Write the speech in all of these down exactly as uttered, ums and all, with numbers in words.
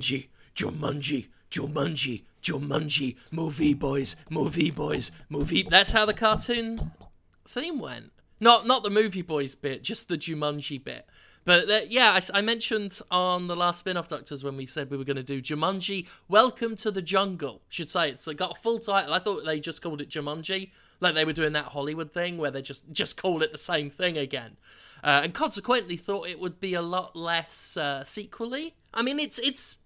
Jumanji, Jumanji, Jumanji, Jumanji, movie boys, movie boys, movie. That's how the cartoon theme went. Not not the movie boys bit, just the Jumanji bit. But uh, yeah, I, I mentioned on the last spin-off Doctors when we said we were going to do Jumanji, Welcome to the Jungle, should say. It's got a full title. I thought they just called it Jumanji, like they were doing that Hollywood thing where they just, just call it the same thing again. Uh, and consequently thought it would be a lot less uh, sequel-y. I mean, it's it's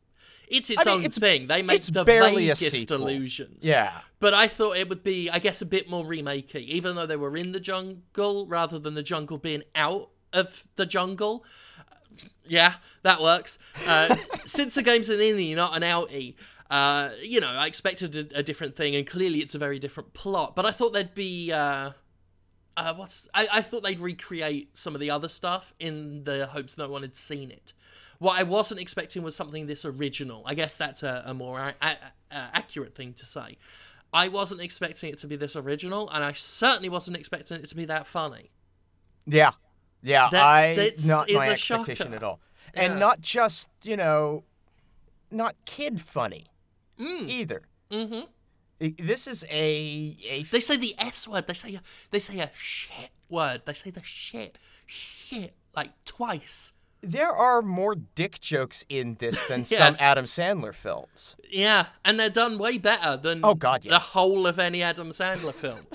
it's its I mean, own it's, thing. They make the vaguest illusions. Yeah. But I thought it would be, I guess, a bit more remake-y, even though they were in the jungle rather than the jungle being out of the jungle. Yeah, that works. Uh, since the game's an innie, not an outie, uh, you know, I expected a, a different thing, and clearly it's a very different plot. But I thought there'd be... Uh, uh, what's I, I thought they'd recreate some of the other stuff in the hopes no one had seen it. What I wasn't expecting was something this original. I guess that's a, a more a, a, a accurate thing to say. I wasn't expecting it to be this original, and I certainly wasn't expecting it to be that funny. Yeah. Yeah, that, I that's, not my expectation at all. And yeah. Not just, you know, not kid funny mm. either. Mm-hmm. This is a, a... They say the S word. They say, they say a shit word. They say the shit, shit, like twice. There are more dick jokes in this than yes. some Adam Sandler films. Yeah, and they're done way better than oh, God, yes. the whole of any Adam Sandler film.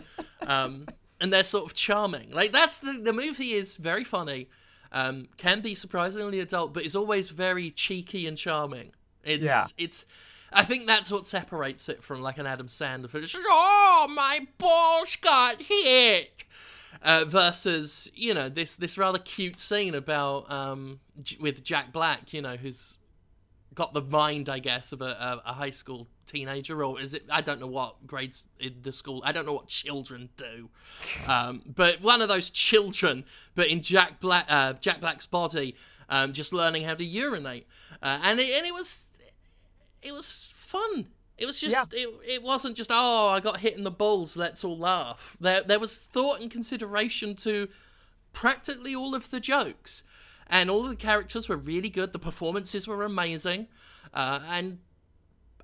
um And they're sort of charming. Like, that's the the movie is very funny, um, can be surprisingly adult, but is always very cheeky and charming. It's yeah. it's. I think that's what separates it from like an Adam Sandler film. It's just, oh, my balls got hit, uh, versus you know this this rather cute scene about um with Jack Black, you know, who's got the mind, I guess, of a a high school teenager, or is it, I don't know what grades in the school, I don't know what children do, um, but one of those children, but in Jack Black, uh, Jack Black's body, um, just learning how to urinate, uh, and it, and it was, it was fun. It was just, yeah. it, it wasn't just, oh, I got hit in the balls, let's all laugh. There, there was thought and consideration to practically all of the jokes, and all of the characters were really good. The performances were amazing, uh, and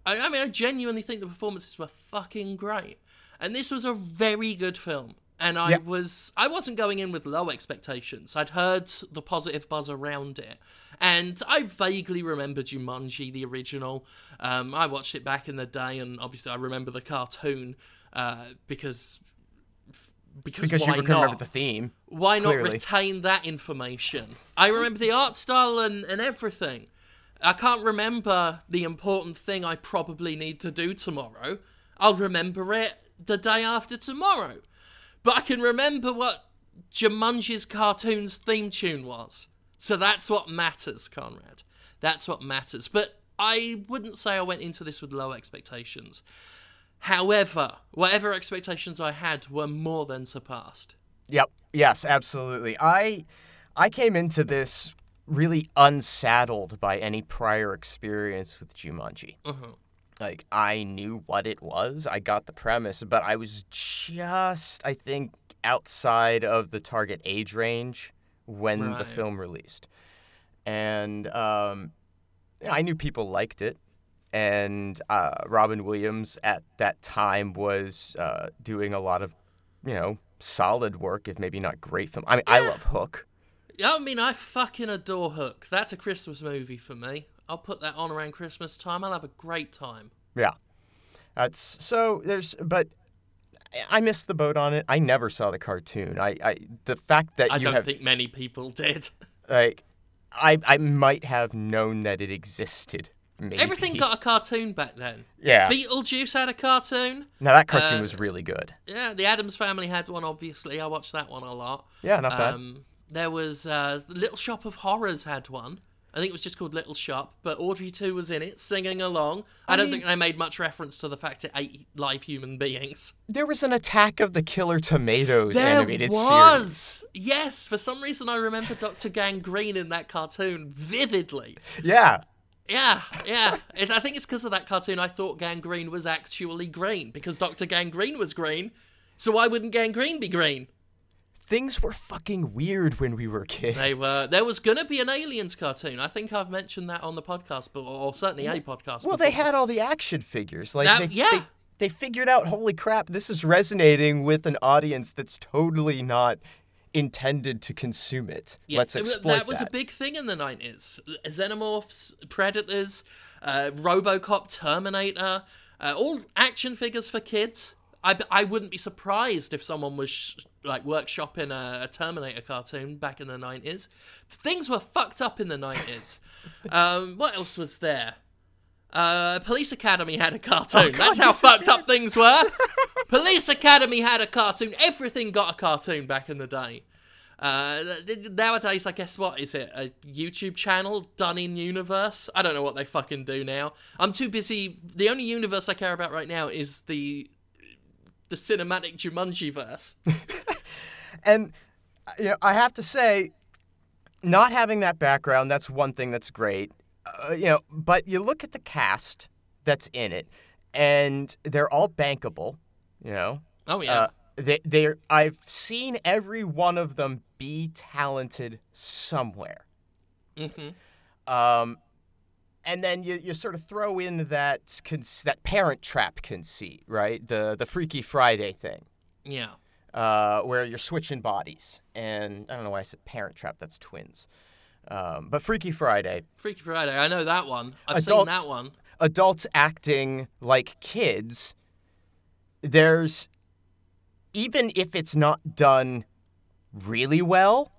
I mean, I genuinely think the performances were fucking great. And this was a very good film. And I yep. was, I wasn't going in with low expectations. I'd heard the positive buzz around it. And I vaguely remember Jumanji, the original. Um, I watched it back in the day, and obviously I remember the cartoon uh, because... Because, because why you can not? Remember the theme. Why clearly. Not retain that information? I remember the art style and, and everything. I can't remember the important thing I probably need to do tomorrow. I'll remember it the day after tomorrow. But I can remember what Jumanji's cartoon's theme tune was. So that's what matters, Conrad. That's what matters. But I wouldn't say I went into this with low expectations. However, whatever expectations I had were more than surpassed. Yep. Yes, absolutely. I I came into this... really unsaddled by any prior experience with Jumanji. Uh-huh. Like, I knew what it was. I got the premise, but I was just, I think, outside of the target age range when right. the film released. And um, I knew people liked it. And uh, Robin Williams at that time was uh, doing a lot of, you know, solid work, if maybe not great film. I mean, yeah. I love Hook. I mean, I fucking adore Hook. That's a Christmas movie for me. I'll put that on around Christmas time. I'll have a great time. Yeah. That's so there's but I missed the boat on it. I never saw the cartoon. I, I the fact that I you don't have, think many people did. Like I I might have known that it existed. Maybe. Everything got a cartoon back then. Yeah. Beetlejuice had a cartoon. No, that cartoon uh, was really good. Yeah, the Addams Family had one, obviously. I watched that one a lot. Yeah, not bad. Um, There was, uh, Little Shop of Horrors had one. I think it was just called Little Shop, but Audrey two was in it, singing along. I, I don't mean, think they made much reference to the fact it ate live human beings. There was an Attack of the Killer Tomatoes there animated was. series. There was! Yes, for some reason I remember Doctor Gangrene in that cartoon vividly. Yeah. Yeah, yeah. And I think it's because of that cartoon I thought Gangrene was actually green, because Doctor Gangrene was green, so why wouldn't Gangrene be green? Things were fucking weird when we were kids. They were. There was going to be an Aliens cartoon. I think I've mentioned that on the podcast, but, or certainly yeah. a podcast. Well, before. They had all the action figures. Like that, they, yeah. They, they figured out, holy crap, this is resonating with an audience that's totally not intended to consume it. Yeah, Let's exploit that. That was that. a big thing in the nineties. Xenomorphs, Predators, uh, RoboCop, Terminator, uh, all action figures for kids. I, I wouldn't be surprised if someone was sh- like workshopping a, a Terminator cartoon back in the nineties. Things were fucked up in the nineties. um, what else was there? Uh, Police Academy had a cartoon. Oh, God, That's how fucked did. up things were. Police Academy had a cartoon. Everything got a cartoon back in the day. Uh, nowadays, I guess, what is it? A YouTube channel done in universe? I don't know what they fucking do now. I'm too busy. The only universe I care about right now is the... the cinematic Jumanji verse. And you know, I have to say, not having that background, that's one thing that's great. Uh, you know, but you look at the cast that's in it, and they're all bankable, you know. Oh yeah. Uh, they they I've seen every one of them be talented somewhere. Mhm. Um And then you, you sort of throw in that conce- that Parent Trap conceit, right? The the Freaky Friday thing. Yeah. Uh, where you're switching bodies. And I don't know why I said Parent Trap. That's twins. Um, but Freaky Friday. Freaky Friday. I know that one. I've adults, seen that one. Adults acting like kids. There's, even if it's not done really well,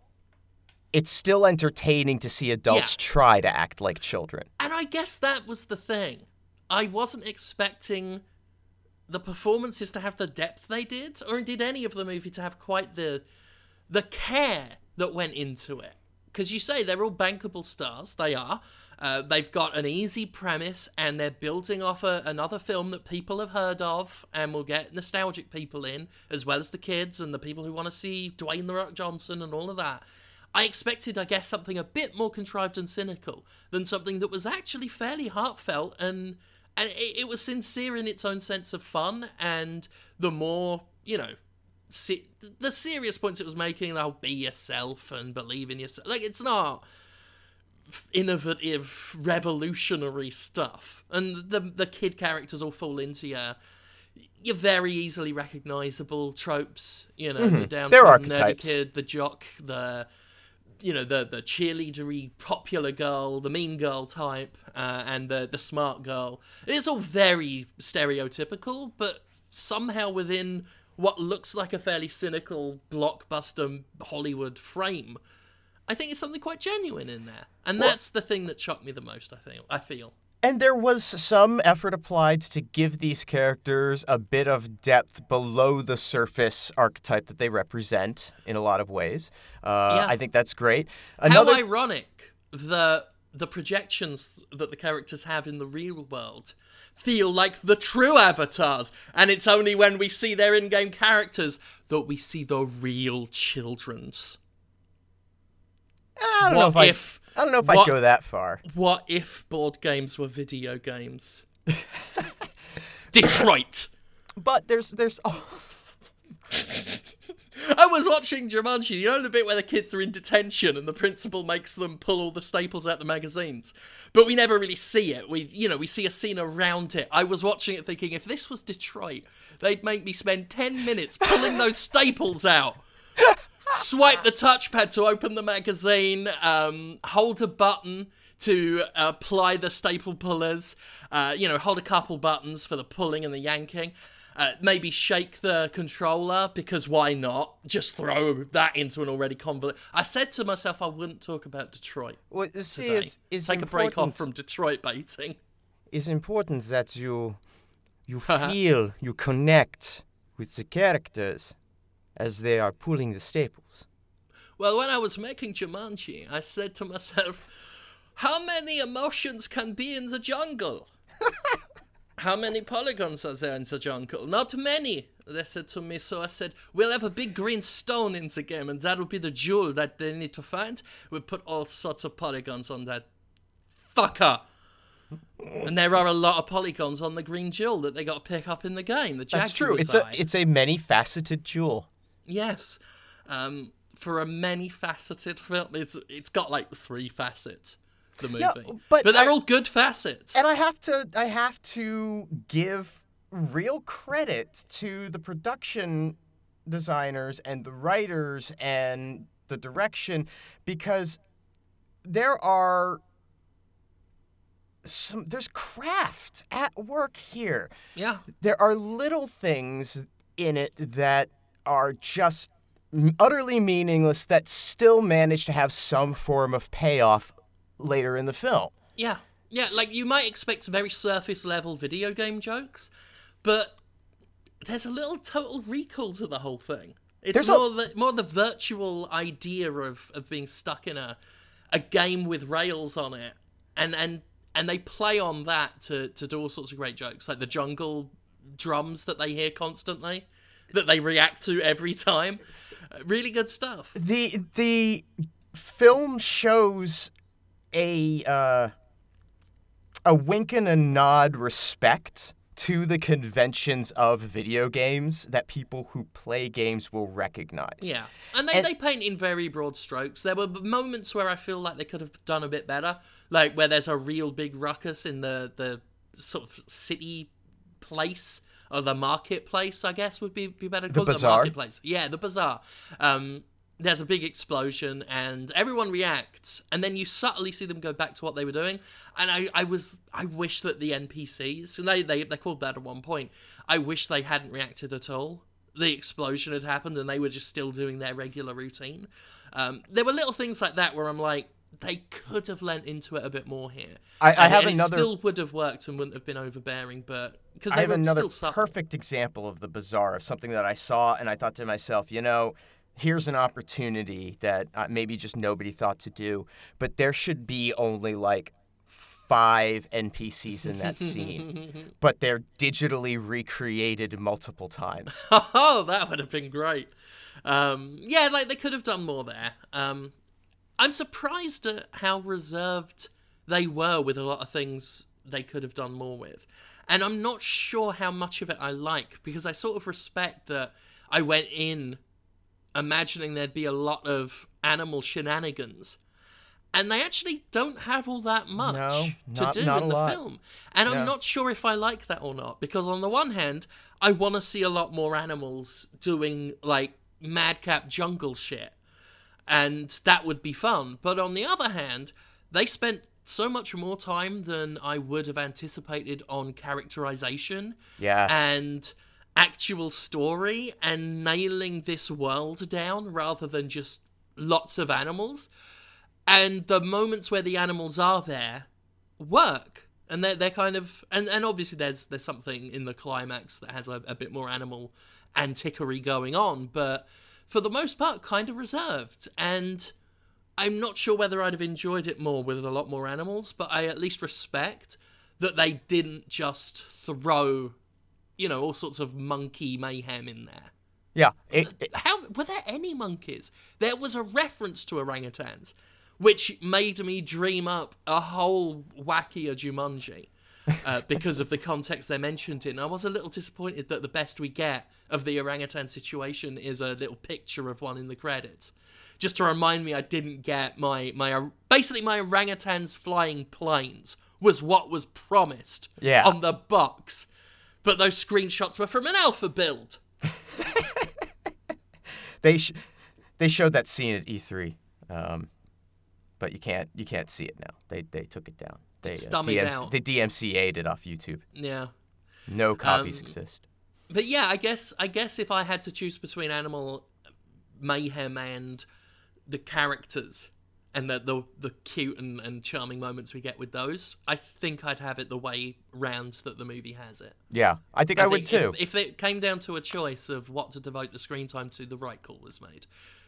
it's still entertaining to see adults yeah. try to act like children. And I guess that was the thing. I wasn't expecting the performances to have the depth they did, or indeed any of the movie to have quite the the care that went into it. Because you say they're all bankable stars. They are. Uh, they've got an easy premise, and they're building off a, another film that people have heard of and will get nostalgic people in, as well as the kids and the people who want to see Dwayne "The Rock" Johnson and all of that. I expected, I guess, something a bit more contrived and cynical than something that was actually fairly heartfelt, and and it, it was sincere in its own sense of fun, and the more, you know, se- the serious points it was making, like, oh, be yourself and believe in yourself. Like, it's not innovative, revolutionary stuff. And the the kid characters all fall into your, your very easily recognizable tropes, you know, mm-hmm. the downtrodden nerdy kid, the jock, the... you know, the the cheerleadery popular girl, the mean girl type, uh, and the the smart girl. It's all very stereotypical, but somehow within what looks like a fairly cynical blockbuster Hollywood frame, I think it's something quite genuine in there. And well, that's the thing that shocked me the most, I think, I feel. And there was some effort applied to give these characters a bit of depth below the surface archetype that they represent in a lot of ways. Uh, yeah. I think that's great. Another... How ironic the the projections that the characters have in the real world feel like the true avatars, and it's only when we see their in-game characters that we see the real children's. I don't what know if... if I... I don't know if I'd go that far. What if board games were video games? Detroit. But there's... there's. Oh. I was watching Jumanji. You know the bit where the kids are in detention and the principal makes them pull all the staples out the magazines? But we never really see it. We, you know, we see a scene around it. I was watching it thinking, if this was Detroit, they'd make me spend ten minutes pulling those staples out. Swipe the touchpad to open the magazine, um, hold a button to apply the staple pullers, uh, you know, hold a couple buttons for the pulling and the yanking, uh, maybe shake the controller, because why not? Just throw that into an already convoluted... I said to myself I wouldn't talk about Detroit well, see, today. It's, it's Take important. a break off from Detroit baiting. It's important that you, you feel, you connect with the characters as they are pulling the staples. Well, when I was making Jumanji, I said to myself, how many emotions can be in the jungle? How many polygons are there in the jungle? Not many, they said to me. So I said, we'll have a big green stone in the game, and that'll be the jewel that they need to find. We'll put all sorts of polygons on that fucker. And there are a lot of polygons on the green jewel that they got to pick up in the game. The That's true. It's a, it's a many-faceted jewel. Yes. Um, for a many-faceted film, it's it's got like three facets. The movie, no, but, but they're I, all good facets. And I have to, I have to give real credit to the production designers and the writers and the direction, because there are some, there's craft at work here. Yeah, there are little things in it that are just utterly meaningless that still manage to have some form of payoff later in the film. Yeah. Yeah, like you might expect very surface level video game jokes, but there's a little Total Recall to the whole thing. It's more, a... the, more the virtual idea of, of being stuck in a a game with rails on it, and and, and they play on that to, to do all sorts of great jokes, like the jungle drums that they hear constantly, that they react to every time. Really good stuff. The the film shows a uh, a wink and a nod respect to the conventions of video games that people who play games will recognize. Yeah, and they, and they paint in very broad strokes. There were moments where I feel like they could have done a bit better, like where there's a real big ruckus in the, the sort of city place, or the marketplace, I guess would be, be better called. The bazaar? The marketplace. Yeah, the bazaar. Um... There's a big explosion, and everyone reacts, and then you subtly see them go back to what they were doing. And I, I was, I wish that the N P Cs, and they, they, they called that at one point, I wish they hadn't reacted at all. The explosion had happened, and they were just still doing their regular routine. Um, there were little things like that where I'm like, they could have lent into it a bit more here. I, I and, have and another. It still would have worked and wouldn't have been overbearing, but because I have another perfect example of the bizarre of something that I saw, and I thought to myself, you know, here's an opportunity that maybe just nobody thought to do, but there should be only like five N P Cs in that scene, but they're digitally recreated multiple times. Oh, that would have been great. Um, yeah, like they could have done more there. Um, I'm surprised at how reserved they were with a lot of things they could have done more with. And I'm not sure how much of it I like, because I sort of respect that I went in imagining there'd be a lot of animal shenanigans, and they actually don't have all that much no, not, to do in the lot. film. And no. I'm not sure if I like that or not, because on the one hand, I want to see a lot more animals doing like madcap jungle shit, and that would be fun. But on the other hand, they spent so much more time than I would have anticipated on characterization. Yes. And actual story, and nailing this world down rather than just lots of animals. And the moments where the animals are there work, and they're, they're kind of and, and obviously there's there's something in the climax that has a, a bit more animal antiquary going on, but for the most part kind of reserved. And I'm not sure whether I'd have enjoyed it more with a lot more animals, but I at least respect that they didn't just throw, you know, all sorts of monkey mayhem in there. Yeah. It, it, How were there any monkeys? There was a reference to orangutans, which made me dream up a whole wackier Jumanji uh, because of the context they're mentioned in. I was a little disappointed that the best we get of the orangutan situation is a little picture of one in the credits, just to remind me I didn't get my my basically my orangutans flying planes was what was promised yeah. on the box. But those screenshots were from an alpha build. they sh- they showed that scene at E three, um, but you can't you can't see it now. They they took it down. They uh, D M C- they D M C A'd it off YouTube. Yeah. No copies um, exist. But yeah, I guess I guess if I had to choose between animal mayhem and the characters and the the, the cute and, and charming moments we get with those, I think I'd have it the way round that the movie has it. Yeah, I think I, I think would too. If, if it came down to a choice of what to devote the screen time to, the right call was made.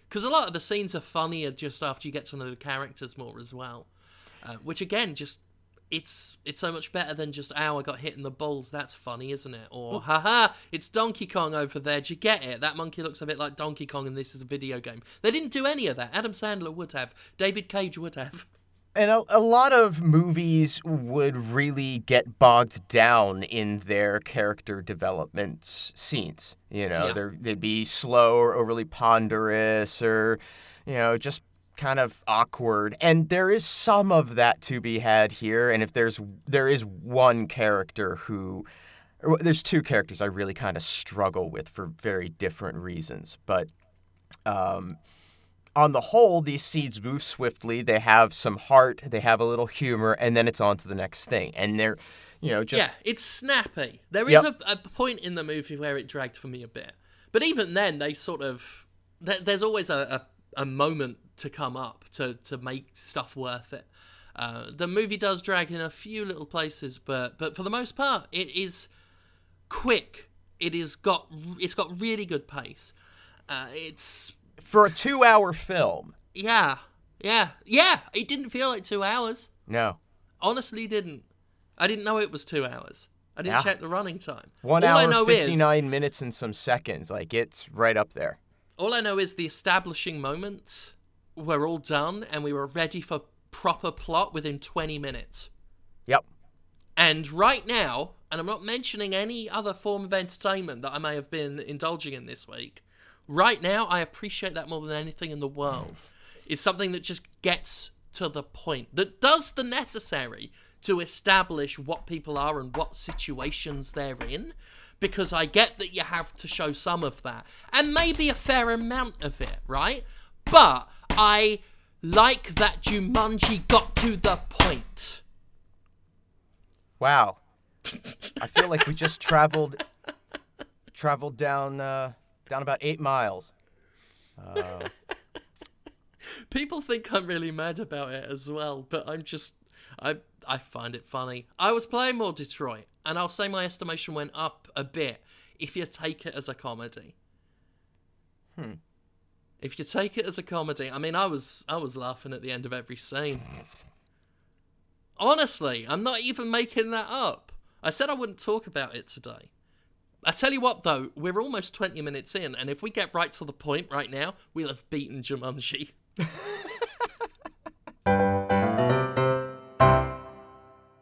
Because a lot of the scenes are funnier just after you get to know the characters more as well. Uh, which again, just, it's it's so much better than just, ow, I got hit in the balls, that's funny, isn't it? Or, haha, it's Donkey Kong over there, do you get it? That monkey looks a bit like Donkey Kong and this is a video game. They didn't do any of that. Adam Sandler would have. David Cage would have. And a, a lot of movies would really get bogged down in their character development scenes. You know, yeah. they're, they'd be slow or overly ponderous or, you know, just kind of awkward. And there is some of that to be had here. And if there's there is one character who... There's two characters I really kind of struggle with for very different reasons. But... Um, on the whole, these scenes move swiftly. They have some heart. They have a little humor, and then it's on to the next thing. And they're, you know, just yeah, it's snappy. There yep. is a, a point in the movie where it dragged for me a bit, but even then, they sort of th- there's always a, a a moment to come up to to make stuff worth it. Uh, the movie does drag in a few little places, but but for the most part, it is quick. It is got it's got really good pace. Uh, it's. For a two-hour film. Yeah. Yeah. Yeah. It didn't feel like two hours. No. Honestly, didn't. I didn't know it was two hours. I didn't yeah. check the running time. One All hour, fifty-nine is, minutes and some seconds. Like, it's right up there. All I know is the establishing moments were all done, and we were ready for proper plot within twenty minutes. Yep. And right now, and I'm not mentioning any other form of entertainment that I may have been indulging in this week, right now, I appreciate that more than anything in the world. It's something that just gets to the point, that does the necessary to establish what people are and what situations they're in, because I get that you have to show some of that, and maybe a fair amount of it, right? But I like that Jumanji got to the point. Wow. I feel like we just traveled, traveled down... Uh... Down about eight miles. Uh... People think I'm really mad about it as well, but I'm just... I I find it funny. I was playing more Detroit, and I'll say my estimation went up a bit if you take it as a comedy. Hmm. If you take it as a comedy. I mean, I was I was laughing at the end of every scene. Honestly, I'm not even making that up. I said I wouldn't talk about it today. I tell you what, though, we're almost twenty minutes in, and if we get right to the point right now, we'll have beaten Jumanji.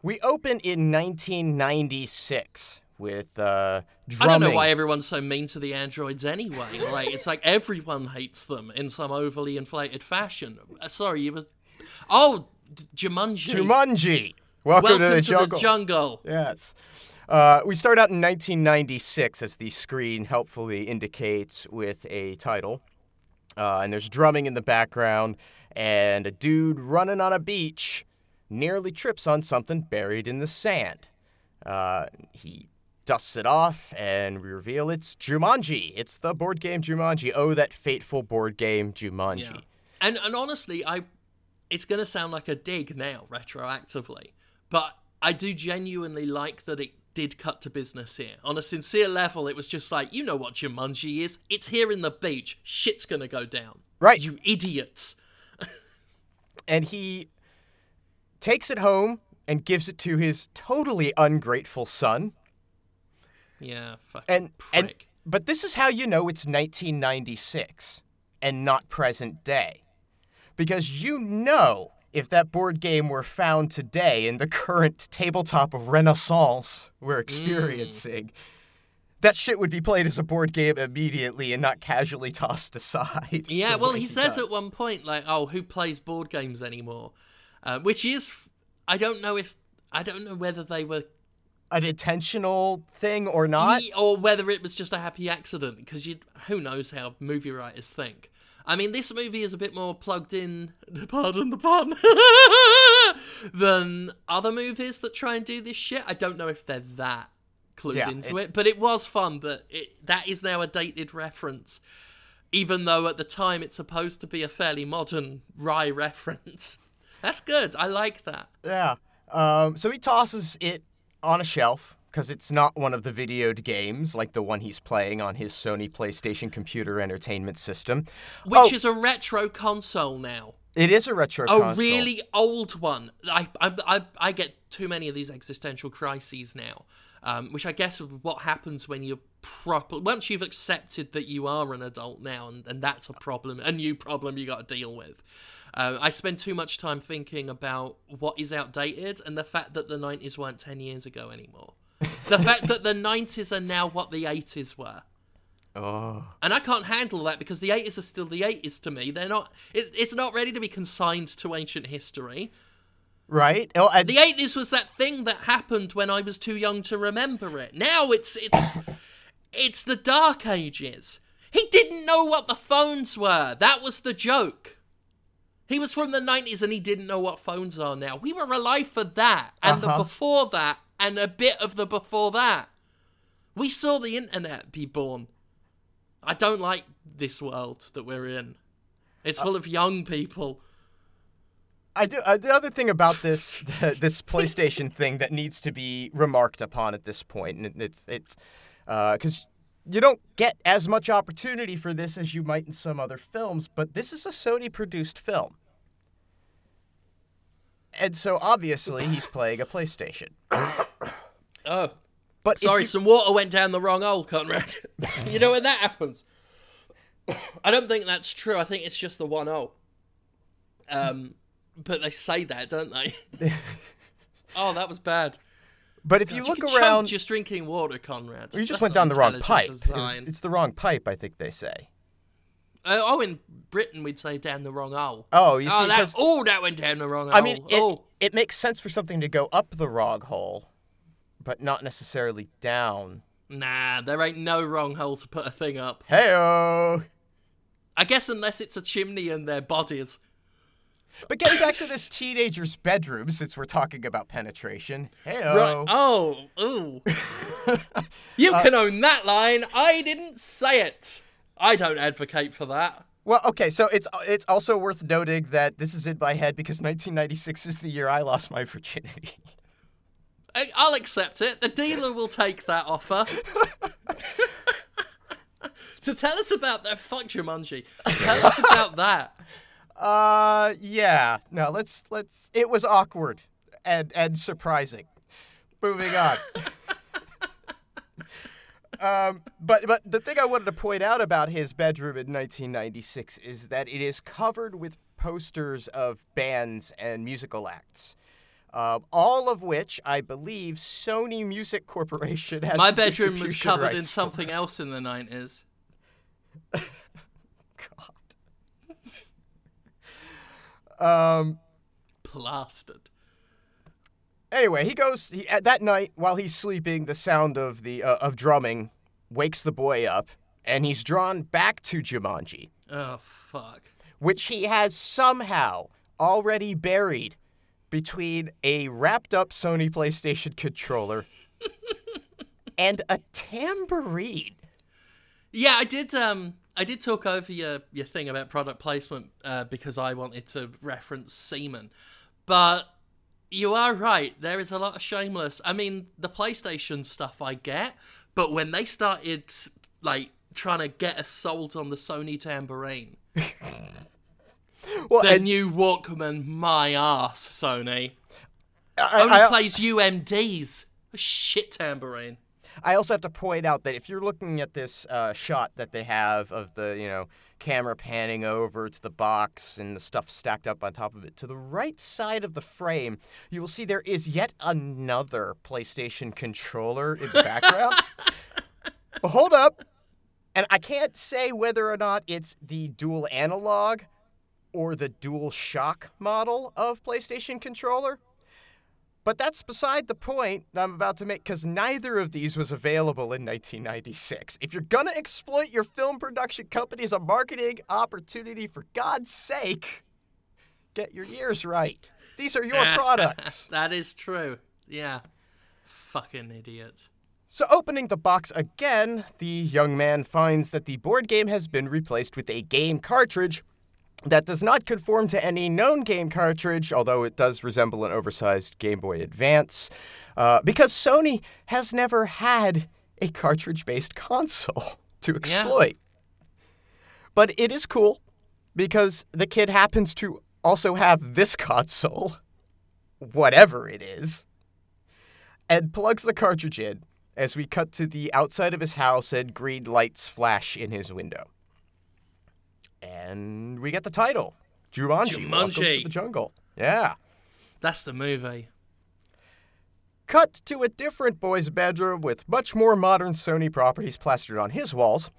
We open in nineteen ninety-six with uh, drumming. I don't know why everyone's so mean to the androids anyway. Like, it's like everyone hates them in some overly inflated fashion. Uh, sorry, you were... Oh, D- Jumanji. Jumanji. Welcome, Welcome to, the, to jungle. the jungle. Yes. Uh, we start out in nineteen ninety-six, as the screen helpfully indicates with a title. Uh, and there's drumming in the background, and a dude running on a beach nearly trips on something buried in the sand. Uh, he dusts it off, and we reveal it's Jumanji. It's the board game Jumanji. Oh, that fateful board game Jumanji. Yeah. And and honestly, I it's going to sound like a dig now, retroactively, but I do genuinely like that it did cut to business here. On a sincere level, it was just like, you know what Jumanji is. It's here in the beach. Shit's gonna go down. Right. You idiots. And he takes it home and gives it to his totally ungrateful son. Yeah, fucking and, prick. And, but this is how you know it's nineteen ninety-six and not present day. Because you know if that board game were found today in the current tabletop of Renaissance we're experiencing, mm. that shit would be played as a board game immediately and not casually tossed aside. Yeah, well, he, he says does. At one point, like, oh, who plays board games anymore? Uh, which is, I don't know if, I don't know whether they were... An intentional thing or not? He, or whether it was just a happy accident, because you who knows how movie writers think. I mean, this movie is a bit more plugged in, pardon the pun, than other movies that try and do this shit. I don't know if they're that clued yeah, into it, it, but it was fun that it, that is now a dated reference, even though at the time it's supposed to be a fairly modern, wry reference. That's good. I like that. Yeah. Um, so he tosses it on a shelf, because it's not one of the videoed games like the one he's playing on his Sony PlayStation Computer Entertainment System. Which oh, is a retro console now. It is a retro a console. A really old one. I, I I I get too many of these existential crises now. um, which I guess is what happens when you're proper. Once you've accepted that you are an adult now, and, and that's a problem, a new problem you got to deal with. Uh, I spend too much time thinking about what is outdated and the fact that the nineties weren't ten years ago anymore. The fact that the nineties are now what the eighties were. Oh. And I can't handle that because the eighties are still the eighties to me. They're not. It, it's not ready to be consigned to ancient history. Right. Oh, and... the eighties was that thing that happened when I was too young to remember it. Now it's it's it's the Dark Ages. He didn't know what the phones were. That was the joke. He was from the nineties and he didn't know what phones are now. We were alive for that and uh-huh. the before that and a bit of the before that. We saw the internet be born. I don't like this world that we're in. It's full uh, of young people. I do. Uh, the other thing about this the, this PlayStation thing that needs to be remarked upon at this point, and it's it's because uh, you don't get as much opportunity for this as you might in some other films, but this is a Sony-produced film, and so obviously he's playing a PlayStation. Oh. But Sorry, you... some water went down the wrong hole, Conrad. You know when that happens? I don't think that's true. I think it's just the one hole. Um, but they say that, don't they? Oh, that was bad. But if God, you look you around... just drinking water, Conrad. Well, you just that's went down the wrong pipe. It's, it's the wrong pipe, I think they say. Uh, oh, in Britain, we'd say down the wrong hole. Oh, you oh, see. That, oh, that went down the wrong hole. I mean, it, oh. it makes sense for something to go up the wrong hole. But not necessarily down. Nah, there ain't no wrong hole to put a thing up. Hey-o! I guess unless it's a chimney and their bodies. But getting back to this teenager's bedroom, since we're talking about penetration. Hey-o! Right. Oh, ooh. You uh, can own that line. I didn't say it. I don't advocate for that. Well, okay, so it's it's also worth noting that this is in my head because nineteen ninety-six is the year I lost my virginity. I'll accept it. The dealer will take that offer. So tell us about that. Fuck Jumanji. Tell us about that. Uh, yeah. No, let's, let's, it was awkward and, and surprising. Moving on. um, but, but the thing I wanted to point out about his bedroom in nineteen ninety-six is that it is covered with posters of bands and musical acts. Uh, all of which, I believe, Sony Music Corporation has. My bedroom was covered in something else in the nineties. God. Um, Plastered. Anyway, he goes he, at that night while he's sleeping. The sound of the uh, of drumming wakes the boy up, and he's drawn back to Jumanji. Oh fuck! Which he has somehow already buried. Between a wrapped-up Sony PlayStation controller and a tambourine. Yeah, I did. Um, I did talk over your your thing about product placement uh, because I wanted to reference semen. But you are right. There is a lot of shameless. I mean, the PlayStation stuff I get, but when they started like trying to get us sold on the Sony tambourine. Well, the and, new Walkman, my ass, Sony. I, Only I, I, plays U M Ds. Shit tambourine. I also have to point out that if you're looking at this uh, shot that they have of the, you know, camera panning over to the box and the stuff stacked up on top of it, to the right side of the frame, you will see there is yet another PlayStation controller in the background. But hold up. And I can't say whether or not it's the dual analog or the DualShock model of PlayStation controller. But that's beside the point that I'm about to make, because neither of these was available in nineteen ninety-six. If you're going to exploit your film production company as a marketing opportunity, for God's sake, get your years right. These are your products. That is true. Yeah. Fucking idiots. So opening the box again, the young man finds that the board game has been replaced with a game cartridge that does not conform to any known game cartridge, although it does resemble an oversized Game Boy Advance, uh, because Sony has never had a cartridge-based console to exploit. Yeah. But it is cool, because the kid happens to also have this console, whatever it is, and plugs the cartridge in, as we cut to the outside of his house and green lights flash in his window. And we get the title, Jumanji, Jumanji. Welcome to the Jungle. Yeah. That's the movie. Cut to a different boy's bedroom with much more modern Sony properties plastered on his walls.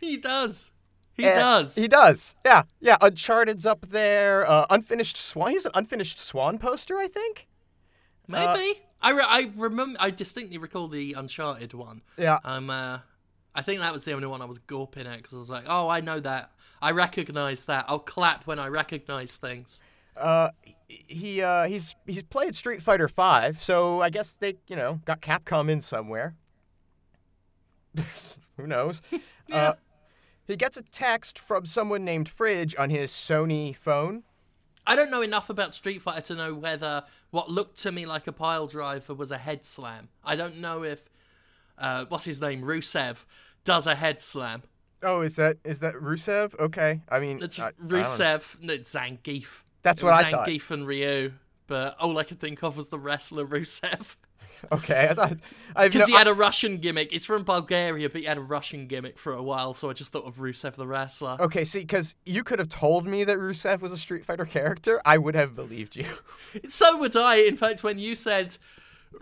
He does. He and does. He does. Yeah. Yeah. Uncharted's up there. Uh, Unfinished Swan. He's an Unfinished Swan poster, I think. Maybe. Uh, I, re- I remember. I distinctly recall the Uncharted one. Yeah. Um. Uh, I think that was the only one I was gawping at because I was like, oh, I know that. I recognize that. I'll clap when I recognize things. Uh, he uh he's he's played Street Fighter five, so I guess they you know got Capcom in somewhere. Who knows? Yeah. Uh, He gets a text from someone named Fridge on his Sony phone. I don't know enough about Street Fighter to know whether what looked to me like a pile driver was a head slam. I don't know if, uh, what's his name, Rusev, does a head slam. Oh, is that is that Rusev? Okay, I mean... It's I, Rusev, I no, it's Zangief. That's it what I Zangief thought. Zangief and Ryu, but all I could think of was the wrestler Rusev. Okay, I thought... Because no, he had a Russian gimmick. It's from Bulgaria, but he had a Russian gimmick for a while, so I just thought of Rusev the Wrestler. Okay, see, because you could have told me that Rusev was a Street Fighter character, I would have believed you. So would I. In fact, when you said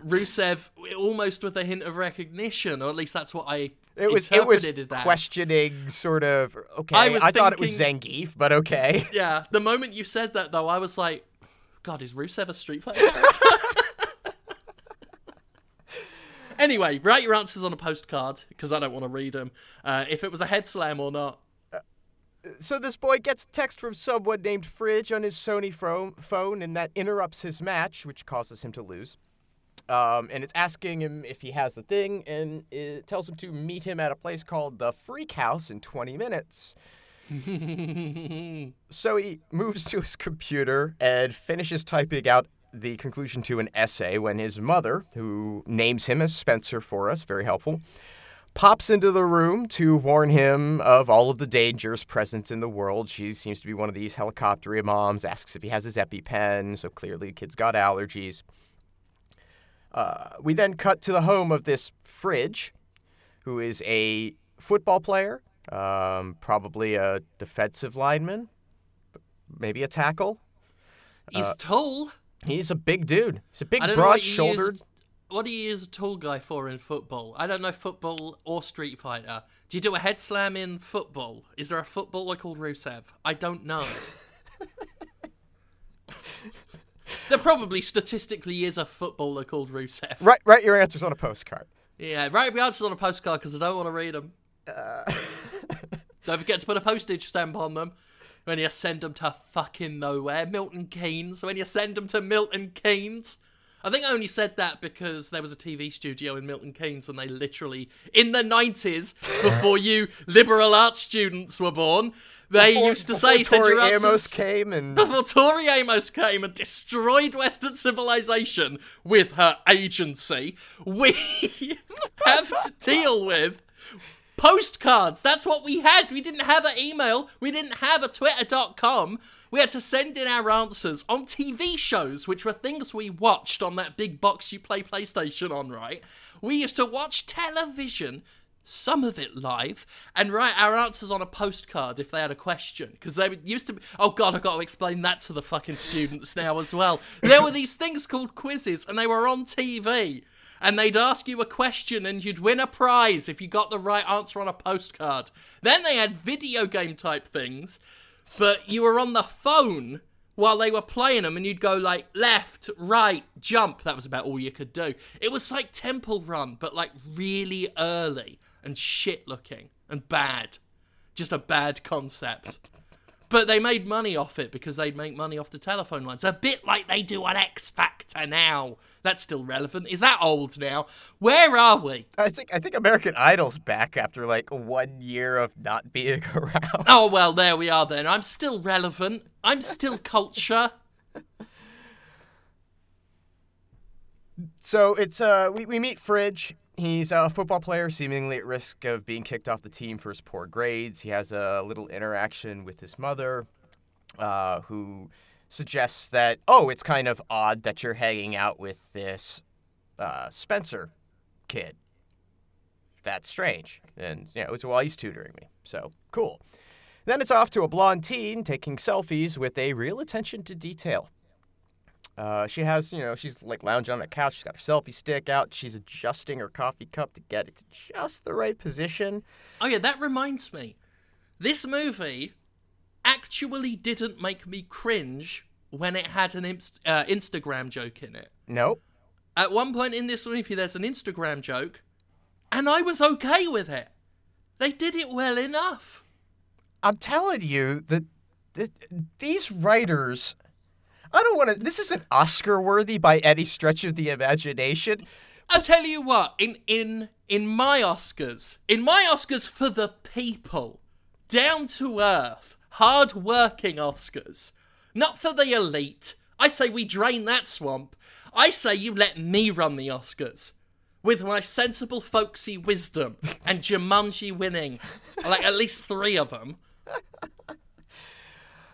Rusev, almost with a hint of recognition, or at least that's what I it was, interpreted it was questioning, as. Sort of, okay, I, was I thinking, thought it was Zangief, but okay. Yeah, the moment you said that, though, I was like, God, is Rusev a Street Fighter character? Anyway, write your answers on a postcard, because I don't want to read them, uh, if it was a head slam or not. Uh, so this boy gets a text from someone named Fridge on his Sony fro- phone, and that interrupts his match, which causes him to lose. Um, and it's asking him if he has the thing, and it tells him to meet him at a place called the Freak House in twenty minutes. So he moves to his computer and finishes typing out the conclusion to an essay when his mother, who names him as Spencer for us, very helpful, pops into the room to warn him of all of the dangers present in the world. She seems to be one of these helicopter moms, asks if he has his EpiPen, so clearly the kid's got allergies. Uh, we then cut to the home of this Fridge, who is a football player, um, probably a defensive lineman, maybe a tackle. He's uh, tall. He's a big dude. He's a big, broad-shouldered... Used, what do you use a tall guy for in football? I don't know football or Street Fighter. Do you do a head slam in football? Is there a footballer called Rusev? I don't know. There probably statistically is a footballer called Rusev. Write, write your answers on a postcard. Yeah, write your answers on a postcard because I don't want to read them. Uh... Don't forget to put a postage stamp on them. When you send them to fucking nowhere. Milton Keynes. When you send them to Milton Keynes. I think I only said that because there was a T V studio in Milton Keynes and they literally, in the nineties, before you liberal arts students were born, they before, used to say... Before Tori Amos came and... Before Tori Amos came and destroyed Western civilization with her agency, we have to deal with... Postcards, that's what we had. We didn't have an email. We didn't have a twitter dot com. We had to send in our answers on T V shows, which were things we watched on that big box you play PlayStation on, right? We used to watch television, some of it live, and write our answers on a postcard if they had a question. Because they used to be... Oh, God, I've got to explain that to the fucking students now as well. There were these things called quizzes, and they were on T V. And they'd ask you a question and you'd win a prize if you got the right answer on a postcard. Then they had video game type things, but you were on the phone while they were playing them and you'd go like left, right, jump. That was about all you could do. It was like Temple Run, but like really early and shit looking and bad. Just a bad concept. But they made money off it because they'd make money off the telephone lines. A bit like they do on X Factor now. That's still relevant. Is that old now? Where are we? I think I think American Idol's back after like one year of not being around. Oh, well, there we are then. I'm still relevant. I'm still culture. So it's uh, we, we meet Fridge. He's a football player, seemingly at risk of being kicked off the team for his poor grades. He has a little interaction with his mother, uh, who suggests that, oh, it's kind of odd that you're hanging out with this uh, Spencer kid. That's strange. And, you know, it was while he's tutoring me. So, cool. Then it's off to a blonde teen taking selfies with a real attention to detail. Uh, she has, you know, she's like lounging on a couch. She's got her selfie stick out. She's adjusting her coffee cup to get it to just the right position. Oh, yeah, that reminds me. This movie actually didn't make me cringe when it had an inst- uh, Instagram joke in it. Nope. At one point in this movie, there's an Instagram joke, and I was okay with it. They did it well enough. I'm telling you that th- these writers... I don't want to... This isn't Oscar-worthy by any stretch of the imagination. I'll tell you what. In in in my Oscars, in my Oscars for the people, down-to-earth, hard-working Oscars, not for the elite. I say we drain that swamp. I say you let me run the Oscars with my sensible, folksy wisdom and Jumanji winning, like, at least three of them.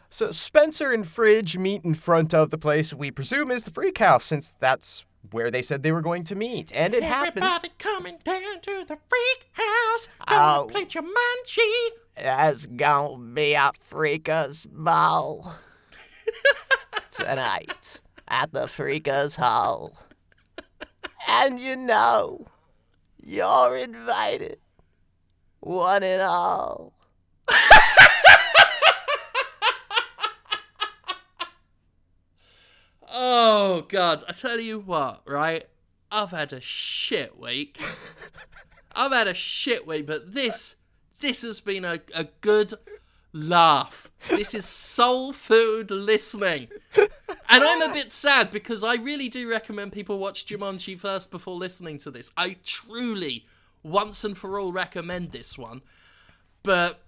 So Spencer and Fridge meet in front of the place we presume is the Freak House, since that's where they said they were going to meet. And it Everybody happens... Everybody coming down to the Freak House. Gonna oh, play Jumanji. That's gonna be a Freakers ball tonight at the Freakers Hall. And you know, you're invited. One and all. Oh, God. I tell you what, right? I've had a shit week. I've had a shit week, but this this has been a, a good laugh. This is soul food listening. And I'm a bit sad because I really do recommend people watch Jumanji first before listening to this. I truly, once and for all, recommend this one. But...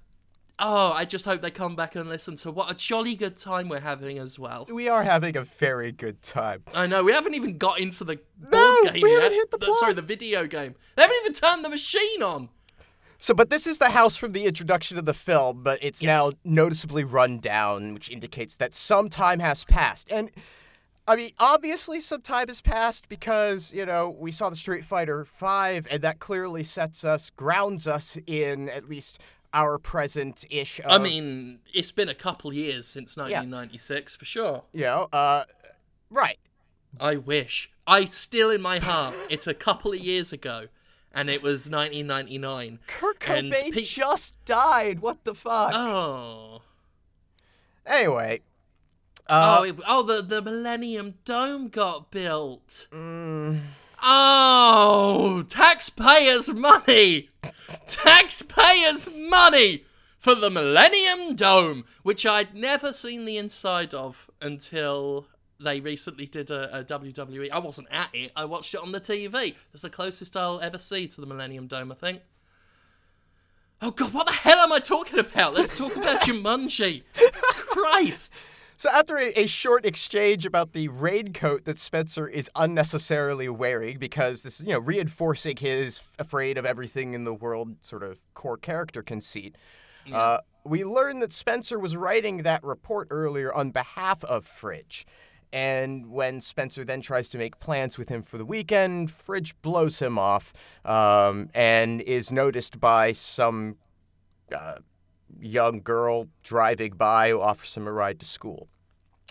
oh, I just hope they come back and listen to what a jolly good time we're having as well. We are having a very good time. I know, we haven't even got into the board no, game we yet. Haven't hit the the, sorry, the video game. They haven't even turned the machine on. So, but this is the house from the introduction of the film, but it's yes. now noticeably run down, which indicates that some time has passed. And, I mean, obviously some time has passed because, you know, we saw the Street Fighter five, and that clearly sets us, grounds us in at least... our present-ish. Of... I mean, it's been a couple years since nineteen ninety-six, yeah. for sure. You know, uh, right. I wish. I still, in my heart, it's a couple of years ago, and it was nineteen ninety-nine. Kurt Cobain pe- just died. What the fuck? Oh. Anyway. Uh... Oh, it, oh the, the Millennium Dome got built. Mm. Oh, taxpayers' money! Taxpayers' money for the Millennium Dome, which I'd never seen the inside of until they recently did a, a W W E. I wasn't at it. I watched it on the T V. It's the closest I'll ever see to the Millennium Dome, I think. Oh, God, what the hell am I talking about? Let's talk about Jumanji. Christ! So after a, a short exchange about the raincoat that Spencer is unnecessarily wearing, because this is, you know, reinforcing his afraid of everything in the world sort of core character conceit, yeah. uh, we learn that Spencer was writing that report earlier on behalf of Fridge. And when Spencer then tries to make plans with him for the weekend, Fridge blows him off um, and is noticed by some... Uh, young girl driving by who offers him a ride to school.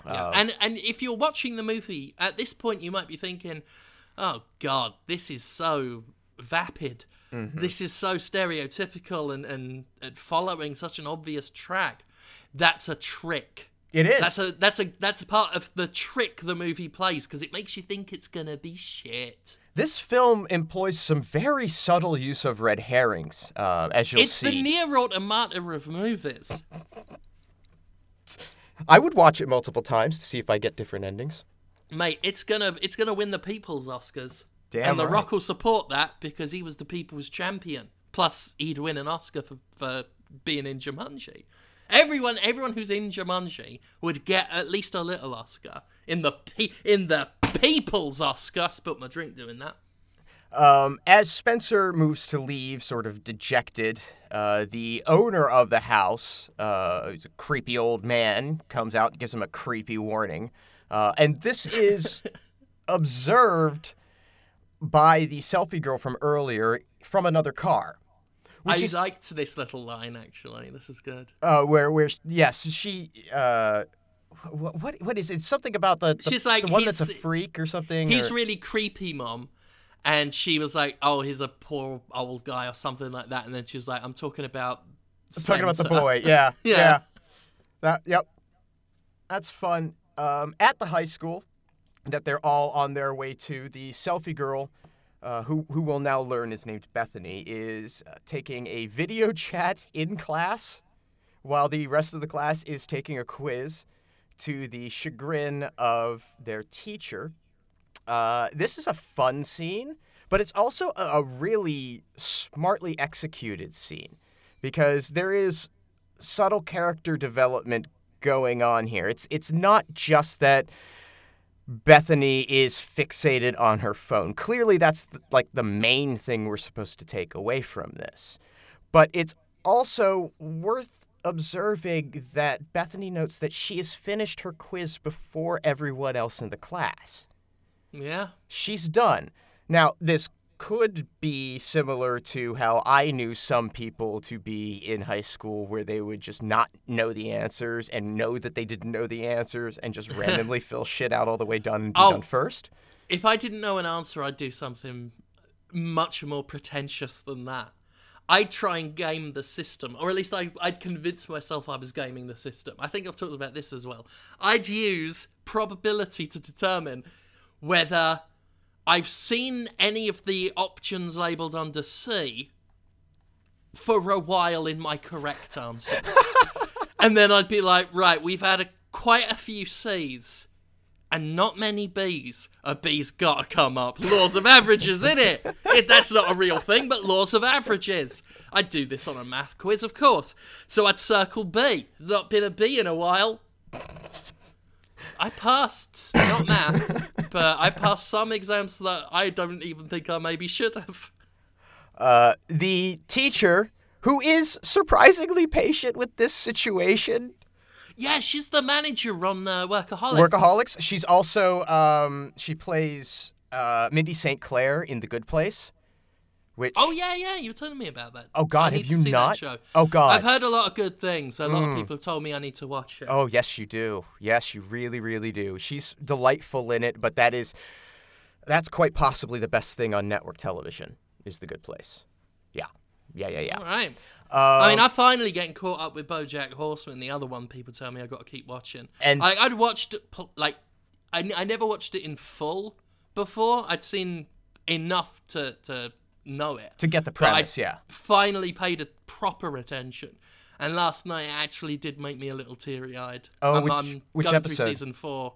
Yeah. Um, and and if you're watching the movie, at this point you might be thinking, oh, God, this is so vapid. Mm-hmm. This is so stereotypical and, and, and following such an obvious track. That's a trick. It is. That's a that's a that's a part of the trick the movie plays, because it makes you think it's gonna be shit. This film employs some very subtle use of red herrings, uh, as you'll it's see. It's the near automata of movies. I would watch it multiple times to see if I get different endings. Mate, it's gonna it's gonna win the People's Oscars, damn and right. The Rock will support that because he was the People's Champion. Plus, he'd win an Oscar for, for being in Jumanji. Everyone, everyone who's in Jumanji would get at least a little Oscar in the pe- in the People's Oscar. I spilt my drink doing that. Um, as Spencer moves to leave, sort of dejected, uh, the owner of the house, uh, who's a creepy old man, comes out and gives him a creepy warning. Uh, and this is observed by the selfie girl from earlier from another car. Which I is, liked this little line, actually. This is good. Uh, where, where, yes, she... Uh, What, what what is it? Something about the, the, She's like, the one that's a freak or something? He's or... really creepy, Mom. And she was like, oh, he's a poor old guy or something like that. And then she was like, I'm talking about Spencer. I'm talking about the boy, yeah. yeah. yeah. That, yep. That's fun. Um, at the high school that they're all on their way to, the selfie girl, uh, who, who will now learn is named Bethany, is uh, taking a video chat in class while the rest of the class is taking a quiz, to the chagrin of their teacher. Uh, this is a fun scene, but it's also a really smartly executed scene because there is subtle character development going on here. It's it's not just that Bethany is fixated on her phone. Clearly, that's the, like the main thing we're supposed to take away from this. But it's also worth observing that Bethany notes that she has finished her quiz before everyone else in the class. Yeah. She's done. Now, this could be similar to how I knew some people to be in high school where they would just not know the answers and know that they didn't know the answers and just randomly fill shit out all the way done and be oh, done first. If I didn't know an answer, I'd do something much more pretentious than that. I'd try and game the system, or at least I, I'd convince myself I was gaming the system. I think I've talked about this as well. I'd use probability to determine whether I've seen any of the options labelled under C for a while in my correct answers. And then I'd be like, right, we've had a, quite a few C's and not many B's. A B's gotta come up. Laws of averages, innit? It, that's not a real thing, but laws of averages. I'd do this on a math quiz, of course. So I'd circle B. Not been a B in a while. I passed, not math, but I passed some exams that I don't even think I maybe should have. Uh, the teacher, who is surprisingly patient with this situation... Yeah, she's the manager on uh, Workaholics. Workaholics. She's also, um, she plays uh, Mindy Saint Clair in The Good Place. Which... Oh, yeah, yeah, you were telling me about that. Oh, God, I have you not? Oh, God. I've heard a lot of good things. A lot mm. of people have told me I need to watch it. Oh, yes, you do. Yes, you really, really do. She's delightful in it, but that is, that's quite possibly the best thing on network television is The Good Place. Yeah, yeah, yeah, yeah. All right. Um, I mean, I'm finally getting caught up with BoJack Horseman, the other one people tell me I've got to keep watching. And I, I'd watched, like, I, I never watched it in full before. I'd seen enough to, to know it. To get the premise, yeah. Finally paid a proper attention. And last night it actually did make me a little teary-eyed. Oh, I'm, which, I'm which going episode? Through season four.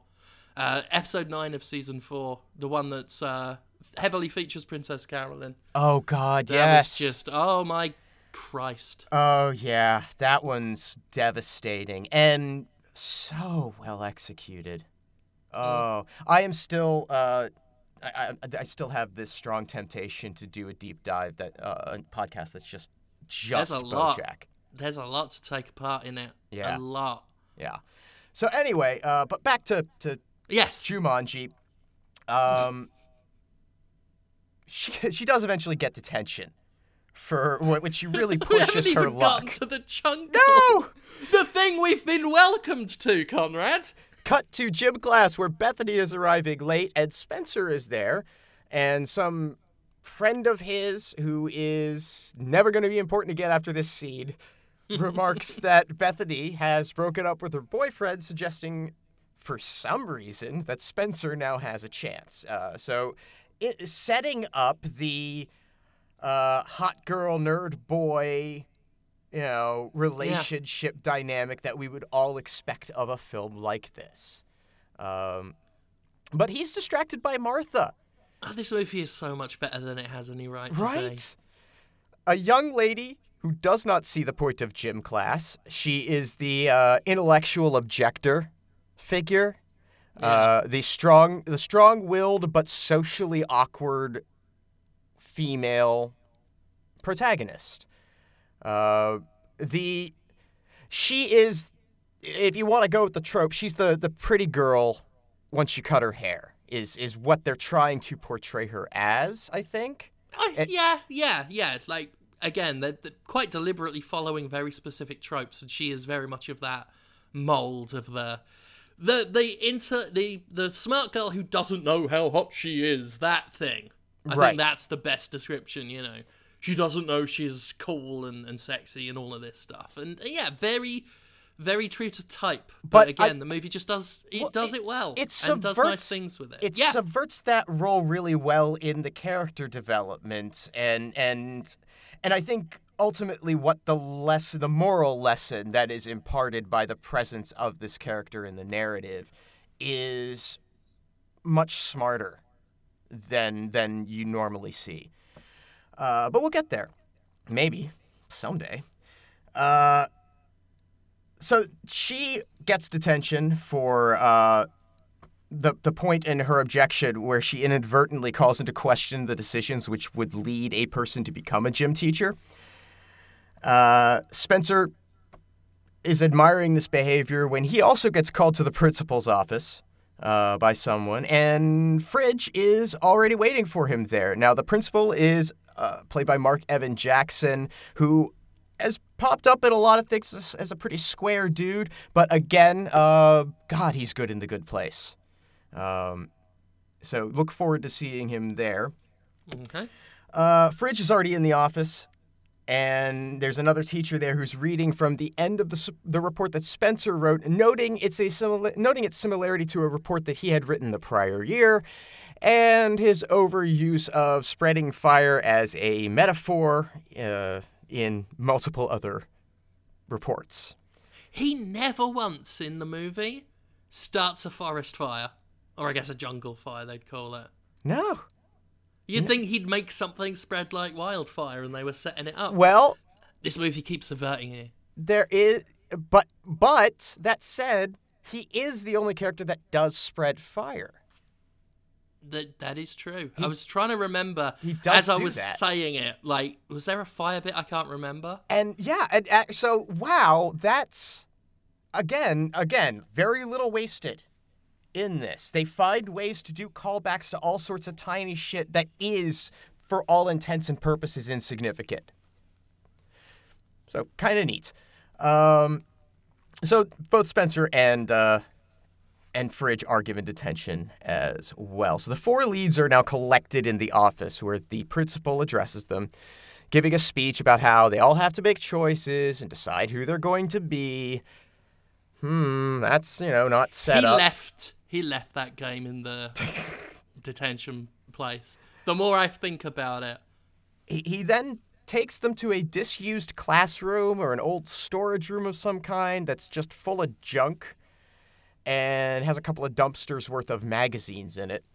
Uh, episode nine of season four. The one that's uh, heavily features Princess Carolyn. Oh, God, that yes. That was just, oh, my Christ. Oh, yeah. That one's devastating and so well executed. Oh, I am still, uh, I, I, I still have this strong temptation to do a deep dive that uh, a podcast that's just, just There's a BoJack. Lot. There's a lot to take part in it. Yeah. A lot. Yeah. So anyway, uh, but back to, to yes. Jumanji. Um, she, she does eventually get detention. For when she really pushes her luck. We haven't even gotten to the jungle. No! The thing we've been welcomed to, Conrad. Cut to gym class where Bethany is arriving late and Spencer is there. And some friend of his who is never going to be important again after this scene remarks that Bethany has broken up with her boyfriend, suggesting for some reason that Spencer now has a chance. Uh, so it is setting up the... Uh, hot girl, nerd boy, you know, relationship yeah. dynamic that we would all expect of a film like this. Um, but he's distracted by Martha. Oh, this movie is so much better than it has any right to Right? say. A young lady who does not see the point of gym class. She is the uh, intellectual objector figure, yeah. uh, the strong, the strong-willed but socially awkward female protagonist. Uh, the she is, if you want to go with the trope, she's the, the pretty girl once you cut her hair, is is what they're trying to portray her as, I think. Uh, it, yeah, yeah, yeah. It's like, again, they're, they're quite deliberately following very specific tropes, and she is very much of that mold of the... The the inter the, the smart girl who doesn't know how hot she is, that thing. I right. think that's the best description, you know. She doesn't know she's cool and, and sexy and all of this stuff. And yeah, very, very true to type. But, but again, I, the movie just does it well, does it, it well. It subverts, and does nice things with it. It yeah. subverts that role really well in the character development, and and and I think ultimately what the less the moral lesson that is imparted by the presence of this character in the narrative is much smarter than than you normally see. Uh, but we'll get there. Maybe. Someday. Uh, so she gets detention for uh, the the point in her objection where she inadvertently calls into question the decisions which would lead a person to become a gym teacher. Uh, Spencer is admiring this behavior when he also gets called to the principal's office uh, by someone, and Fridge is already waiting for him there. Now, the principal is uh, played by Mark Evan Jackson, who has popped up in a lot of things as, as a pretty square dude, but again, uh, God, he's good in The Good Place. Um, so look forward to seeing him there. Okay. Uh, Fridge is already in the office. And there's another teacher there who's reading from the end of the the report that Spencer wrote, noting it's a simil- noting its similarity to a report that he had written the prior year, and his overuse of spreading fire as a metaphor uh, in multiple other reports. He never once in the movie starts a forest fire, or I guess a jungle fire they'd call it. No. You'd think he'd make something spread like wildfire, and they were setting it up. Well, this movie keeps subverting you. There is, but but that said, he is the only character that does spread fire. That that is true. He, I was trying to remember he does as do I was that. saying it. Like, was there a fire bit? I can't remember. And yeah, and, uh, so wow, that's again, again, very little wasted. In this, they find ways to do callbacks to all sorts of tiny shit that is, for all intents and purposes, insignificant. So, kind of neat. Um, so, both Spencer and uh, and Fridge are given detention as well. So, the four leads are now collected in the office where the principal addresses them, giving a speech about how they all have to make choices and decide who they're going to be. Hmm, that's, you know, not set he up. He left... He left that game in the detention place. The more I think about it. He, he then takes them to a disused classroom or an old storage room of some kind that's just full of junk and has a couple of dumpsters worth of magazines in it,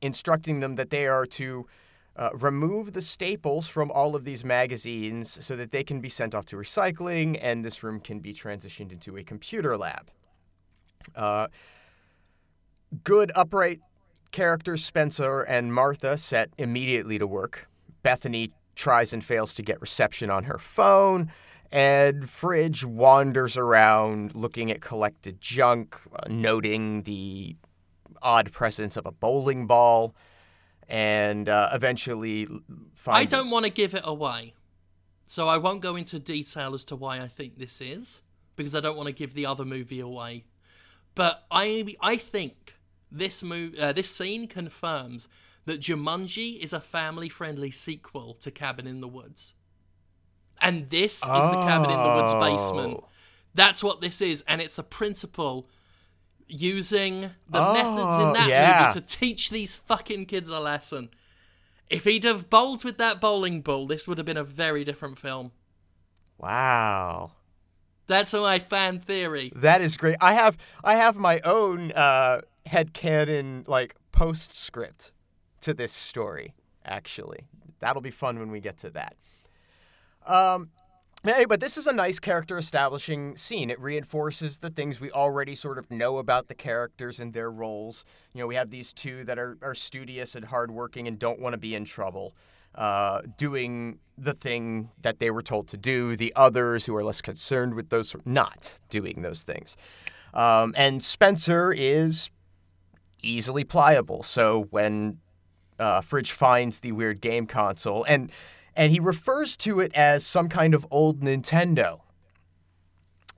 instructing them that they are to uh, remove the staples from all of these magazines so that they can be sent off to recycling and this room can be transitioned into a computer lab. Uh... Good, upright characters Spencer and Martha set immediately to work. Bethany tries and fails to get reception on her phone, and Fridge wanders around looking at collected junk, uh, noting the odd presence of a bowling ball, and uh, eventually finds... I don't want to give it away, so I won't go into detail as to why I think this is, because I don't want to give the other movie away. But I I think... This move, uh, this scene confirms that Jumanji is a family-friendly sequel to Cabin in the Woods. And this oh. is the Cabin in the Woods basement. That's what this is, and it's a principal using the oh, methods in that yeah. movie to teach these fucking kids a lesson. If he'd have bowled with that bowling ball, this would have been a very different film. Wow. That's my fan theory. That is great. I have I have my own... Uh... headcanon, like, postscript to this story, actually. That'll be fun when we get to that. Um, anyway, but this is a nice character-establishing scene. It reinforces the things we already sort of know about the characters and their roles. You know, we have these two that are, are studious and hardworking and don't want to be in trouble. uh, doing the thing that they were told to do. The others who are less concerned with those not doing those things. Um, and Spencer is easily pliable. So when uh, Fridge finds the weird game console, and and he refers to it as some kind of old Nintendo.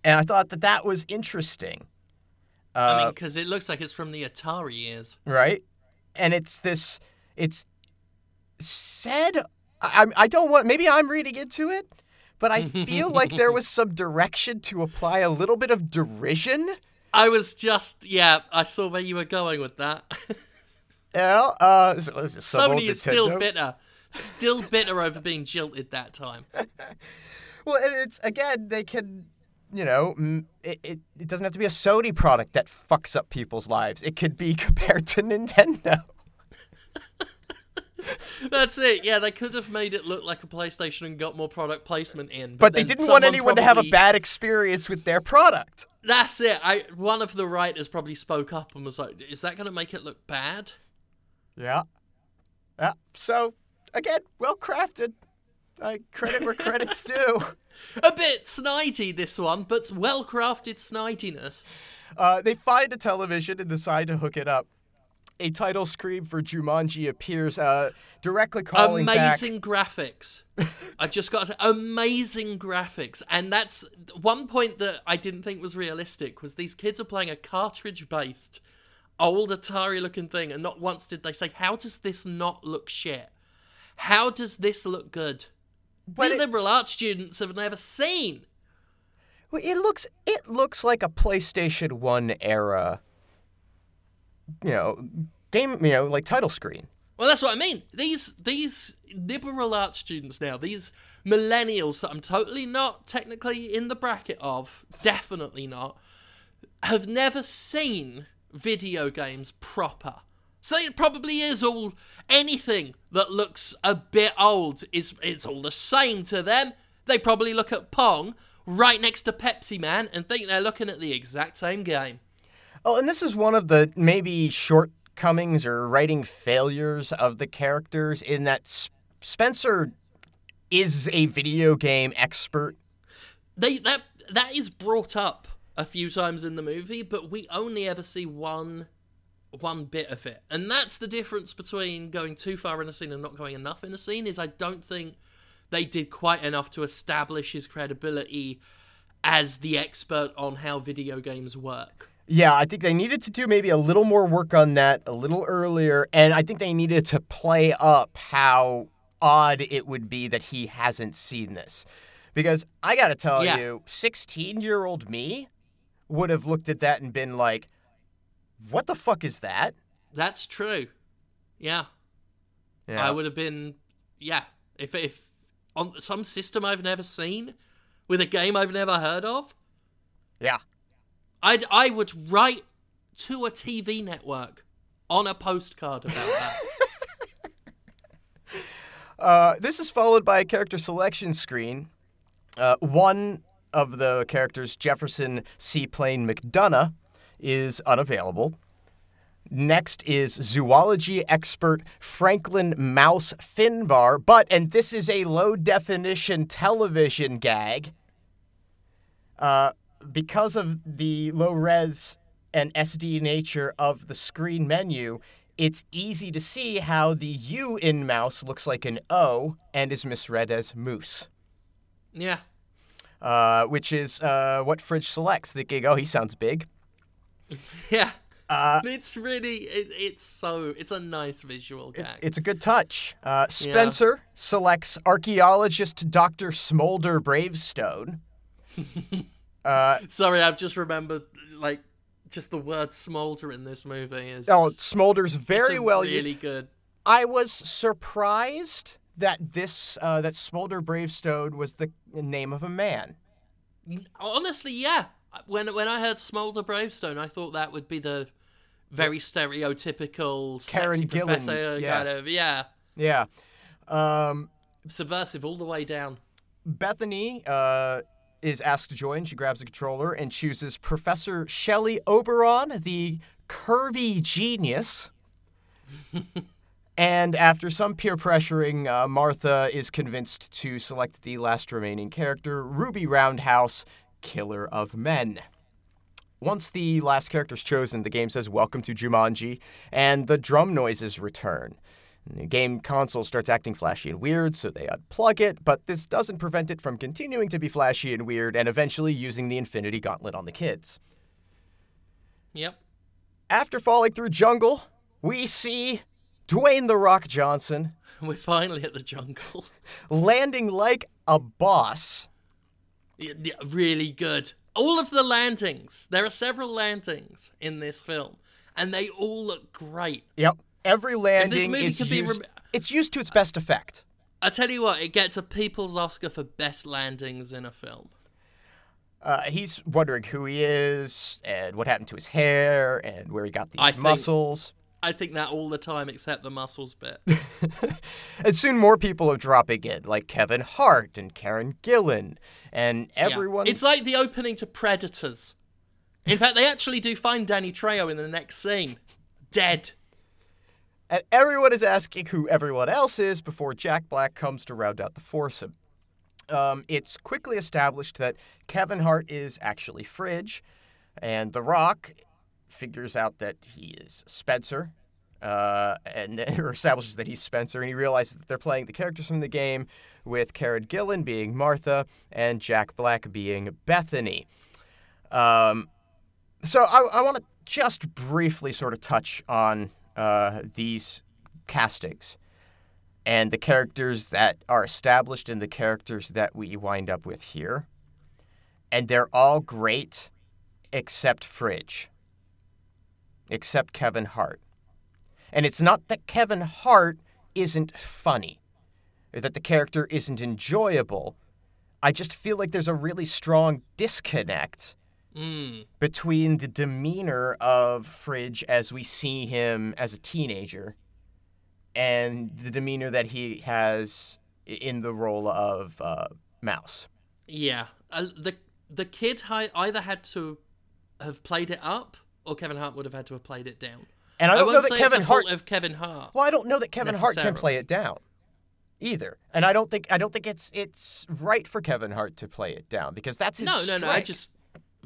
And I thought that that was interesting. Uh, I mean, because it looks like it's from the Atari years. Right? And it's this, it's said, I, I don't want, maybe I'm reading into it, but I feel like there was some direction to apply a little bit of derision. I was just, yeah, I saw where you were going with that. Well, uh, is it, is it Sony is still bitter. Still bitter over being jilted that time. Well, it's, again, they can... You know, it, it, it doesn't have to be a Sony product that fucks up people's lives. It could be compared to Nintendo. That's it. Yeah, they could have made it look like a PlayStation and got more product placement in. But, but they didn't want anyone probably... to have a bad experience with their product. That's it. I one of the writers probably spoke up and was like, is that going to make it look bad? Yeah. Yeah. So, again, well crafted. Like, credit where credit's due. A bit snidey, this one, but well-crafted snidiness. Uh, they find a television and decide to hook it up. A title screen for Jumanji appears, uh, directly calling amazing back... graphics. I just got to... amazing graphics. And that's one point that I didn't think was realistic, was these kids are playing a cartridge-based, old Atari-looking thing, and not once did they say, how does this not look shit? How does this look good? But These it, liberal arts students have never seen. Well, it looks it looks like a PlayStation one era, you know, game, you know, like title screen. Well, that's what I mean. These these liberal arts students now, these millennials that I'm totally not technically in the bracket of, definitely not, have never seen video games proper. So it probably is all, anything that looks a bit old, is it's all the same to them. They probably look at Pong right next to Pepsi Man and think they're looking at the exact same game. Oh, and this is one of the maybe shortcomings or writing failures of the characters, in that Sp- Spencer is a video game expert. They that That is brought up a few times in the movie, but we only ever see one... one bit of it. And that's the difference between going too far in a scene and not going enough in a scene, is I don't think they did quite enough to establish his credibility as the expert on how video games work. Yeah, I think they needed to do maybe a little more work on that a little earlier, and I think they needed to play up how odd it would be that he hasn't seen this. Because I gotta tell yeah. you, sixteen-year-old me would have looked at that and been like, what the fuck is that? That's true. Yeah. yeah. I would have been, yeah, if if on some system I've never seen, with a game I've never heard of. Yeah. I'd, I would write to a T V network on a postcard about that. uh, this is followed by a character selection screen. Uh, one of the characters, Jefferson Seaplane McDonough, is unavailable. Next is zoology expert Franklin Mouse Finbar, but, and this is a low-definition television gag, uh, because of the low-res and S D nature of the screen menu, it's easy to see how the U in mouse looks like an O and is misread as moose. Yeah. Uh, which is uh, what Fridge selects, thinking, oh, he sounds big. Yeah, uh, it's really, it, it's so, it's a nice visual gag. It, it's a good touch. Uh, Spencer yeah. selects archaeologist Doctor Smolder Bravestone. uh, Sorry, I've just remembered, like, just the word smolder in this movie is... Oh, smolder's very it's well really used. Really good. I was surprised that this, uh, that Smolder Bravestone was the name of a man. Honestly, yeah. When when I heard Smolder Bravestone, I thought that would be the very stereotypical Karen Gillan, kind yeah. of, yeah, yeah, um, subversive all the way down. Bethany uh, is asked to join. She grabs a controller and chooses Professor Shelley Oberon, the curvy genius, And after some peer pressuring, uh, Martha is convinced to select the last remaining character, Ruby Roundhouse, Killer of Men. Once the last character is chosen, the game says, "Welcome to Jumanji," and the drum noises return. The game console starts acting flashy and weird, so they unplug it, but this doesn't prevent it from continuing to be flashy and weird and eventually using the Infinity Gauntlet on the kids. Yep. After falling through jungle, we see Dwayne "The Rock" Johnson. We're finally at the jungle. Landing like a boss. Yeah, yeah, really good. All of the landings. There are several landings in this film, and they all look great. Yep. Every landing is used, rem- it's used to its best effect. I tell you what, it gets a People's Oscar for best landings in a film. Uh, he's wondering who he is and what happened to his hair and where he got these I muscles. Think- I think that all the time, except the muscles bit. And soon more people are dropping in, like Kevin Hart and Karen Gillan and everyone. Yeah. It's like the opening to Predators. In fact, they actually do find Danny Trejo in the next scene. Dead. And everyone is asking who everyone else is before Jack Black comes to round out the foursome. Um, it's quickly established that Kevin Hart is actually Fridge, and The Rock figures out that he is Spencer, uh, and or establishes that he's Spencer, and he realizes that they're playing the characters from the game, with Karen Gillan being Martha and Jack Black being Bethany. Um, so I, I want to just briefly sort of touch on uh, these castings and the characters that are established and the characters that we wind up with here. And they're all great except Fridge. Except Kevin Hart. And it's not that Kevin Hart isn't funny, or that the character isn't enjoyable. I just feel like there's a really strong disconnect mm. between the demeanor of Fridge as we see him as a teenager and the demeanor that he has in the role of uh, Mouse. Yeah. Uh, the, the kid either had to have played it up, or Kevin Hart would have had to have played it down. And I don't I know that Kevin Hart of Kevin Hart. Well, I don't know that Kevin Hart can play it down either. And I don't think I don't think it's it's right for Kevin Hart to play it down, because that's his No, no, strength. no. I just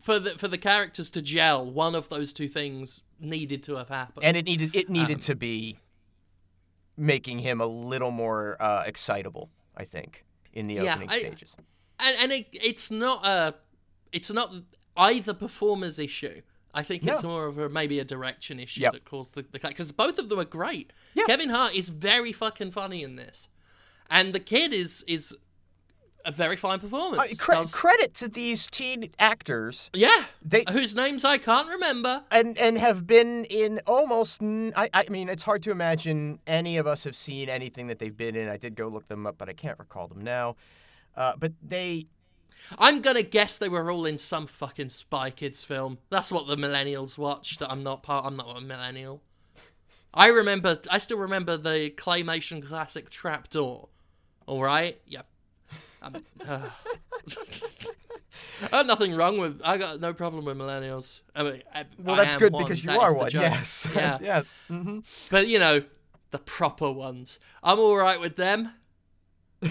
for the for the characters to gel, one of those two things needed to have happened. And it needed it needed um, to be making him a little more uh, excitable, I think, in the opening yeah, I, stages. And and it, it's not a it's not either performer's issue. I think no. it's more of a, maybe a direction issue yep. that caused the... Because both of them are great. Yep. Kevin Hart is very fucking funny in this. And the kid is is a very fine performance. Uh, cre- Does... Credit to these teen actors. Yeah, they... whose names I can't remember. And and have been in almost... N- I, I mean, it's hard to imagine any of us have seen anything that they've been in. I did go look them up, but I can't recall them now. Uh, but they... I'm going to guess they were all in some fucking Spy Kids film. That's what the millennials watched. I'm not part, I'm not a millennial. I remember, I still remember the claymation classic Trapdoor. All right? Yep. Um, uh. I got nothing wrong with, I got no problem with millennials. I mean, I, well, that's good one. because you that are one, yes. Yeah. yes. Mm-hmm. But, you know, the proper ones. I'm all right with them.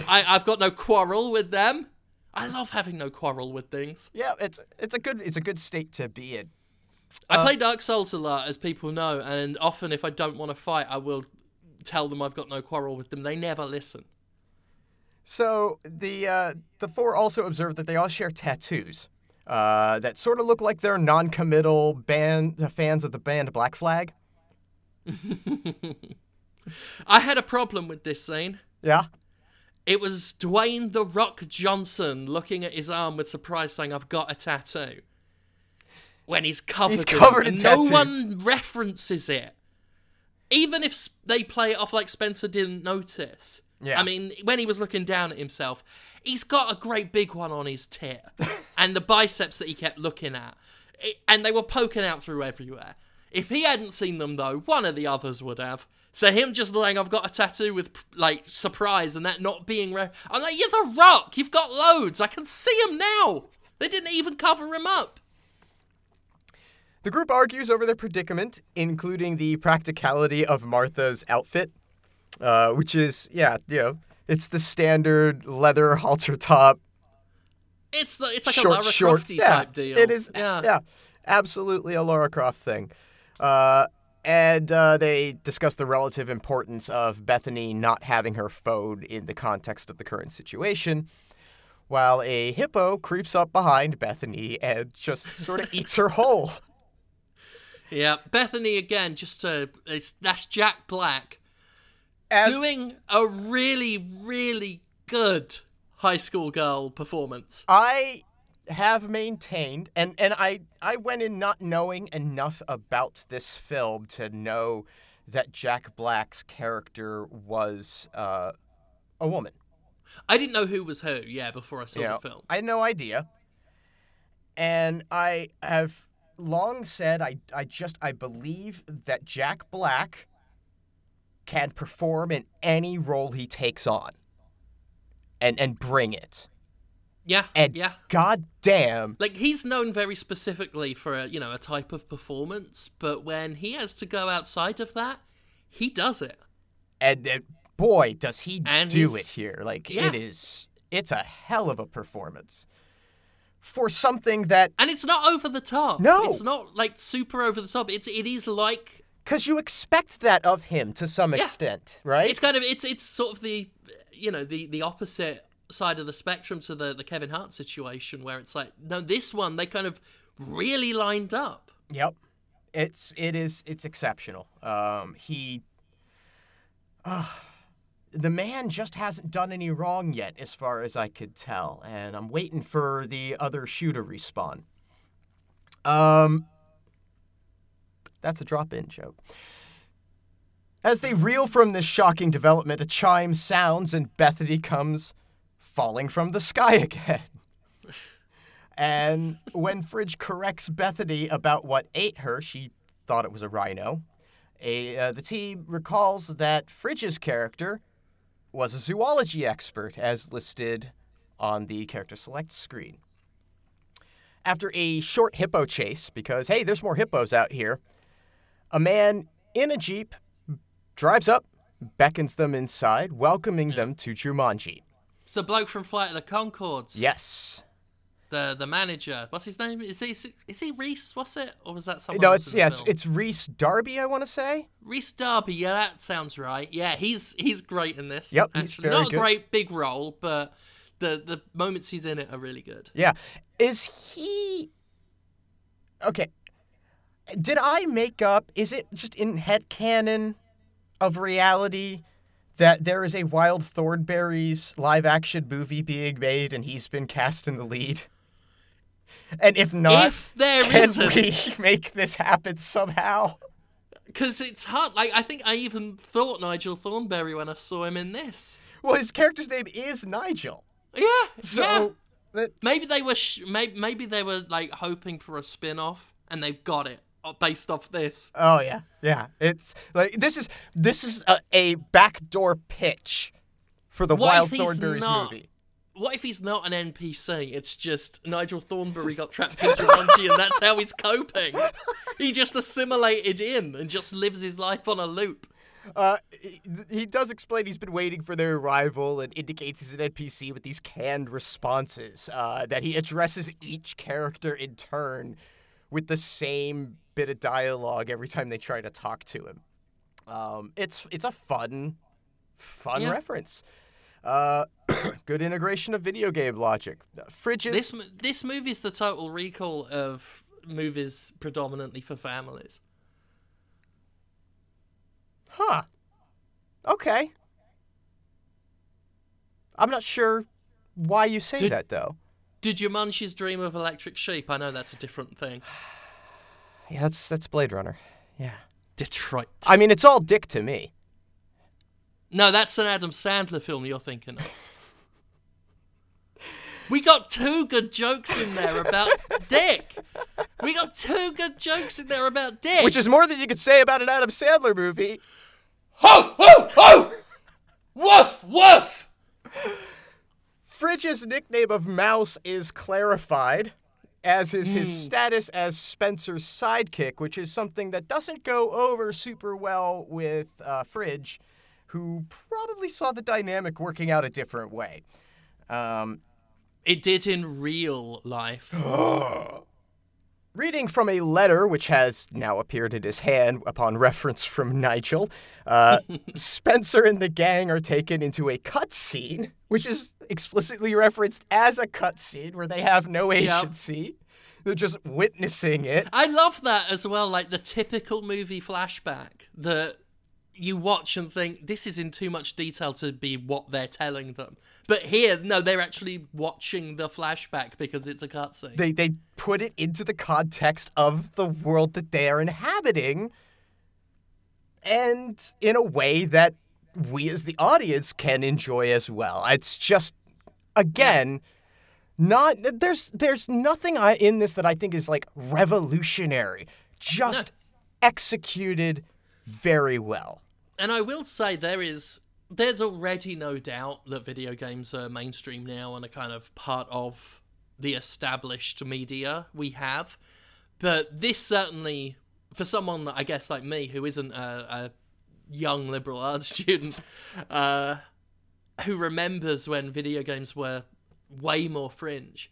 I, I've got no quarrel with them. I love having no quarrel with things. Yeah, it's it's a good it's a good state to be in. I uh, play Dark Souls a lot, as people know, and often if I don't want to fight, I will tell them I've got no quarrel with them. They never listen. So the uh, the four also observe that they all share tattoos uh, that sort of look like they're non-committal band fans of the band Black Flag. I had a problem with this scene. Yeah. It was Dwayne "The Rock" Johnson looking at his arm with surprise, saying, "I've got a tattoo," when he's covered, he's covered in, in tattoos. No one references it. Even if they play it off like Spencer didn't notice. Yeah. I mean, when he was looking down at himself, he's got a great big one on his tit and the biceps that he kept looking at. It, and they were poking out through everywhere. If he hadn't seen them, though, one of the others would have. So him just like, "I've got a tattoo," with, like, surprise and that not being... Re- I'm like, "You're The Rock. You've got loads. I can see him now." They didn't even cover him up. The group argues over their predicament, including the practicality of Martha's outfit. uh, which is, yeah, you know, it's the standard leather halter top. It's the, it's like short, a Lara short, Crofty yeah, type deal. It is, yeah. yeah, absolutely a Lara Croft thing. Uh, and uh, they discuss the relative importance of Bethany not having her phone in the context of the current situation, while a hippo creeps up behind Bethany and just sort of eats her whole. Yeah, Bethany again. Just uh, it's that's Jack Black and doing a really, really good high school girl performance. I have maintained, and, and I I went in not knowing enough about this film to know that Jack Black's character was uh, a woman. I didn't know who was who. Yeah, before I saw you know, the film, I had no idea, and I have. Long said, I I just, I believe that Jack Black can perform in any role he takes on and and bring it. Yeah, and yeah. God damn. Like, he's known very specifically for, a, you know, a type of performance, but when he has to go outside of that, he does it. And, and boy, does he and do it here. Like, yeah. it is, it's a hell of a performance. For something that... And it's not over the top. No. It's not, like, super over the top. It's, it is like... Because you expect that of him to some yeah. extent, right? It's kind of... It's it's sort of the, you know, the, the opposite side of the spectrum to the, the Kevin Hart situation, where it's like, no, this one, they kind of really lined up. Yep. It's... It is... It's exceptional. Um, he... Uh, The man just hasn't done any wrong yet, as far as I could tell, and I'm waiting for the other shoe to respawn. Um, that's a drop-in joke. As they reel from this shocking development, a chime sounds, and Bethany comes falling from the sky again. And when Fridge corrects Bethany about what ate her, she thought it was a rhino. A, uh, the team recalls that Fridge's character was a zoology expert, as listed on the character select screen. After a short hippo chase, because, hey, there's more hippos out here, a man in a Jeep drives up, beckons them inside, welcoming yeah. them to Jumanji. It's the bloke from Flight of the Conchords. Yes. The the manager. What's his name? Is he, is he Reese? What's it? Or was that someone no, else it's, in the yeah, film? It's, it's Reese Darby, I want to say. Reese Darby. Yeah, that sounds right. Yeah, he's he's great in this. Yep, he's very Not good. a great big role, but the, the moments he's in it are really good. Yeah. Is he... Okay. Did I make up... Is it just in headcanon of reality that there is a Wild Thornberry's live-action movie being made and he's been cast in the lead? And if not, if there can isn't. we make this happen somehow? Because it's hard. Like, I think I even thought Nigel Thornberry when I saw him in this. Well, his character's name is Nigel. Yeah. So yeah. That... maybe they were sh- maybe, maybe they were like hoping for a spin-off, and they've got it based off this. Oh yeah, yeah. It's like this is this is a, a backdoor pitch for the what Wild Thornberry's not... movie. What if he's not an N P C? It's just Nigel Thornberry got trapped in Jumanji and that's how he's coping. He just assimilated in and just lives his life on a loop. Uh, he, he does explain he's been waiting for their arrival and indicates he's an N P C with these canned responses, uh, that he addresses each character in turn with the same bit of dialogue every time they try to talk to him. Um, it's, it's a fun, fun yeah. reference. Uh, good integration of video game logic. Fridges. This this movie's the total recall of movies predominantly for families. Huh. Okay. I'm not sure why you say did, that though. Did Jumanji's dream of electric sheep? I know that's a different thing. Yeah, that's that's Blade Runner. Yeah. Detroit. I mean, it's all dick to me. No, that's an Adam Sandler film you're thinking of. We got two good jokes in there about dick. We got two good jokes in there about dick. Which is more than you could say about an Adam Sandler movie. Ho, ho, ho! Woof, woof! Fridge's nickname of Mouse is clarified, as is his mm. status as Spencer's sidekick, which is something that doesn't go over super well with uh, Fridge. who probably saw the dynamic working out a different way. Um, it did in real life. Reading from a letter which has now appeared in his hand upon reference from Nigel, uh, Spencer and the gang are taken into a cutscene, which is explicitly referenced as a cutscene where they have no agency. Yep. They're just witnessing it. I love that as well, like the typical movie flashback that you watch and think, this is in too much detail to be what they're telling them. But here, no, they're actually watching the flashback because it's a cutscene. They they put it into the context of the world that they are inhabiting, and in a way that we as the audience can enjoy as well. It's just, again... Yeah. Not there's there's nothing I, in this that I think is like revolutionary, just no. executed very well. And I will say there is there's already no doubt that video games are mainstream now and are kind of part of the established media we have. But this certainly, for someone that I guess like me who isn't a, a young liberal arts student, uh, who remembers when video games were way more fringe.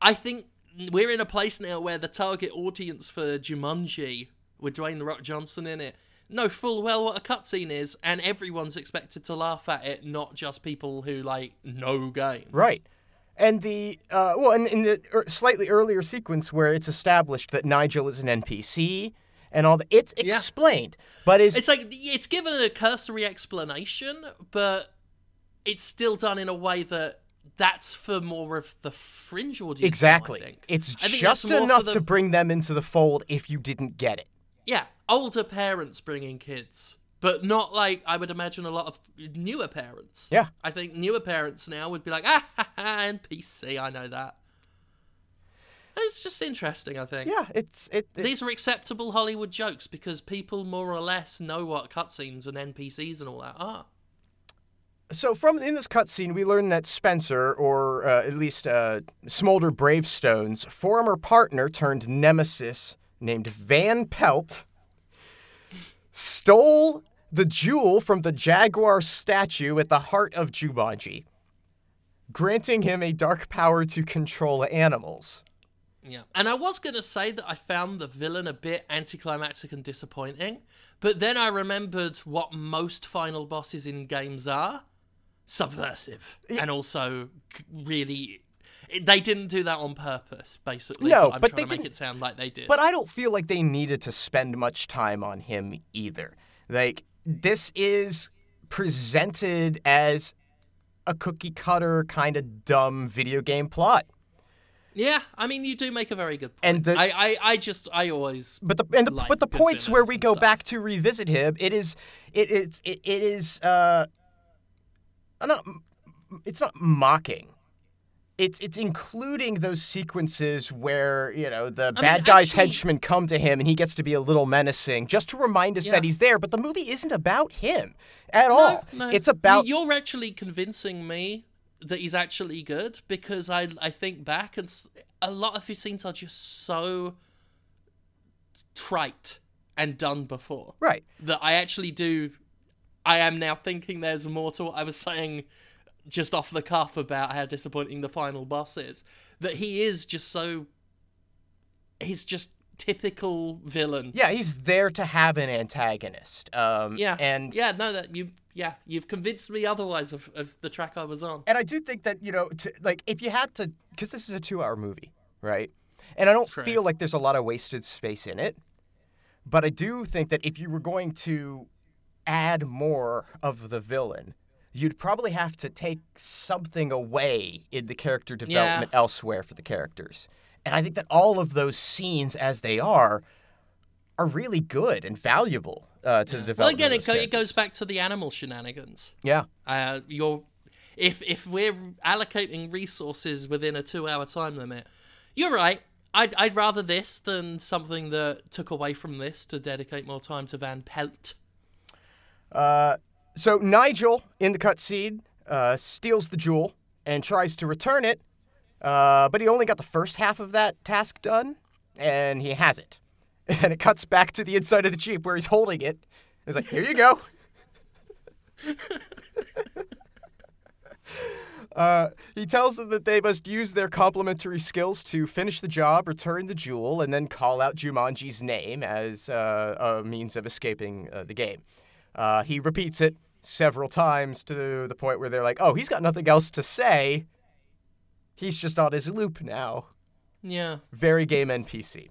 I think we're in a place now where the target audience for Jumanji, with Dwayne "The Rock" Johnson in it, know full well what a cutscene is, and everyone's expected to laugh at it, not just people who, like, know games. Right. And the, uh, well, in, in the er, slightly earlier sequence where it's established that Nigel is an N P C and all that, it's yeah. explained, but is it's like, it's given a cursory explanation, but it's still done in a way that that's for more of the fringe audience. Exactly. I think. It's I think just enough the... to bring them into the fold if you didn't get it. Yeah, older parents bringing kids, but not like I would imagine a lot of newer parents. Yeah. I think newer parents now would be like, ah, ha, ha, N P C, I know that. And it's just interesting, I think. Yeah, it's... It, it... These are acceptable Hollywood jokes because people more or less know what cutscenes and N P Cs and all that are. So from in this cutscene, we learn that Spencer, or uh, at least uh, Smolder Bravestone's former partner turned nemesis named Van Pelt, stole the jewel from the jaguar statue at the heart of Jumanji, granting him a dark power to control animals. Yeah, and I was going to say that I found the villain a bit anticlimactic and disappointing, but then I remembered what most final bosses in games are. Subversive, yeah. And also really, they didn't do that on purpose, basically. No, but I'm but trying they to make it sound like they did. But I don't feel like they needed to spend much time on him either. Like, this is presented as a cookie cutter kind of dumb video game plot. Yeah, I mean, you do make a very good point. And the, I, I, I just, I always. But the, and the but the points where we go stuff. back to revisit him, it is, it it's it, it is, uh, not, it's not mocking. It's it's including those sequences where, you know, the I bad mean, guy's actually, henchmen come to him and he gets to be a little menacing just to remind us yeah. that he's there. But the movie isn't about him at no, all. No. It's about. You're actually convincing me that he's actually good, because I I think back and a lot of his scenes are just so trite and done before. Right. That I actually do... I am now thinking there's more to what I was saying just off the cuff about how disappointing the final boss is. That he is just so... He's just typical villain. Yeah, he's there to have an antagonist. Um, yeah. And... Yeah, no, that you... Yeah, you've convinced me otherwise of, of the track I was on. And I do think that, you know, to, like, if you had to... Because this is a two-hour movie, right? And I don't True. feel like there's a lot of wasted space in it. But I do think that if you were going to add more of the villain, you'd probably have to take something away in the character development yeah. elsewhere for the characters. And I think that all of those scenes, as they are, are really good and valuable. Uh, to yeah. the development. Well, again, it, go, it goes back to the animal shenanigans. Yeah. Uh, you're, if if we're allocating resources within a two-hour time limit, you're right. I'd I'd rather this than something that took away from this to dedicate more time to Van Pelt. Uh, so Nigel in the cutscene uh, steals the jewel and tries to return it, uh, but he only got the first half of that task done, and he has it. And it cuts back to the inside of the Jeep where he's holding it. It's like, here you go. Uh, he tells them that they must use their complementary skills to finish the job, return the jewel, and then call out Jumanji's name as uh, a means of escaping uh, the game. Uh, he repeats it several times to the point where they're like, oh, he's got nothing else to say. He's just on his loop now. Yeah. Very game N P C.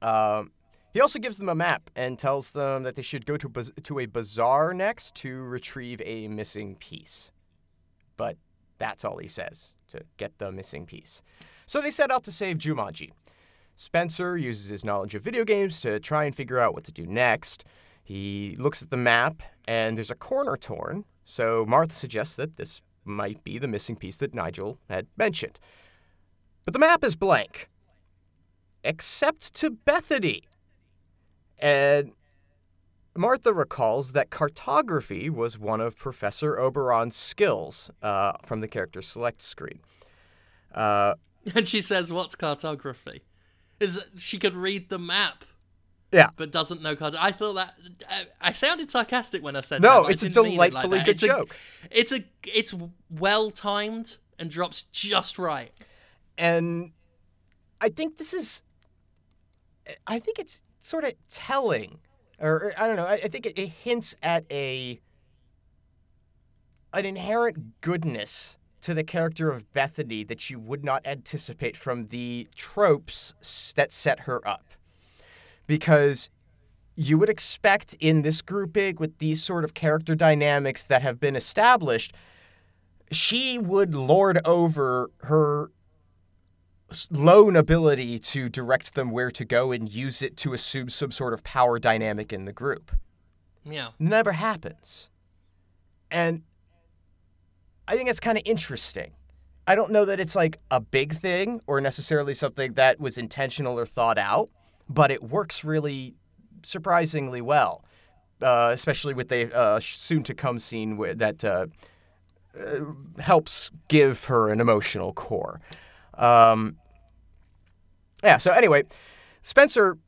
Um, he also gives them a map and tells them that they should go to baz- to a bazaar next to retrieve a missing piece. But that's all he says, to get the missing piece. So they set out to save Jumanji. Spencer uses his knowledge of video games to try and figure out what to do next. He looks at the map, and there's a corner torn, so Martha suggests that this might be the missing piece that Nigel had mentioned. But the map is blank, except to Bethany. And Martha recalls that cartography was one of Professor Oberon's skills uh, from the character select screen. Uh, and she says, what's cartography? Is she could read the map. Yeah. But doesn't know cartography. I thought that... I, I sounded sarcastic when I said no, that. No, it's a delightfully good joke. It's a, it's well-timed and drops just right. And I think this is... I think it's sort of telling... Or, I don't know, I think it hints at a an inherent goodness to the character of Bethany that you would not anticipate from the tropes that set her up. Because you would expect in this grouping, with these sort of character dynamics that have been established, she would lord over her lone ability to direct them where to go and use it to assume some sort of power dynamic in the group. Yeah. Never happens. And I think that's kind of interesting. I don't know that it's like a big thing or necessarily something that was intentional or thought out, but it works really surprisingly well, uh, especially with the uh, soon-to-come scene that uh, uh, helps give her an emotional core. Um, yeah, so anyway, Spencer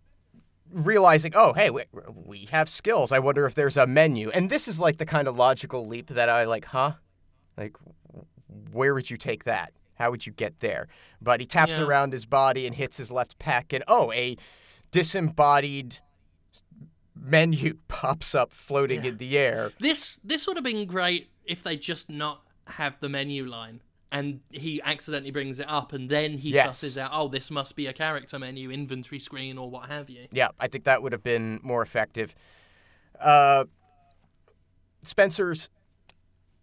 realizing, oh, hey, we, we have skills. I wonder if there's a menu. And this is like the kind of logical leap that I like, huh? Like, where would you take that? How would you get there? But he taps yeah. around his body and hits his left pack, and oh, a disembodied menu pops up floating yeah. in the air. This, this would have been great if they just not have the menu line. And he accidentally brings it up, and then he yes. susses out, oh, this must be a character menu, inventory screen, or what have you. Yeah, I think that would have been more effective. Uh, Spencer's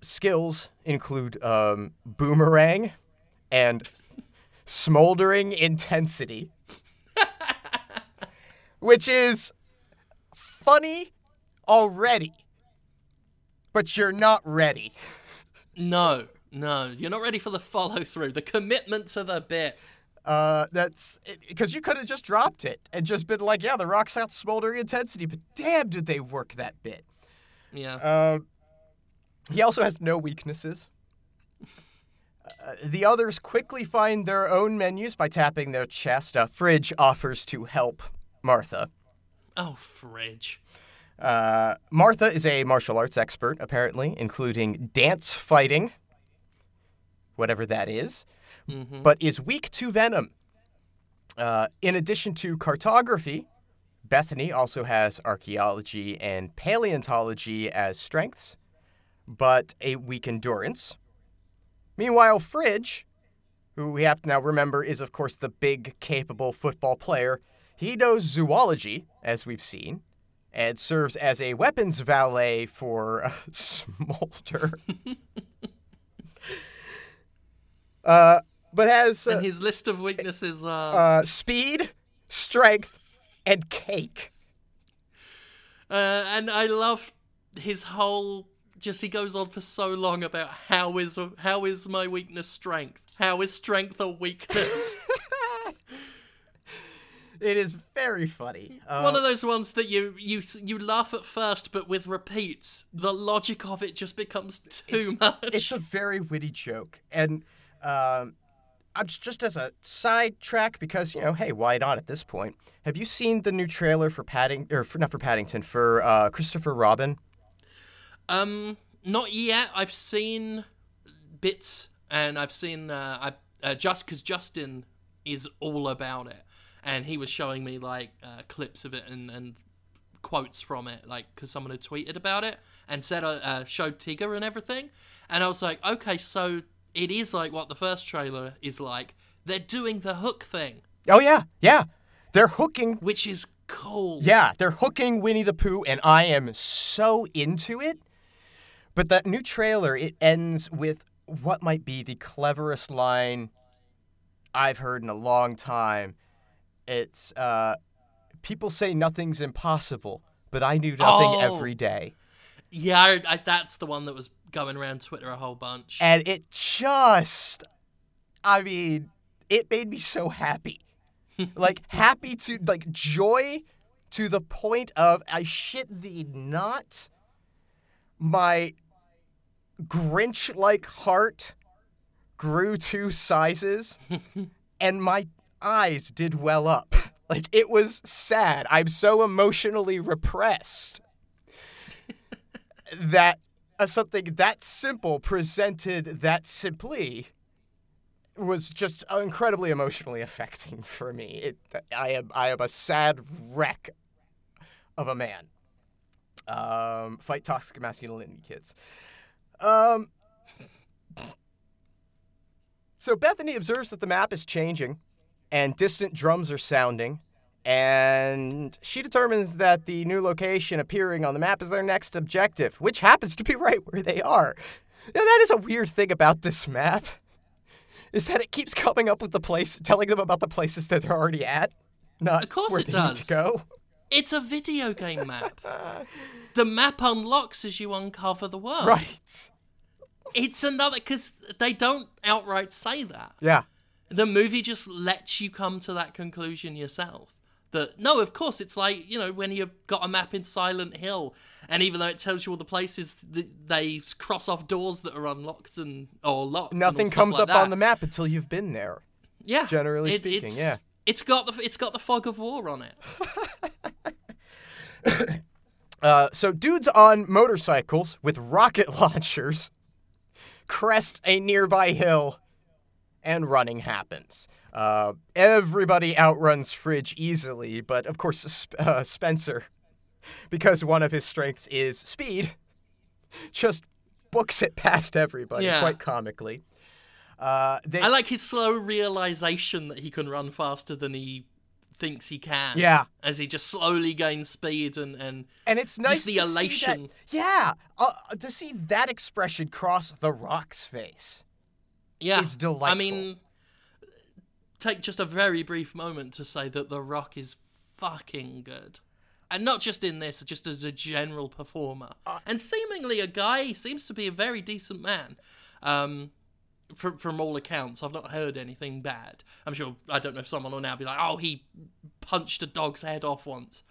skills include um, boomerang and smoldering intensity, which is funny already, but you're not ready. No. No, you're not ready for the follow-through, the commitment to the bit. Uh, that's... Because you could have just dropped it and just been like, yeah, the rock's out smoldering intensity, but damn did they work that bit. Yeah. Uh, he also has no weaknesses. Uh, the others quickly find their own menus by tapping their chest. A fridge offers to help Martha. Oh, fridge. Uh, Martha is a martial arts expert, apparently, including dance fighting. Whatever that is, mm-hmm. but is weak to venom. Uh, in addition to cartography, Bethany also has archaeology and paleontology as strengths, but a weak endurance. Meanwhile, Fridge, who we have to now remember is, of course, the big, capable football player, he knows zoology, as we've seen, and serves as a weapons valet for uh, Smolder. Uh, but has... Uh, and his list of weaknesses are... Uh, speed, strength, and cake. Uh, and I love his whole... Just he goes on for so long about how is how is my weakness strength? How is strength a weakness? It is very funny. Uh, One of those ones that you, you you laugh at first, but with repeats, the logic of it just becomes too it's, much. It's a very witty joke, and... Um, I'm just as a sidetrack because, you know, hey, why not at this point? Have you seen the new trailer for Padding, or for, not for Paddington, for uh, Christopher Robin? Um, not yet. I've seen bits, and I've seen uh, I uh, just because Justin is all about it, and he was showing me like uh, clips of it and, and quotes from it, like because someone had tweeted about it and said uh, showed Tigger and everything, and I was like, okay, so it is like what the first trailer is like. They're doing the hook thing. Oh yeah, yeah. They're hooking, which is cool. Yeah, they're hooking Winnie the Pooh, and I am so into it. But that new trailer, it ends with what might be the cleverest line I've heard in a long time. It's, uh, people say nothing's impossible, but I do nothing oh. every day. Yeah, I, I, that's the one that was going around Twitter a whole bunch. And it just, I mean, it made me so happy. Like, happy to, like, joy to the point of, I shit thee not, my Grinch-like heart grew two sizes, and my eyes did well up. Like, it was sad. I'm so emotionally repressed that uh, something that simple presented that simply was just incredibly emotionally affecting for me. It, I am, I am a sad wreck of a man. Um, fight toxic masculinity, kids. Um, so Bethany observes that the map is changing and distant drums are sounding, and she determines that the new location appearing on the map is their next objective, which happens to be right where they are. Now, that is a weird thing about this map, is that it keeps coming up with the place, telling them about the places that they're already at, not where they need to go. It's a video game map. The map unlocks as you uncover the world. Right. It's another, because they don't outright say that. Yeah. The movie just lets you come to that conclusion yourself. That, no, of course, it's like, you know, when you've got a map in Silent Hill, and even though it tells you all the places, they cross off doors that are unlocked and or locked. Nothing comes like up that. on the map until you've been there. Yeah. Generally it, speaking, it's, yeah. It's got the it's got the fog of war on it. uh, so dudes on motorcycles with rocket launchers crest a nearby hill, and running happens. Uh, everybody outruns Fridge easily, but of course uh, Spencer, because one of his strengths is speed, just books it past everybody yeah. quite comically. Uh, they... I like his slow realization that he can run faster than he thinks he can. Yeah. As he just slowly gains speed and and, and it's nice just the to elation. See that, yeah. Uh, to see that expression cross The Rock's face yeah. is delightful. I mean, take just a very brief moment to say that The Rock is fucking good. And not just in this, just as a general performer. Uh, and seemingly a guy, he seems to be a very decent man. Um... From from all accounts, I've not heard anything bad. I'm sure, I don't know if someone will now be like, oh, he punched a dog's head off once.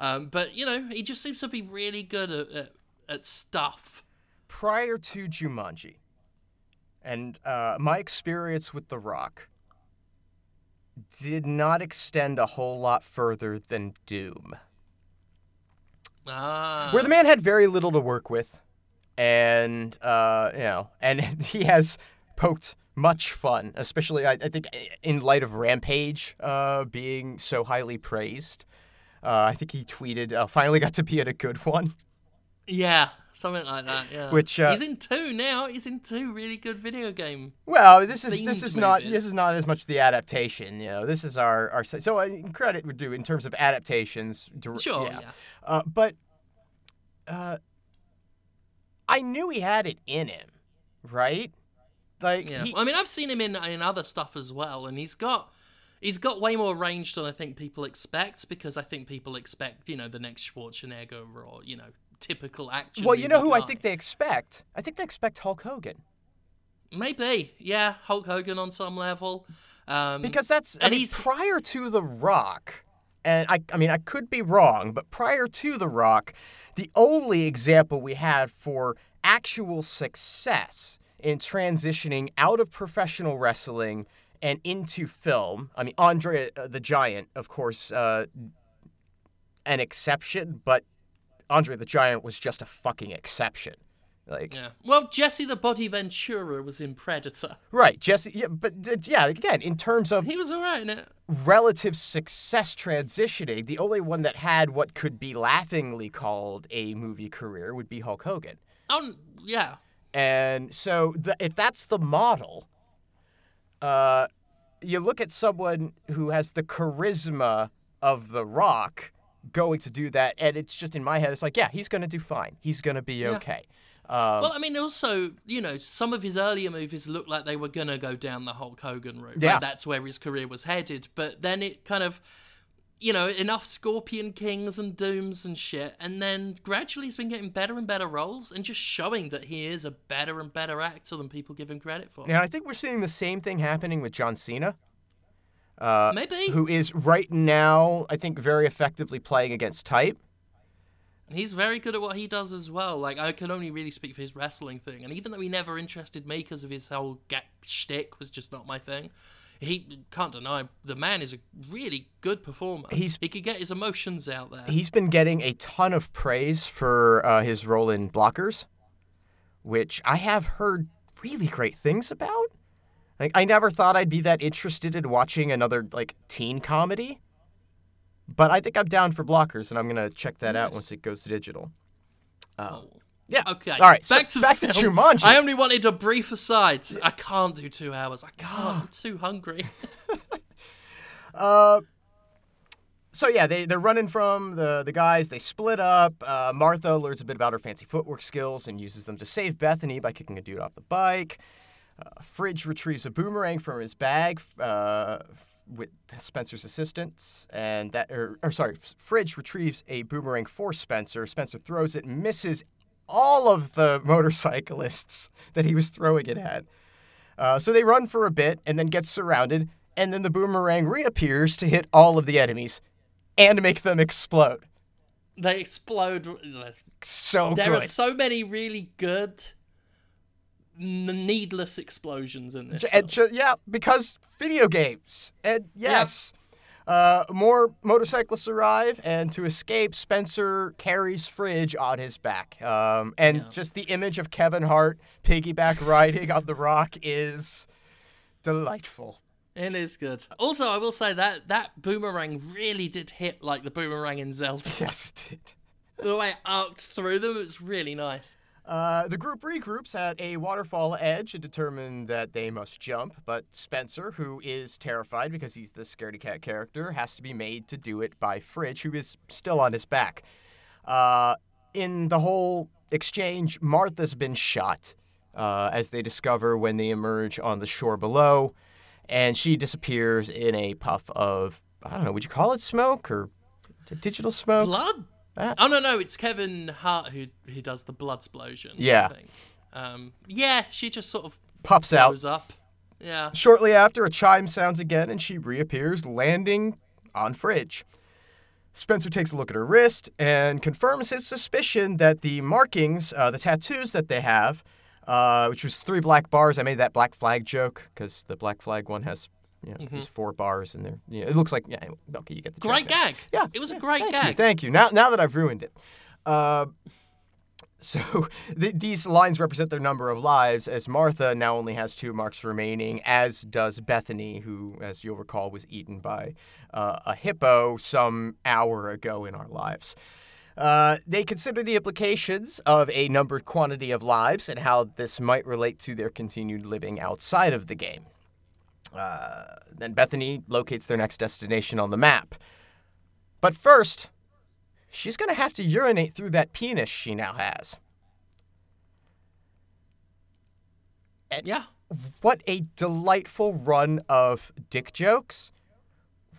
Um, but, you know, he just seems to be really good at, at, at stuff. Prior to Jumanji, and uh, my experience with The Rock did not extend a whole lot further than Doom. Ah. Where the man had very little to work with, and, uh, you know, and he has... poked much fun, especially I, I think in light of Rampage uh, being so highly praised. Uh, I think he tweeted, uh, "Finally got to be at a good one." Yeah, something like that. Yeah, which uh, he's in two now. He's in two really good video game. Well, this is this is not movies. This is not as much the adaptation. You know, this is our our so uh, credit would do in terms of adaptations. Direct, sure, yeah, yeah. Uh, but uh, I knew he had it in him, right? Like, yeah. he... I mean, I've seen him in, in other stuff as well, and he's got he's got way more range than I think people expect, because I think people expect, you know, the next Schwarzenegger or, you know, typical action. Well, you know who guy. I think they expect? I think they expect Hulk Hogan. Maybe, yeah, Hulk Hogan on some level. Um, because that's, I mean, he's... prior to The Rock, and I, I mean, I could be wrong, but prior to The Rock, the only example we had for actual success in transitioning out of professional wrestling and into film. I mean, Andre uh, the Giant, of course, uh, an exception, but Andre the Giant was just a fucking exception. Like, yeah. Well, Jesse the Body Ventura was in Predator. Right, Jesse, yeah, but uh, yeah, again, in terms of... He was all right in it. Relative success transitioning, the only one that had what could be laughingly called a movie career would be Hulk Hogan. Um, yeah. And so the, if that's the model, uh, you look at someone who has the charisma of The Rock going to do that, and it's just in my head, it's like, yeah, he's going to do fine. He's going to be okay. Yeah. Um, well, I mean, also, you know, some of his earlier movies looked like they were going to go down the Hulk Hogan route. Yeah. Right? That's where his career was headed. But then it kind of, you know, enough Scorpion Kings and Dooms and shit. And then gradually he's been getting better and better roles and just showing that he is a better and better actor than people give him credit for. Yeah, I think we're seeing the same thing happening with John Cena. Uh, Maybe. Who is right now, I think, very effectively playing against type. He's very good at what he does as well. Like, I can only really speak for his wrestling thing. And even though he never interested me because of his whole get shtick was just not my thing, he can't deny the man is a really good performer. He's, he could get his emotions out there. He's been getting a ton of praise for uh, his role in Blockers, which I have heard really great things about. Like, I never thought I'd be that interested in watching another, like, teen comedy. But I think I'm down for Blockers, and I'm going to check that nice. out once it goes digital. Uh, oh. Yeah. Okay. All right. Back, so, to, back to Jumanji. I only wanted a brief aside. I can't do two hours. I can't. I'm too hungry. uh, so, yeah, they, they're running from the, the guys. They split up. Uh, Martha learns a bit about her fancy footwork skills and uses them to save Bethany by kicking a dude off the bike. Uh, Fridge retrieves a boomerang from his bag uh, with Spencer's assistance, and that, or, or sorry, Fridge retrieves a boomerang for Spencer. Spencer throws it, misses all of the motorcyclists that he was throwing it at. Uh, so they run for a bit and then get surrounded, and then the boomerang reappears to hit all of the enemies and make them explode. They explode. So there good. There are so many really good... needless explosions in this. And ju- yeah, because video games. And yes, yeah. uh, more motorcyclists arrive, and to escape, Spencer carries Fridge on his back. Um, and yeah. just the image of Kevin Hart piggyback riding on The Rock is delightful. It is good. Also, I will say that that boomerang really did hit like the boomerang in Zelda. Yes, it did. The way it arced through them, it's really nice. Uh, the group regroups at a waterfall edge and determine that they must jump, but Spencer, who is terrified because he's the scaredy cat character, has to be made to do it by Fridge, who is still on his back. Uh, in the whole exchange, Martha's been shot, uh, as they discover when they emerge on the shore below, and she disappears in a puff of, I don't know, would you call it smoke or digital smoke? Blood? Ah. Oh, no, no, it's Kevin Hart who who does the blood explosion. Yeah. Thing. Um, yeah, she just sort of puffs out. Up. Yeah. Shortly after, a chime sounds again, and she reappears, landing on Fridge. Spencer takes a look at her wrist and confirms his suspicion that the markings, uh, the tattoos that they have, uh, which was three black bars. I made that black flag joke because the black flag one has... Yeah, you know, mm-hmm. There's four bars in there. You know, it looks like, yeah, okay, you get the great gag. Yeah, it was yeah, a great thank gag. You, thank you. Now, now that I've ruined it. Uh, so th- these lines represent their number of lives, as Martha now only has two marks remaining, as does Bethany, who, as you'll recall, was eaten by uh, a hippo some hour ago in our lives. Uh, they consider the implications of a numbered quantity of lives and how this might relate to their continued living outside of the game. Uh, then Bethany locates their next destination on the map. But first, she's going to have to urinate through that penis she now has. And yeah. What a delightful run of dick jokes.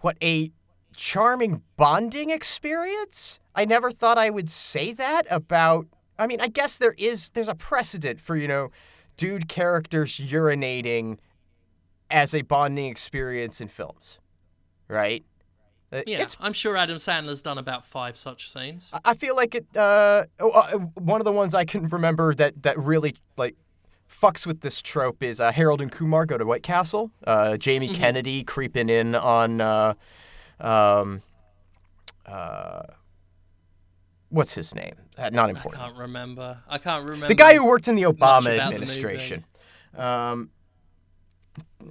What a charming bonding experience. I never thought I would say that about... I mean, I guess there is... There's a precedent for, you know, dude characters urinating... as a bonding experience in films, right? Yeah, it's, I'm sure Adam Sandler's done about five such scenes. I feel like it. Uh, one of the ones I can remember that, that really like fucks with this trope is uh, Harold and Kumar Go to White Castle. Uh, Jamie mm-hmm. Kennedy creeping in on uh, um, uh, what's his name? Uh, not important. I can't remember. I can't remember. The guy who worked in the Obama administration, the um,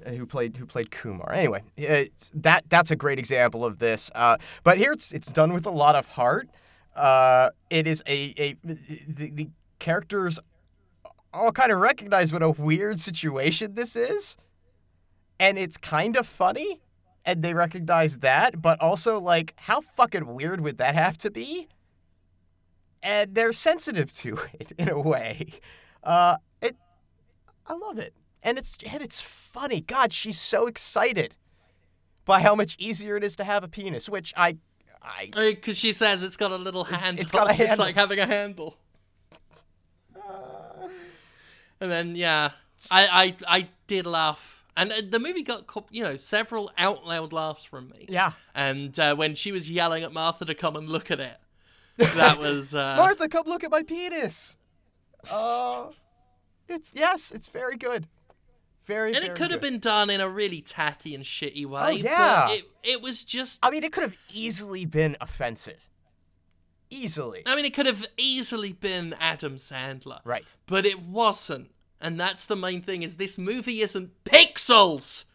who played who played Kumar. Anyway, it's, that that's a great example of this. Uh, but here it's it's done with a lot of heart. Uh, it is a a the, the characters all kind of recognize what a weird situation this is, and it's kind of funny. And they recognize that, but also, like, how fucking weird would that have to be? And they're sensitive to it, in a way. Uh, it, I love it. And it's and it's funny. God, she's so excited by how much easier it is to have a penis, which I... Because I, she says it's got a little handle. It's, it's got a handle. It's like having a handle. Uh... And then, yeah, I, I, I did laugh. And the movie got, you know, several out loud laughs from me. Yeah. And uh, when she was yelling at Martha to come and look at it, that was uh... Martha, come look at my penis. Oh, uh, it's yes, it's very good. Very. And very it could good. have been done in a really tacky and shitty way. Oh, yeah. But it it was just. I mean, it could have easily been offensive. Easily. I mean, it could have easily been Adam Sandler. Right. But it wasn't. And that's the main thing, is this movie isn't pixels!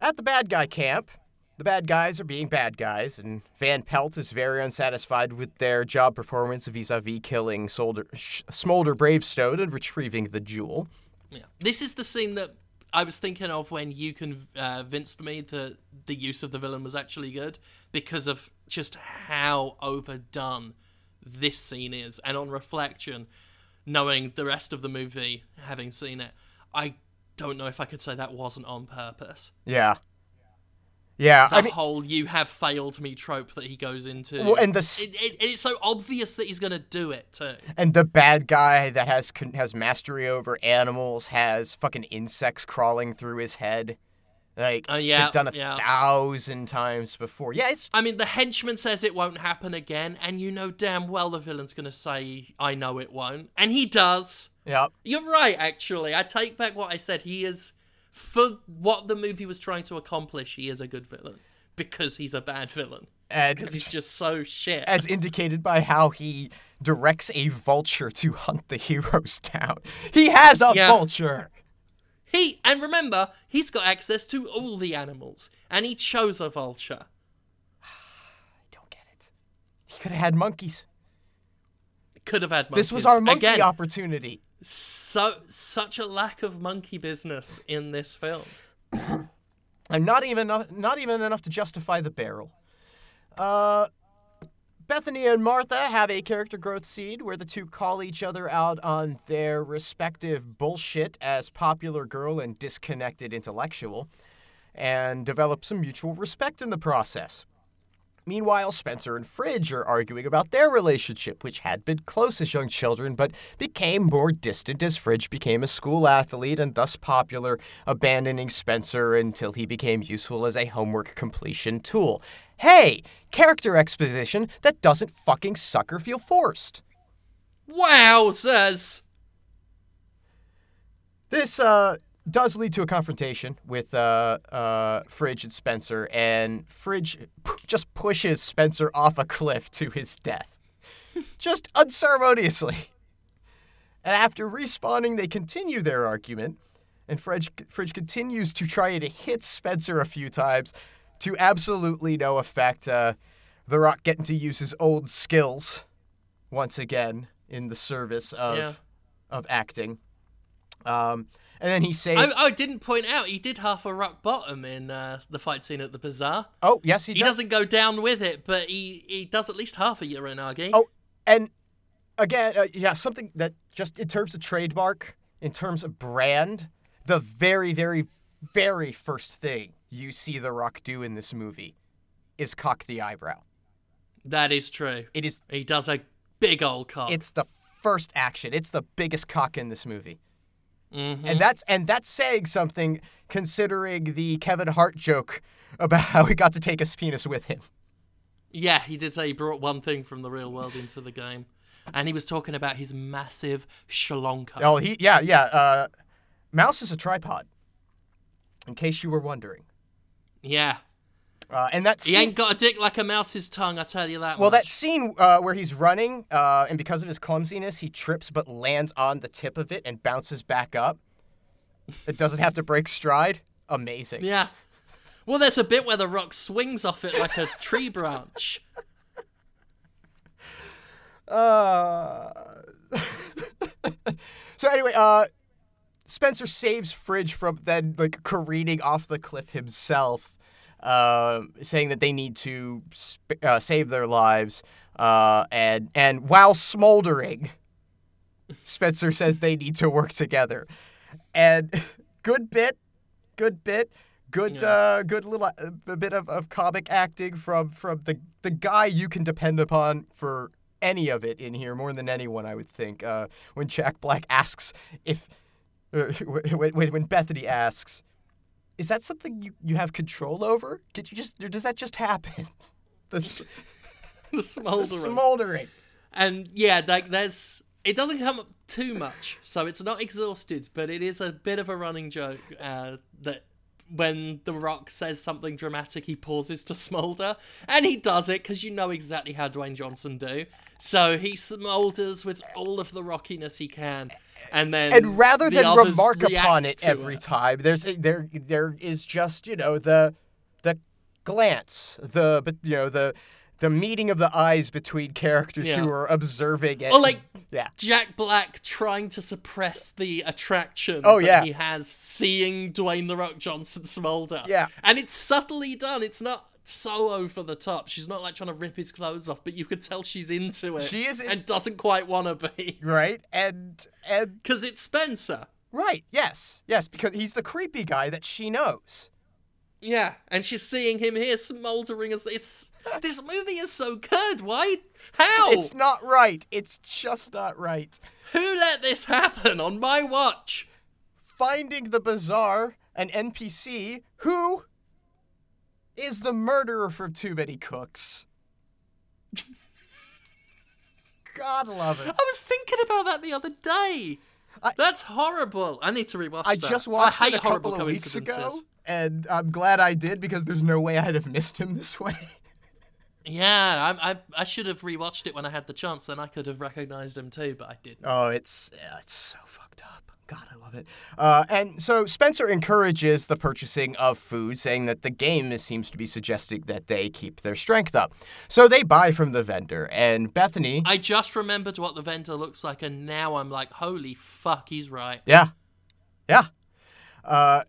At the bad guy camp, the bad guys are being bad guys, and Van Pelt is very unsatisfied with their job performance vis-a-vis killing Solder, Smolder Bravestone and retrieving the jewel. Yeah. This is the scene that I was thinking of when you convinced me that the use of the villain was actually good, because of just how overdone this scene is. And on reflection... knowing the rest of the movie, having seen it, I don't know if I could say that wasn't on purpose. Yeah. Yeah. The I mean, whole you have failed me trope that he goes into. Well, and the... It, it, it's so obvious that he's going to do it, too. And the bad guy that has has mastery over animals has fucking insects crawling through his head. Like, uh, yeah, done a yeah. thousand times before. Yeah, it's... I mean, the henchman says it won't happen again, and you know damn well the villain's going to say, I know it won't. And he does. Yep. You're right, actually. I take back what I said. He is, for what the movie was trying to accomplish, he is a good villain. Because he's a bad villain. And because he's just so shit. As indicated by how he directs a vulture to hunt the heroes down. He has a yeah. vulture! He, and remember, he's got access to all the animals, and he chose a vulture. I don't get it. He could have had monkeys. Could have had monkeys. This was our monkey Again, opportunity. So, such a lack of monkey business in this film. And not even, not even enough to justify the barrel. Uh... Bethany and Martha have a character growth scene where the two call each other out on their respective bullshit as popular girl and disconnected intellectual, and develop some mutual respect in the process. Meanwhile, Spencer and Fridge are arguing about their relationship, which had been close as young children, but became more distant as Fridge became a school athlete and thus popular, abandoning Spencer until he became useful as a homework completion tool. Hey, character exposition that doesn't fucking suck or feel forced. Wowzers! This, uh... does lead to a confrontation with uh, uh, Fridge and Spencer, and Fridge p- just pushes Spencer off a cliff to his death. Just unceremoniously. And after respawning, they continue their argument, and Fridge, Fridge continues to try to hit Spencer a few times to absolutely no effect. Uh, the Rock getting to use his old skills once again in the service of, yeah. of acting. Um... And then he saves... I, I didn't point out, he did half a rock bottom in uh, the fight scene at the bazaar. Oh, yes, he does. He doesn't go down with it, but he, he does at least half a uranagi. Oh, and again, uh, yeah, something that just in terms of trademark, in terms of brand, the very, very, very first thing you see The Rock do in this movie is cock the eyebrow. That is true. It is. He does a big old cock. It's the first action. It's the biggest cock in this movie. Mm-hmm. And that's and that's saying something, considering the Kevin Hart joke about how he got to take his penis with him. Yeah, he did say he brought one thing from the real world into the game, and he was talking about his massive shalonka. Oh, he yeah yeah. Uh, mouse is a tripod, in case you were wondering. Yeah, Uh, and that scene, he ain't got a dick like a mouse's tongue, I tell you that Well, much. That scene uh, where he's running, uh, and because of his clumsiness, he trips but lands on the tip of it and bounces back up. It doesn't have to break stride. Amazing. Yeah. Well, there's a bit where the rock swings off it like a tree branch. Uh... so anyway, uh, Spencer saves Fridge from then like careening off the cliff himself, uh, saying that they need to sp- uh, save their lives. Uh, and and while smoldering, Spencer says they need to work together. And good bit, good bit, good yeah. uh, good little uh, bit of, of comic acting from from the the guy you can depend upon for any of it in here, more than anyone, I would think. Uh, when Jack Black asks if... Uh, when, when Bethany asks, is that something you, you have control over? Did you just... Does that just happen? The, the smoldering. The smoldering. And, yeah, like, there's... It doesn't come up too much, so it's not exhausted, but it is a bit of a running joke uh, that when The Rock says something dramatic, he pauses to smolder, and he does it because you know exactly how Dwayne Johnson do. So he smolders with all of the rockiness he can, and then and rather the than remark upon it every it. time, there's there there is just you know the the glance, the but you know the. The meeting of the eyes between characters yeah. who are observing it. Or like yeah. Jack Black trying to suppress the attraction oh, that yeah. he has seeing Dwayne The Rock Johnson smolder. Yeah. And it's subtly done. It's not so over the top. She's not like trying to rip his clothes off, but you could tell she's into it. She is in- and doesn't quite want to be. Right. And and because it's Spencer. Right. Yes. Yes, because he's the creepy guy that she knows. Yeah, and she's seeing him here smoldering as it's. This movie is so good. Why? How? It's not right. It's just not right. Who let this happen on my watch? Finding the bizarre, an N P C who is the murderer from Too Many Cooks. God love it. I was thinking about that the other day. I, That's horrible. I need to rewatch I that. I just watched I hate it a couple of weeks ago. And I'm glad I did, because there's no way I'd have missed him this way. Yeah, I, I I should have rewatched it when I had the chance, then I could have recognized him too, but I didn't. Oh, it's yeah, it's so fucked up. God, I love it. Uh, and so Spencer encourages the purchasing of food, saying that the game seems to be suggesting that they keep their strength up. So they buy from the vendor, and Bethany... I just remembered what the vendor looks like, and now I'm like, holy fuck, he's right. Yeah. Yeah. Uh...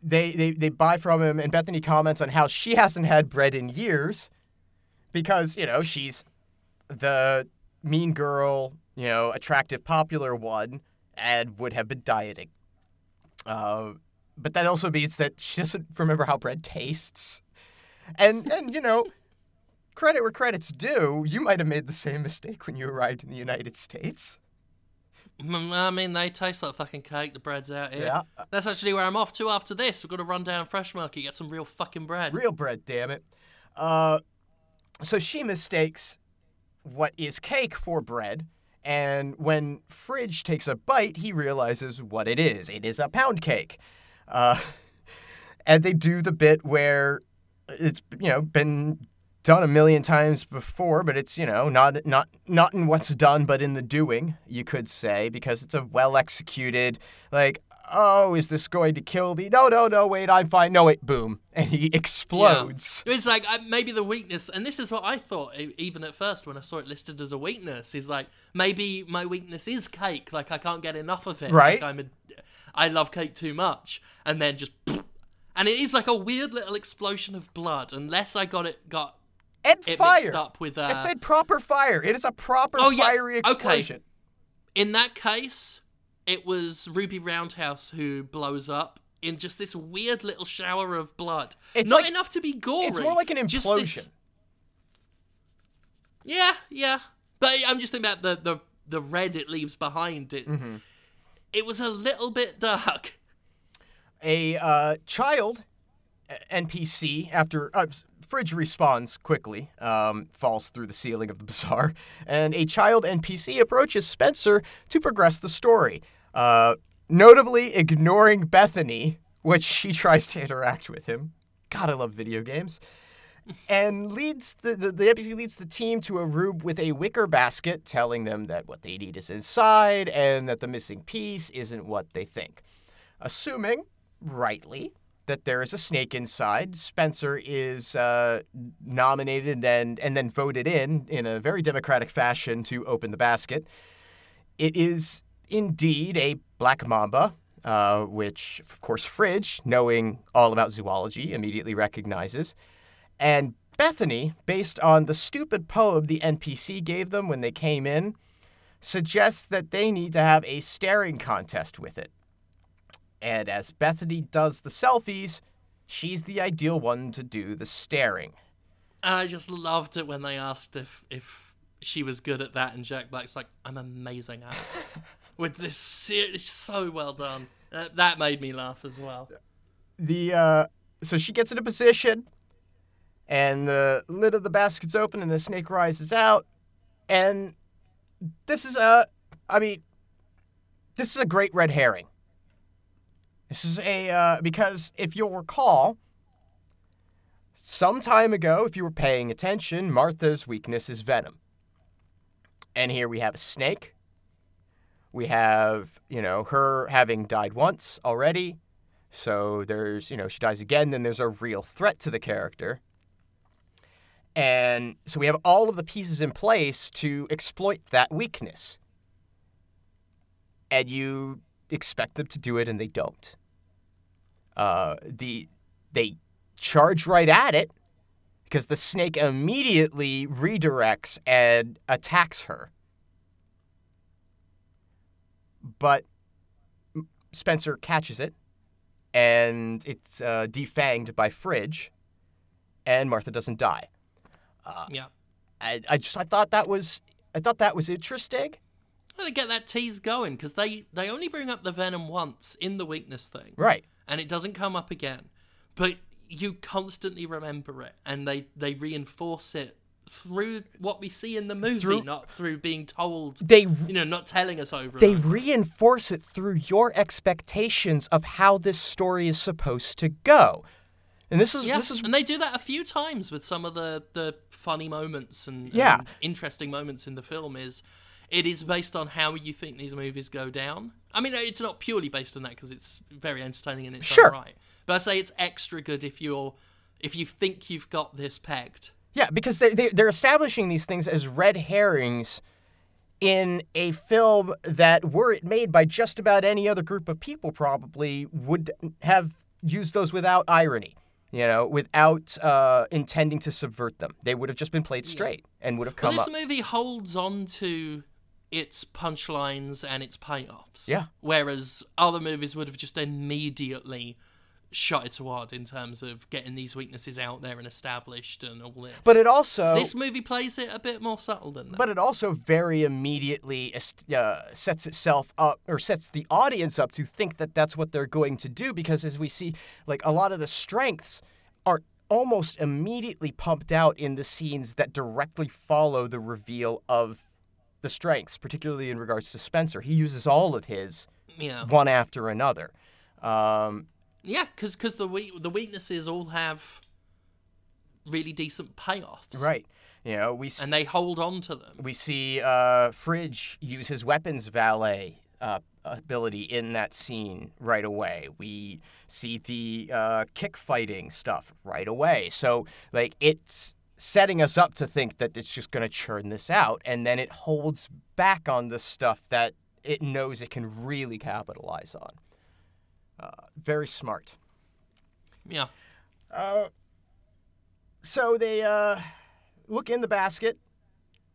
They, they they buy from him, and Bethany comments on how she hasn't had bread in years because, you know, she's the mean girl, you know, attractive, popular one, and would have been dieting. Uh, but that also means that she doesn't remember how bread tastes. And, and you know, credit where credit's due, you might have made the same mistake when you arrived in the United States. I mean, they taste like fucking cake, the bread's out here. Yeah. That's actually where I'm off to after this. We've got to run down Fresh Market, get some real fucking bread. Real bread, damn it. Uh, so she mistakes what is cake for bread, and when Fridge takes a bite, he realizes what it is. It is a pound cake. Uh, and they do the bit where it's, you know, been done a million times before, but it's, you know, not not not in what's done, but in the doing, you could say, because it's a well-executed, like, oh, is this going to kill me? No, no, no, wait, I'm fine. No, wait, boom. And he explodes. Yeah. It's like, uh, maybe the weakness, and this is what I thought, even at first, when I saw it listed as a weakness, is like, maybe my weakness is cake, like, I can't get enough of it. Right. Like, I'm a, I love cake too much, and then just, and it is like a weird little explosion of blood, unless I got it, got... And it fire. Mixed up with, uh... It said proper fire. It is a proper oh, yeah. fiery explosion. Okay. In that case, it was Ruby Roundhouse who blows up in just this weird little shower of blood. It's not like, enough to be gory. It's more like an implosion. This... Yeah, yeah. But I'm just thinking about the, the, the red it leaves behind. It, mm-hmm. it was a little bit dark. A uh, child... N P C, after uh, Fridge responds quickly, um, falls through the ceiling of the bazaar, and a child N P C approaches Spencer to progress the story, uh, notably ignoring Bethany, which she tries to interact with him. God, I love video games. and leads the, the, the N P C leads the team to a room with a wicker basket, telling them that what they need is inside and that the missing piece isn't what they think. Assuming, rightly, that there is a snake inside, Spencer is uh, nominated and, and then voted in in a very democratic fashion to open the basket. It is indeed a black mamba, uh, which, of course, Fridge, knowing all about zoology, immediately recognizes. And Bethany, based on the stupid poem the N P C gave them when they came in, suggests that they need to have a staring contest with it. And as Bethany does the selfies, she's the ideal one to do the staring. I just loved it when they asked if if she was good at that, and Jack Black's like, I'm amazing at it. With this, ser- so well done. Uh, that made me laugh as well. The uh, so she gets in a position, and the lid of the basket's open, and the snake rises out. And this is a, I mean, this is a great red herring. This is a, uh, because if you'll recall, some time ago, if you were paying attention, Martha's weakness is venom. And here we have a snake. We have, you know, her having died once already. So there's, you know, she dies again, then there's a real threat to the character. And so we have all of the pieces in place to exploit that weakness. And you expect them to do it, and they don't. Uh, the they charge right at it because the snake immediately redirects and attacks her. But Spencer catches it, and it's uh, defanged by Fridge, and Martha doesn't die. Uh, yeah, I, I just I thought that was I thought that was interesting. Well, they get that tease going because they, they only bring up the venom once in the weakness thing. Right. And it doesn't come up again. But you constantly remember it, and they, they reinforce it through what we see in the movie, through, not through being told, they, you know, not telling us over They over. Reinforce it through your expectations of how this story is supposed to go. And this is, yeah, this is, and they do that a few times with some of the, the funny moments and, yeah. and interesting moments in the film is... It is based on how you think these movies go down. I mean, it's not purely based on that because it's very entertaining in its sure. own right. But I say it's extra good if you're, if you think you've got this pegged. Yeah, because they, they they're establishing these things as red herrings in a film that, were it made by just about any other group of people, probably would have used those without irony. You know, without uh, intending to subvert them, they would have just been played straight yeah. and would have come well, this up. This movie holds on to its punchlines and its payoffs. Yeah. Whereas other movies would have just immediately shot it to wad in terms of getting these weaknesses out there and established and all this. But it also... This movie plays it a bit more subtle than that. But it also very immediately uh, sets itself up, or sets the audience up to think that that's what they're going to do, because as we see, like, a lot of the strengths are almost immediately pumped out in the scenes that directly follow the reveal of the strengths, particularly in regards to Spencer. He uses all of his yeah. one after another. Um, yeah, because because the we- the weaknesses all have really decent payoffs. Right. You know, we s- and they hold on to them. We see uh, Fridge use his weapons valet uh, ability in that scene right away. We see the uh, kick fighting stuff right away. So, like, it's setting us up to think that it's just going to churn this out, and then it holds back on the stuff that it knows it can really capitalize on. Uh, very smart. Yeah. Uh, so they uh, look in the basket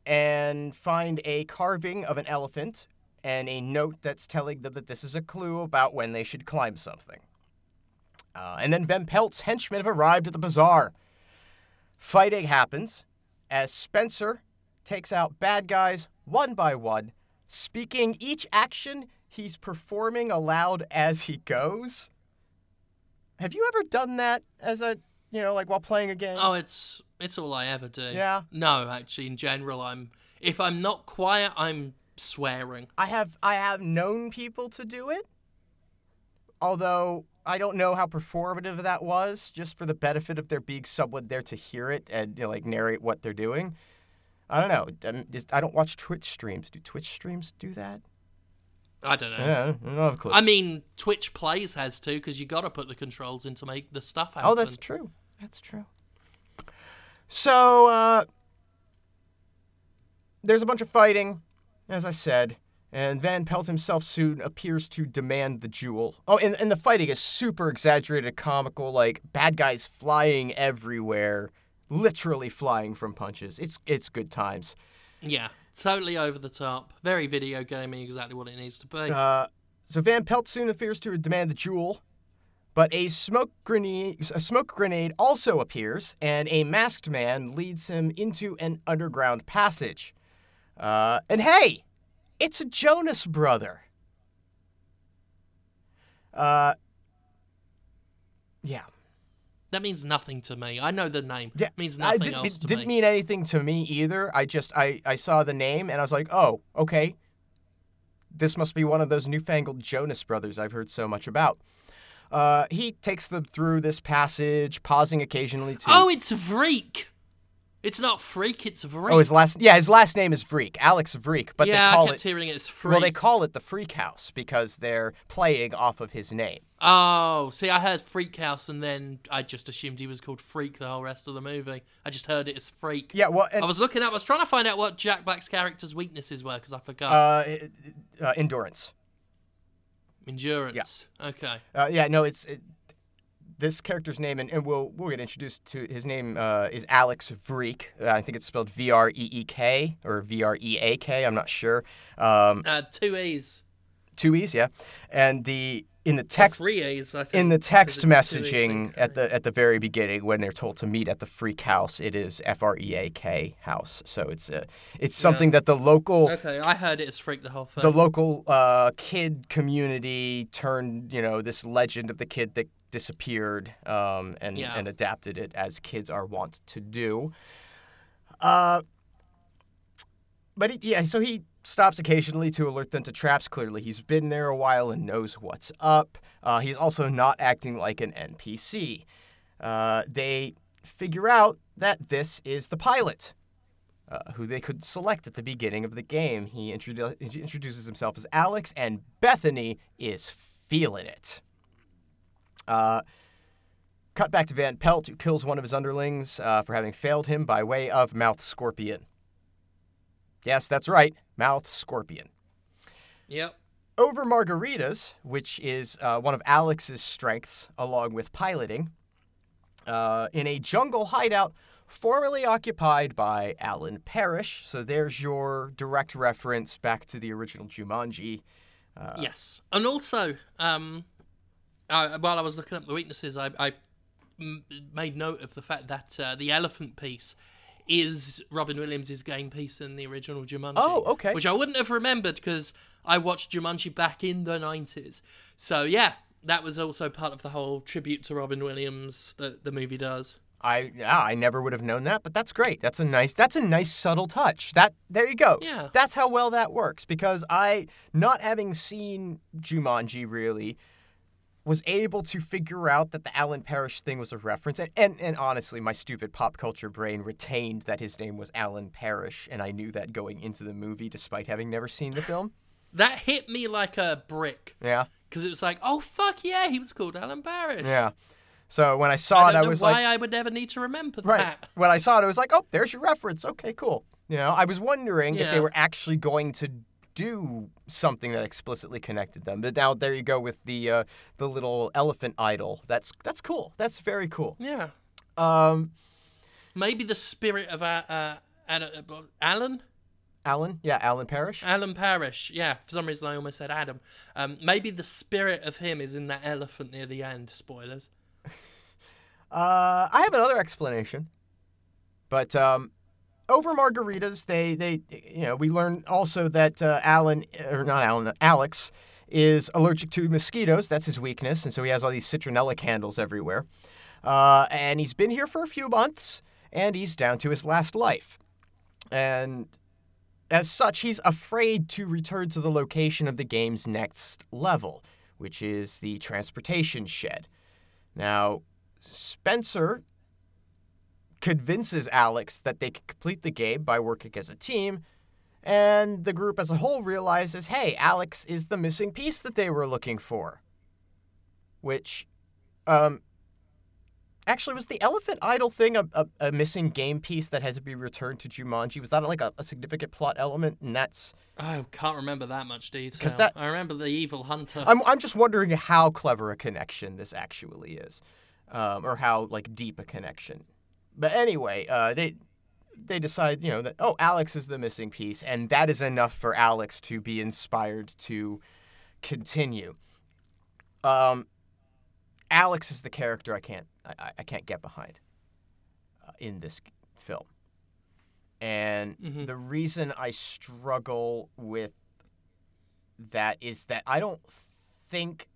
and find a carving of an elephant and a note that's telling them that this is a clue about when they should climb something. Uh, and then Van Pelt's henchmen have arrived at the bazaar. Fighting happens as Spencer takes out bad guys one by one, speaking each action he's performing aloud as he goes. Have you ever done that as a, you know, like while playing a game? Oh, it's it's all I ever do. Yeah. No, actually, in general, I'm if I'm not quiet, I'm swearing. I have I have known people to do it, although I don't know how performative that was, just for the benefit of there being someone there to hear it and, you know, like, narrate what they're doing. I don't know. I'm just, I don't watch Twitch streams. Do Twitch streams do that? I don't know. Yeah, I don't have a clue. I mean, Twitch Plays has to, because you got to put the controls in to make the stuff happen. Oh, that's true. That's true. So, uh, there's a bunch of fighting, as I said, and Van Pelt himself soon appears to demand the jewel. Oh, and, and the fighting is super exaggerated, comical, like, bad guys flying everywhere, literally flying from punches. It's it's good times. Yeah. Totally over the top. Very video gamey, exactly what it needs to be. Uh, so Van Pelt soon appears to demand the jewel, but a smoke grenade, a smoke grenade also appears, and a masked man leads him into an underground passage. Uh, and hey, it's a Jonas brother. Uh, yeah. That means nothing to me. I know the name. Yeah, it means nothing I did, else it to didn't me. Didn't mean anything to me either. I just, I, I saw the name and I was like, oh, okay. This must be one of those newfangled Jonas brothers I've heard so much about. Uh, he takes them through this passage, pausing occasionally to... Oh, it's Vreeke. It's not Freak, it's Vreeke. Oh, his last... Yeah, his last name is Vreeke. Alex Vreeke. But yeah, they call I kept it, hearing it as Freak. Well, they call it the Freak House because they're playing off of his name. Oh, see, I heard Freak House, and then I just assumed he was called Freak the whole rest of the movie. I just heard it as Freak. Yeah, well... And, I was looking up, I was trying to find out what Jack Black's character's weaknesses were, because I forgot. Uh, uh, endurance. Endurance. Yeah. Okay. Uh, yeah, no, it's... It, This character's name, and, and we'll we'll get introduced to his name, uh, is Alex Vreeke. Uh, I think it's spelled V R E E K or V R E A K. I'm not sure. Um, uh, two E's. Two E's, yeah. And the in the text three E's, I think, in the text messaging at the at the very beginning when they're told to meet at the Freak House, it is F R E A K house. So it's uh, it's something yeah. that the local. Okay, I heard it as Freak the whole thing. The local uh, kid community turned, you know, this legend of the kid that disappeared um, and, yeah. and adapted it as kids are wont to do. Uh, but he, yeah, so he stops occasionally to alert them to traps. Clearly, he's been there a while and knows what's up. Uh, he's also not acting like an N P C. Uh, they figure out that this is the pilot, uh, who they could select at the beginning of the game. He introdu- introduces himself as Alex, and Bethany is feeling it. Uh, cut back to Van Pelt, who kills one of his underlings uh, for having failed him by way of Mouth Scorpion. Yes, that's right, Mouth Scorpion. Yep. Over margaritas, which is uh, one of Alex's strengths, along with piloting, uh, in a jungle hideout formerly occupied by Alan Parrish. So there's your direct reference back to the original Jumanji. Uh, yes, and also... Um... Uh, while I was looking up the weaknesses, I, I m- made note of the fact that uh, the elephant piece is Robin Williams' game piece in the original Jumanji. Oh, okay. Which I wouldn't have remembered because I watched Jumanji back in the nineties. So, yeah, that was also part of the whole tribute to Robin Williams that the movie does. I yeah, I never would have known that, but that's great. That's a nice that's a nice subtle touch. That there you go. Yeah. That's how well that works because I, not having seen Jumanji really... was able to figure out that the Alan Parrish thing was a reference. And, and and honestly, my stupid pop culture brain retained that his name was Alan Parrish, and I knew that going into the movie, despite having never seen the film. That hit me like a brick. Yeah. Because it was like, oh, fuck yeah, he was called Alan Parrish. Yeah. So when I saw I don't it, I was like... I why I would never need to remember right. that. When I saw it, I was like, oh, there's your reference. Okay, cool. You know, I was wondering yeah. if they were actually going to... do something that explicitly connected them. But now there you go with the uh, the little elephant idol. That's that's cool. That's very cool. Yeah. Um, Maybe the spirit of uh, uh, Alan? Alan? Yeah, Alan Parrish? Alan Parrish, yeah. For some reason I almost said Adam. Um, maybe the spirit of him is in that elephant near the end. Spoilers. uh, I have another explanation. But... Um, Over margaritas, they, they, you know, we learn also that uh, Alan, or not Alan, Alex is allergic to mosquitoes. That's his weakness, and so he has all these citronella candles everywhere. Uh, and he's been here for a few months, and he's down to his last life. And as such, he's afraid to return to the location of the game's next level, which is the transportation shed. Now, Spencer convinces Alex that they can complete the game by working as a team, and the group as a whole realizes, hey, Alex is the missing piece that they were looking for. Which, um, actually, was the elephant idol thing a, a, a missing game piece that had to be returned to Jumanji? Was that like a, a significant plot element? And that's... I can't remember that much detail. That, I remember the evil hunter. I'm, I'm just wondering how clever a connection this actually is. Um, or how, like, deep a connection. But anyway, uh, they they decide, you know, that, oh, Alex is the missing piece, and that is enough for Alex to be inspired to continue. Um... Alex is the character I can't I, I can't get behind uh, in this film, and mm-hmm. the reason I struggle with that is that I don't think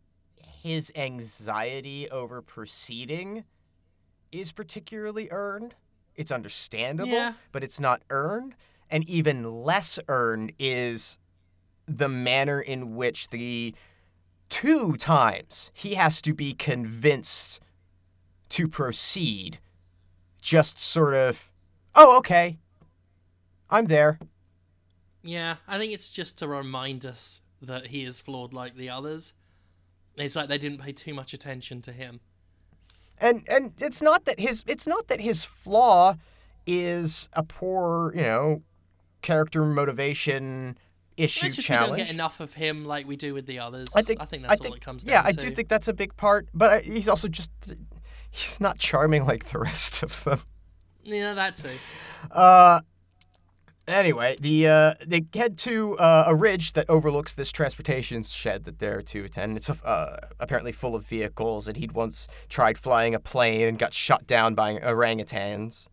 his anxiety over proceeding is particularly earned. It's understandable, yeah. but it's not earned, and even less earned is the manner in which the Two times he has to be convinced to proceed, just sort of, oh, okay, I'm there. Yeah, I think it's just to remind us that he is flawed like the others. It's like they didn't pay too much attention to him. And and it's not that his it's not that his flaw is a poor, you know, character motivation issue it's just challenge. We don't get enough of him like we do with the others. I think, I think that's I think, all it comes down yeah, to. Yeah, I do think that's a big part, but I, he's also just, he's not charming like the rest of them. Yeah, that too. Uh, anyway, the uh, they head to uh, a ridge that overlooks this transportation shed that they're to attend. It's uh, apparently full of vehicles, and he'd once tried flying a plane and got shot down by orangutans,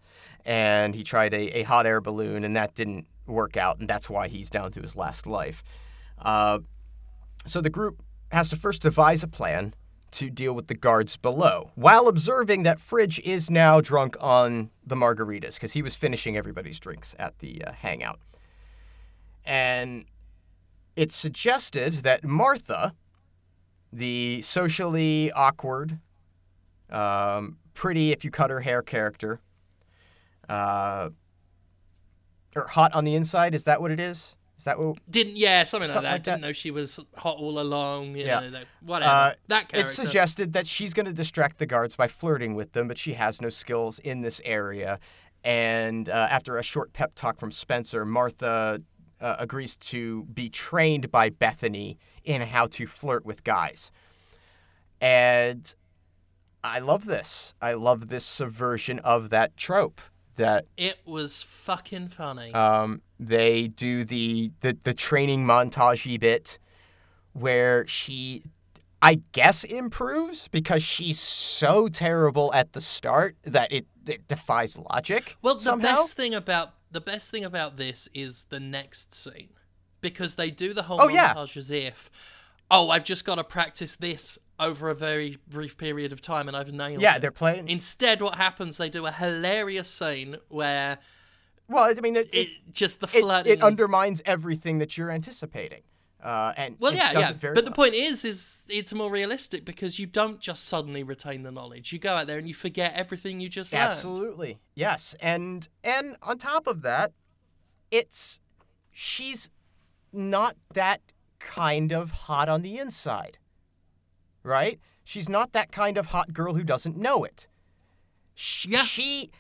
and he tried a, a hot air balloon, and that didn't work out, and that's why he's down to his last life. Uh, so the group has to first devise a plan to deal with the guards below, while observing that Fridge is now drunk on the margaritas, because he was finishing everybody's drinks at the uh, hangout. And it's suggested that Martha, the socially awkward, um, pretty if you cut her hair character, uh, or hot on the inside, is that what it is? Is that what? Didn't yeah, something, something like that. Like I didn't that. know she was hot all along. You yeah, know, like, whatever. Uh, that character. It's suggested that she's going to distract the guards by flirting with them, but she has no skills in this area. And uh, after a short pep talk from Spencer, Martha uh, agrees to be trained by Bethany in how to flirt with guys. And I love this. I love this subversion of that trope. That it was fucking funny. Um, they do the, the, the training montage bit where she, I guess, improves because she's so terrible at the start that it, it defies logic. Well, the somehow. best thing about the best thing about this is the next scene, because they do the whole oh, montage yeah. as if, oh, I've just got to practice this over a very brief period of time, and I've nailed Yeah, it. they're playing... Instead, what happens, they do a hilarious scene where... Well, I mean, it... it, it just the flooding... It, it undermines everything that you're anticipating. Uh, and well, yeah, yeah. But well. the point is, is it's more realistic because you don't just suddenly retain the knowledge. You go out there and you forget everything you just learned. Absolutely, yes. And, and on top of that, it's... She's not that kind of hot on the inside. Right? She's not that kind of hot girl who doesn't know it. She, yeah. she,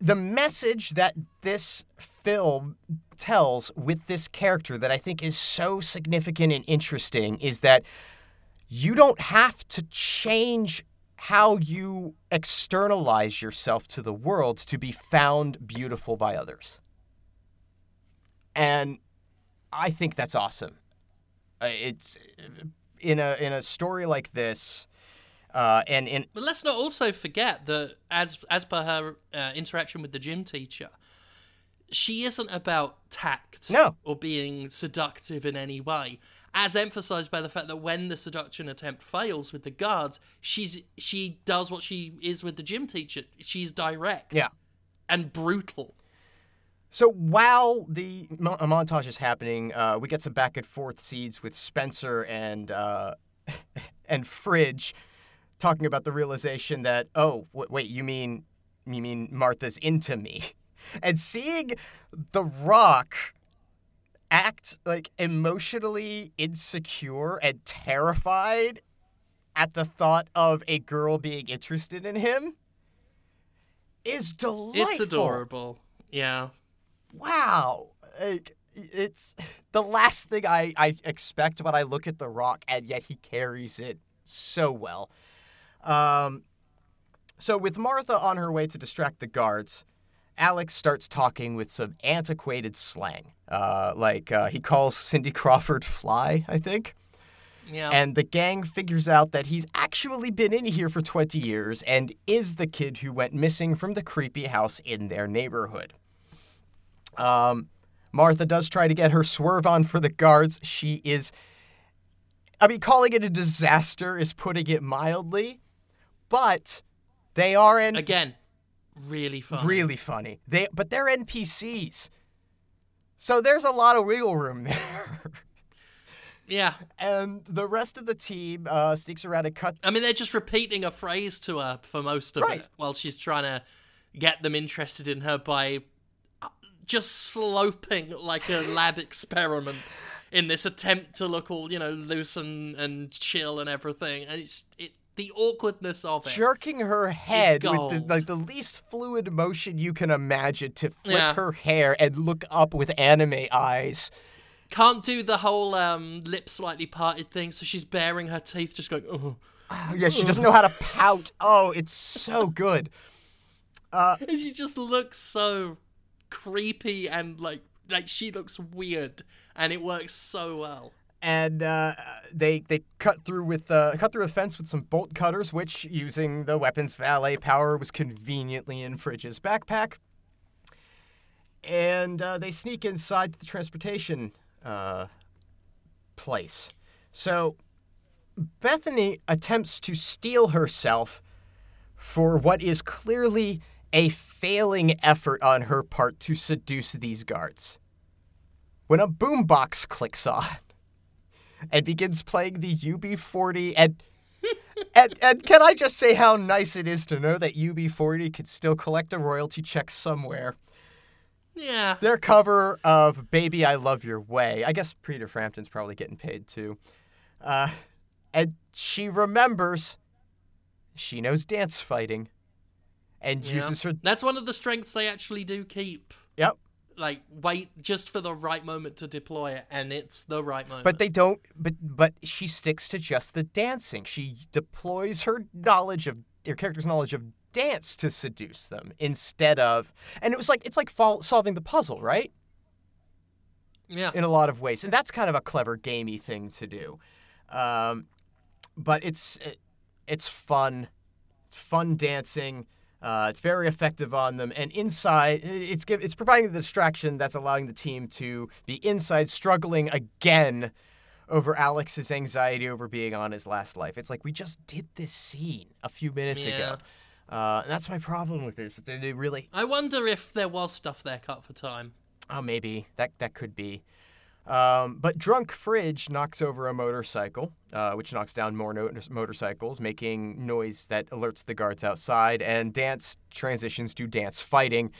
the message that this film tells with this character that I think is so significant and interesting is that you don't have to change how you externalize yourself to the world to be found beautiful by others. And I think that's awesome. It's... In a in a story like this, uh, and in but let's not also forget that as as per her uh, interaction with the gym teacher, she isn't about tact no. or being seductive in any way, as emphasized by the fact that when the seduction attempt fails with the guards, she's she does what she is with the gym teacher. She's direct, yeah. and brutal. So while the montage is happening, uh, we get some back and forth scenes with Spencer and uh, and Fridge talking about the realization that, oh, w- wait, you mean you mean Martha's into me. And seeing The Rock act like emotionally insecure and terrified at the thought of a girl being interested in him is delightful. It's adorable. Yeah. Wow. Like, it's the last thing I, I expect when I look at The Rock, and yet he carries it so well. Um, so with Martha on her way to distract the guards, Alex starts talking with some antiquated slang. Uh, like, uh, he calls Cindy Crawford Fly, I think. Yeah. And the gang figures out that he's actually been in here for twenty years and is the kid who went missing from the creepy house in their neighborhood. Um, Martha does try to get her swerve on for the guards. She is, I mean, calling it a disaster is putting it mildly, but they are in... Again, really funny. Really funny. They, but they're N P Cs. So there's a lot of wiggle room there. Yeah. And the rest of the team uh, sneaks around and cuts... I mean, they're just repeating a phrase to her for most of right. it while she's trying to get them interested in her by just sloping like a lab experiment in this attempt to look all, you know, loose and, and chill and everything. And it's... It, the awkwardness of it. Jerking her head with the, like, the least fluid motion you can imagine to flip yeah. her hair and look up with anime eyes. Can't do the whole um, lip slightly parted thing, so she's baring her teeth, just going, oh. oh yeah, she doesn't know how to pout. Oh, it's so good. Uh, and she just looks so creepy and, like, like she looks weird, and it works so well. And uh, they they cut through with uh, cut through a fence with some bolt cutters, which, using the weapon's valet power, was conveniently in Fridge's backpack. And uh, they sneak inside the transportation uh, place. So Bethany attempts to steel herself for what is clearly a failing effort on her part to seduce these guards, when a boombox clicks on and begins playing the U B forty, and, and and can I just say how nice it is to know that U B forty could still collect a royalty check somewhere. Yeah. Their cover of Baby I Love Your Way, I guess Peter Frampton's probably getting paid too, uh, and she remembers she knows dance fighting, and yeah. uses her... That's one of the strengths they actually do keep. Yep. Like, wait just for the right moment to deploy it, and it's the right moment. But they don't, but but she sticks to just the dancing. She deploys her knowledge of, her character's knowledge of dance to seduce them instead of, and it was like, it's like fol- solving the puzzle, right? Yeah. In a lot of ways. And that's kind of a clever gamey thing to do. Um, but it's, it, it's fun. It's fun dancing. Uh, it's very effective on them, and inside, it's it's providing the distraction that's allowing the team to be inside, struggling again over Alex's anxiety over being on his last life. It's like, we just did this scene a few minutes yeah. ago. Uh, and that's my problem with this. They really... I wonder if there was stuff there cut for time. Oh, maybe. That, that could be. Um, but drunk Fridge knocks over a motorcycle, uh, which knocks down more no- motorcycles, making noise that alerts the guards outside, and dance transitions to dance fighting.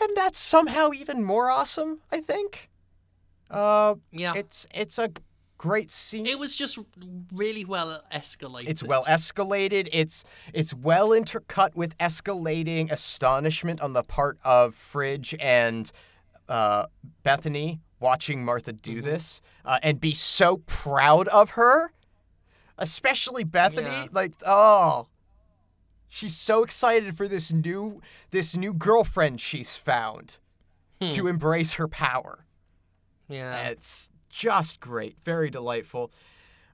And that's somehow even more awesome, I think. Uh, yeah. It's, it's a great scene. It was just really well escalated. It's well escalated. It's, it's well intercut with escalating astonishment on the part of Fridge and uh, Bethany, watching Martha do mm-hmm. this uh, and be so proud of her, especially Bethany. Yeah. Like, oh, she's so excited for this new this new girlfriend she's found hmm. to embrace her power. Yeah, it's just great, very delightful.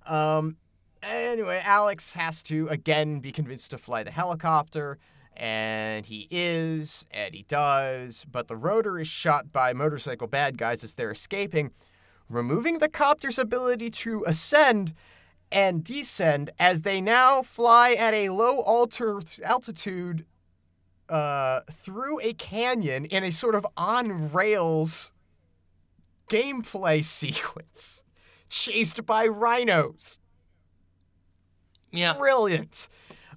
Um, anyway, Alex has to again be convinced to fly the helicopter. And he is, and he does, but the rotor is shot by motorcycle bad guys as they're escaping, removing the copter's ability to ascend and descend as they now fly at a low alter- altitude uh, through a canyon in a sort of on-rails gameplay sequence, chased by rhinos. Yeah. Brilliant.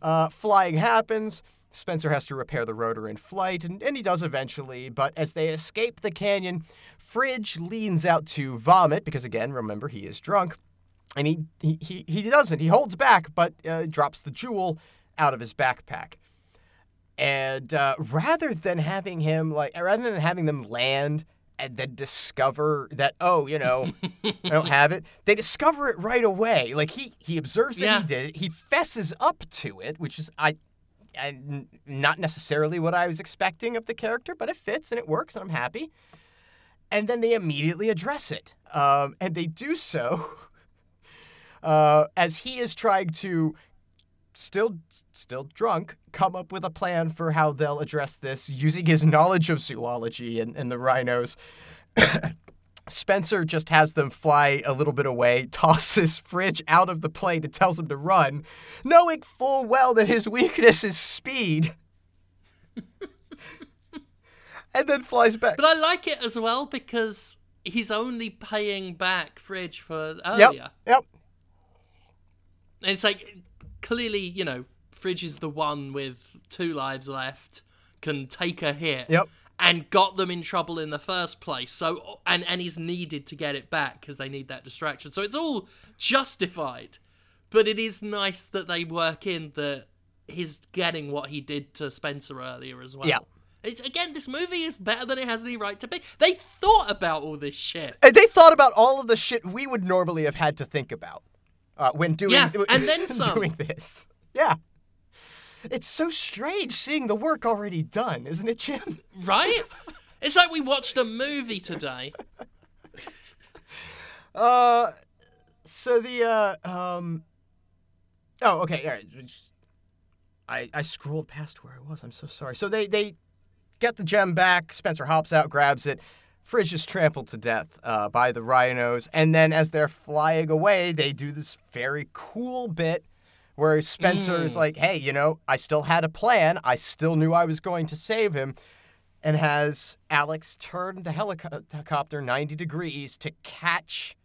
Uh, flying happens. Spencer has to repair the rotor in flight, and, and he does eventually, but as they escape the canyon, Fridge leans out to vomit, because again, remember, he is drunk, and he he, he, he doesn't. He holds back, but uh, drops the jewel out of his backpack. And uh, rather than having him, like, rather than having them land and then discover that, oh, you know, I don't have it, they discover it right away. Like, he, he observes that yeah. he did it, he fesses up to it, which is, I... And not necessarily what I was expecting of the character, but it fits and it works and I'm happy. And then they immediately address it. Um, and they do so uh, as he is trying to, still still drunk, come up with a plan for how they'll address this using his knowledge of zoology and, and the rhinos. Spencer just has them fly a little bit away, tosses Fridge out of the plane and tells him to run, knowing full well that his weakness is speed. And then flies back. But I like it as well because he's only paying back Fridge for earlier. Yep, yep. And it's like, clearly, you know, Fridge is the one with two lives left, can take a hit. Yep. And got them in trouble in the first place. So and, and he's needed to get it back because they need that distraction. So it's all justified. But it is nice that they work in that he's getting what he did to Spencer earlier as well. Yeah. It's, again, this movie is better than it has any right to be. They thought about all this shit. And they thought about all of the shit we would normally have had to think about uh, when doing, yeah, and then some. doing this. Yeah. It's so strange seeing the work already done, isn't it, Jim? Right? It's like we watched a movie today. uh, so the, uh, um... Oh, okay, all right. I, I scrolled past where I was, I'm so sorry. So they, they get the gem back, Spencer hops out, grabs it, Fridge is trampled to death uh, by the rhinos, and then as they're flying away, they do this very cool bit where Spencer is mm. like, hey, you know, I still had a plan. I still knew I was going to save him. And has Alex turn the helicopter ninety degrees to catch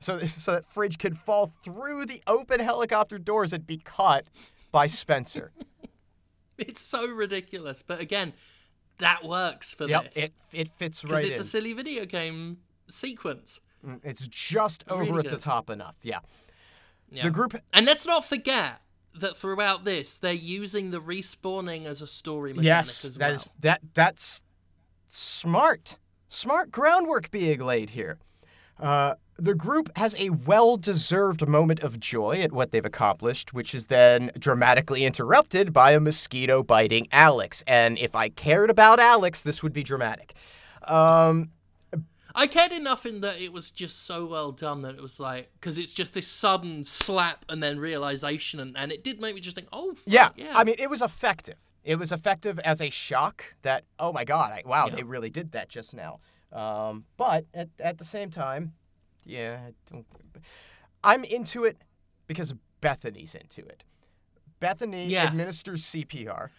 so, so that Fridge could fall through the open helicopter doors and be caught by Spencer. It's so ridiculous. But again, that works for yep, this. It, it fits right in. Because it's a silly video game sequence. It's just over really at good. the top enough. Yeah. Yeah. The group... And let's not forget that throughout this, they're using the respawning as a story mechanic yes, as well. Yes, that that, that's smart. Smart groundwork being laid here. Uh, the group has a well-deserved moment of joy at what they've accomplished, which is then dramatically interrupted by a mosquito biting Alex. And if I cared about Alex, this would be dramatic. Um... I cared enough in that it was just so well done that it was like... Because it's just this sudden slap and then realization. And, and it did make me just think, oh, fuck, yeah. yeah. I mean, it was effective. It was effective as a shock that, oh, my God, I, wow, yeah. they really did that just now. Um, but at, at the same time, yeah, I don't, I'm into it because Bethany's into it. Bethany yeah. administers C P R.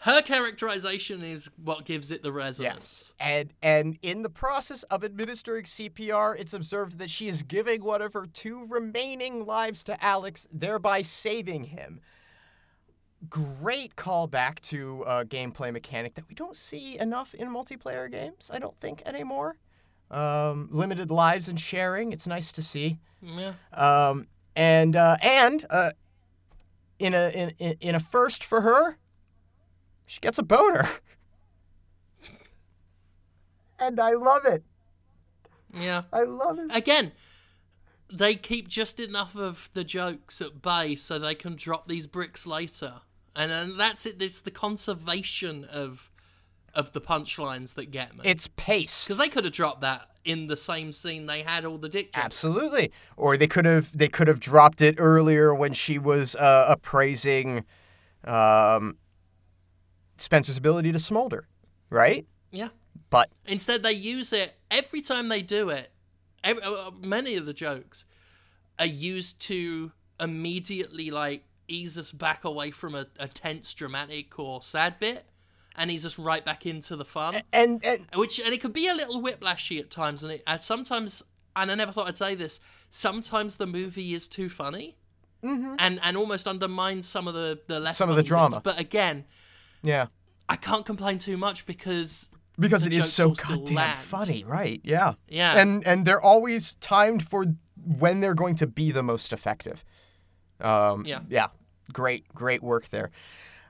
Her characterization is what gives it the resonance. Yes. And and in the process of administering C P R, it's observed that she is giving one of her two remaining lives to Alex, thereby saving him. Great callback to a gameplay mechanic that we don't see enough in multiplayer games, I don't think, anymore. Um, limited lives and sharing, it's nice to see. Yeah. Um, and uh, and uh, in a in, in a first for her, she gets a boner. And I love it. Yeah. I love it. Again, they keep just enough of the jokes at bay so they can drop these bricks later. And, and that's it. It's the conservation of of the punchlines that get me. It's pace. Because they could have dropped that in the same scene they had all the dick jokes. Absolutely. Or they could have they could have dropped it earlier when she was uh, appraising... Um, Spencer's ability to smolder, right? Yeah. But instead they use it every time they do it. Every, uh, many of the jokes are used to immediately like ease us back away from a, a tense, dramatic or sad bit and ease us right back into the fun. And, and which and it could be a little whiplashy at times and it and sometimes and I never thought I'd say this, sometimes the movie is too funny. mm-hmm. and and almost undermines some of the the less some of the drama. Bits. But again, yeah, I can't complain too much because. Because the it is so goddamn land. funny, right? Yeah, yeah, and and they're always timed for when they're going to be the most effective. Um, yeah, yeah, great, great work there.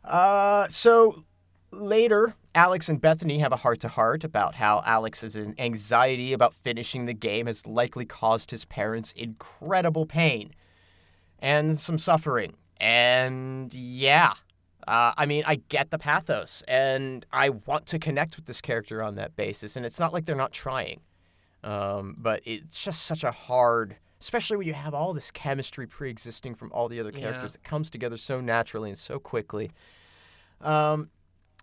Uh, so later, Alex and Bethany have a heart-to-heart about how Alex's anxiety about finishing the game has likely caused his parents incredible pain and some suffering. And yeah. Uh, I mean, I get the pathos, and I want to connect with this character on that basis, and it's not like they're not trying. Um, but it's just such a hard, especially when you have all this chemistry pre-existing from all the other characters. Yeah. It comes together so naturally and so quickly. Um,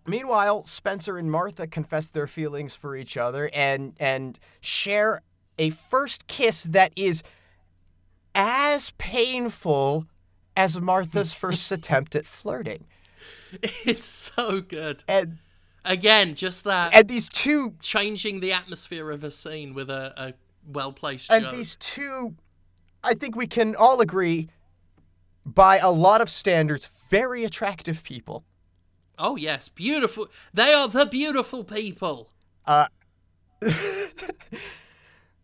meanwhile, Spencer and Martha confess their feelings for each other and and share a first kiss that is as painful as Martha's first attempt at flirting. It's so good. And again, just that. And these two changing the atmosphere of a scene with a, a well-placed and joke. And these two, I think we can all agree, by a lot of standards, very attractive people. Oh yes, beautiful. They are the beautiful people. Uh,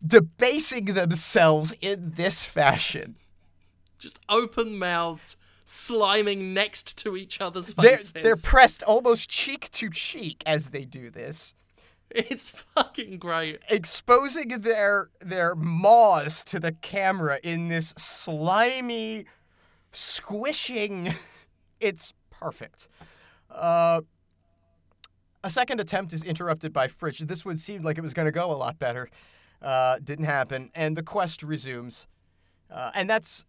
debasing themselves in this fashion. Just open-mouthed, sliming next to each other's faces. They're, they're pressed almost cheek to cheek as they do this. It's fucking great. Exposing their their maws to the camera in this slimy, squishing. It's perfect. Uh, a second attempt is interrupted by Fritsch. This would seem like it was going to go a lot better. Uh, didn't happen. And the quest resumes. Uh, and that's...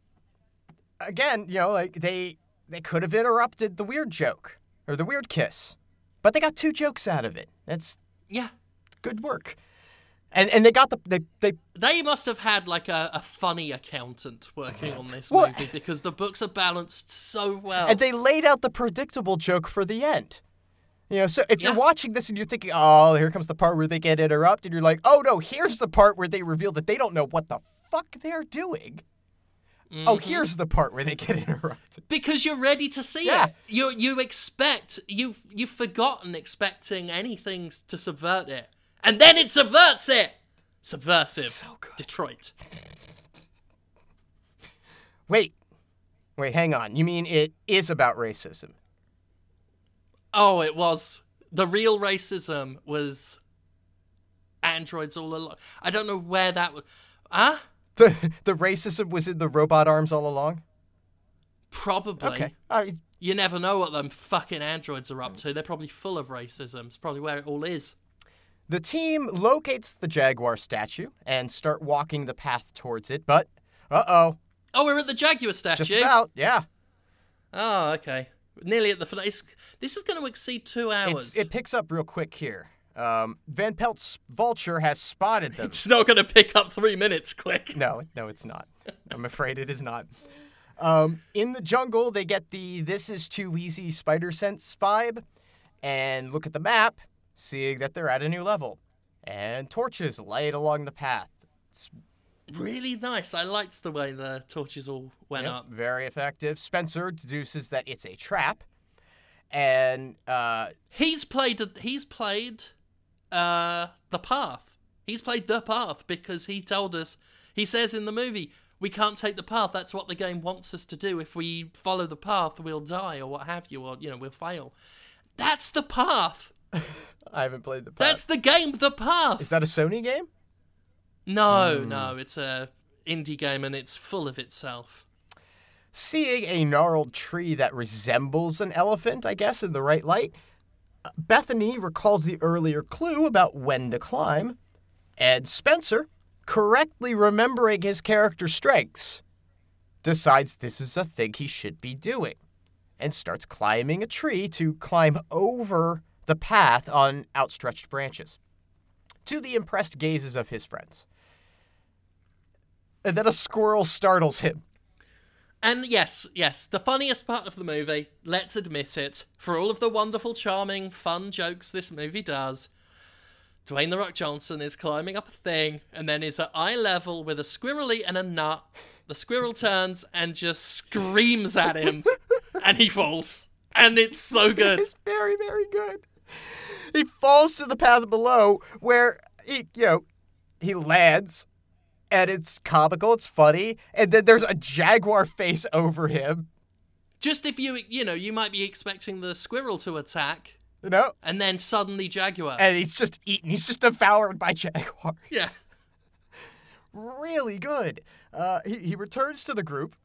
Again, you know, like they they could have interrupted the weird joke or the weird kiss, but they got two jokes out of it. That's yeah, good work. And and they got the they they they must have had like a, a funny accountant working on this well, movie because the books are balanced so well. And they laid out the predictable joke for the end. You know, so if yeah. you're watching this and you're thinking, oh, here comes the part where they get interrupted, you're like, oh no, here's the part where they reveal that they don't know what the fuck they're doing. Mm-hmm. Oh, here's the part where they get interrupted. Because you're ready to see yeah. it. You you expect, you've, you've forgotten expecting anything to subvert it. And then it subverts it! Subversive. So good. Detroit. Wait. Wait, hang on. You mean it is about racism? Oh, it was. The real racism was androids all along. I don't know where that was. Huh? The the racism was in the robot arms all along? Probably. Okay. I... You never know what them fucking androids are up to. They're probably full of racism. It's probably where it all is. The team locates the jaguar statue and start walking the path towards it, but uh-oh. Oh, we're at the jaguar statue? Just about, yeah. Oh, okay. Nearly at the finale. This is going to exceed two hours. It's, it picks up real quick here. Um, Van Pelt's vulture has spotted them. It's not going to pick up three minutes quick. No, no, it's not. I'm afraid it is not. Um, in the jungle, they get the this is too easy spider sense vibe and look at the map, seeing that they're at a new level. And torches light along the path. It's really nice. I liked the way the torches all went yep, up. Very effective. Spencer deduces that it's a trap. And uh, he's played he's played... Uh, the path. He's played the path because he told us, he says in the movie, we can't take the path. That's what the game wants us to do. If we follow the path, we'll die or what have you, or, you know, we'll fail. That's the path. I haven't played the path. That's the game, the path. Is that a Sony game? No, mm. no. It's a indie game and it's full of itself. Seeing a gnarled tree that resembles an elephant, I guess, in the right light, Bethany recalls the earlier clue about when to climb, and Spencer, correctly remembering his character's strengths, decides this is a thing he should be doing, and starts climbing a tree to climb over the path on outstretched branches, to the impressed gazes of his friends. And then a squirrel startles him. And yes, yes, the funniest part of the movie, let's admit it, for all of the wonderful, charming, fun jokes this movie does, Dwayne "The Rock" Johnson is climbing up a thing and then is at eye level with a squirrely and a nut. The squirrel turns and just screams at him and he falls. And it's so good. It's very, very good. He falls to the path below where he, you know, he lands and it's comical, it's funny, and then there's a jaguar face over him. Just if you, you know, you might be expecting the squirrel to attack. You know? And then suddenly jaguar. And he's just eaten. He's just devoured by jaguars. Yeah. Really good. Uh, he, he returns to the group,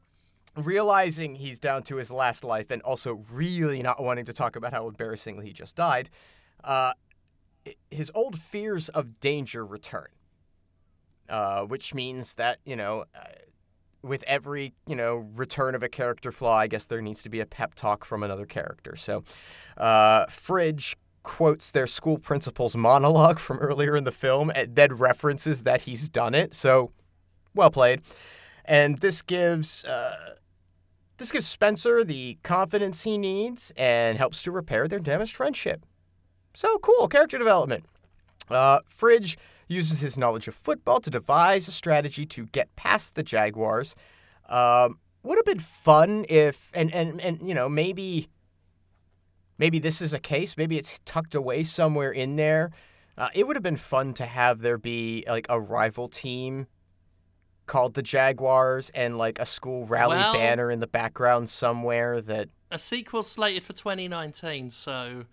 realizing he's down to his last life and also really not wanting to talk about how embarrassingly he just died. Uh, his old fears of danger return, uh, which means that, you know... Uh, with every, you know, return of a character flaw, I guess there needs to be a pep talk from another character. So uh, Fridge quotes their school principal's monologue from earlier in the film and then references that he's done it. So well played. And this gives uh, this gives Spencer the confidence he needs and helps to repair their damaged friendship. So cool. Character development. Uh, Fridge uses his knowledge of football to devise a strategy to get past the Jaguars. Um, would have been fun if, and, and, and you know, maybe maybe this is a case. Maybe it's tucked away somewhere in there. Uh, it would have been fun to have there be, like, a rival team called the Jaguars and, like, a school rally well, banner in the background somewhere that... A sequel slated for twenty nineteen, so...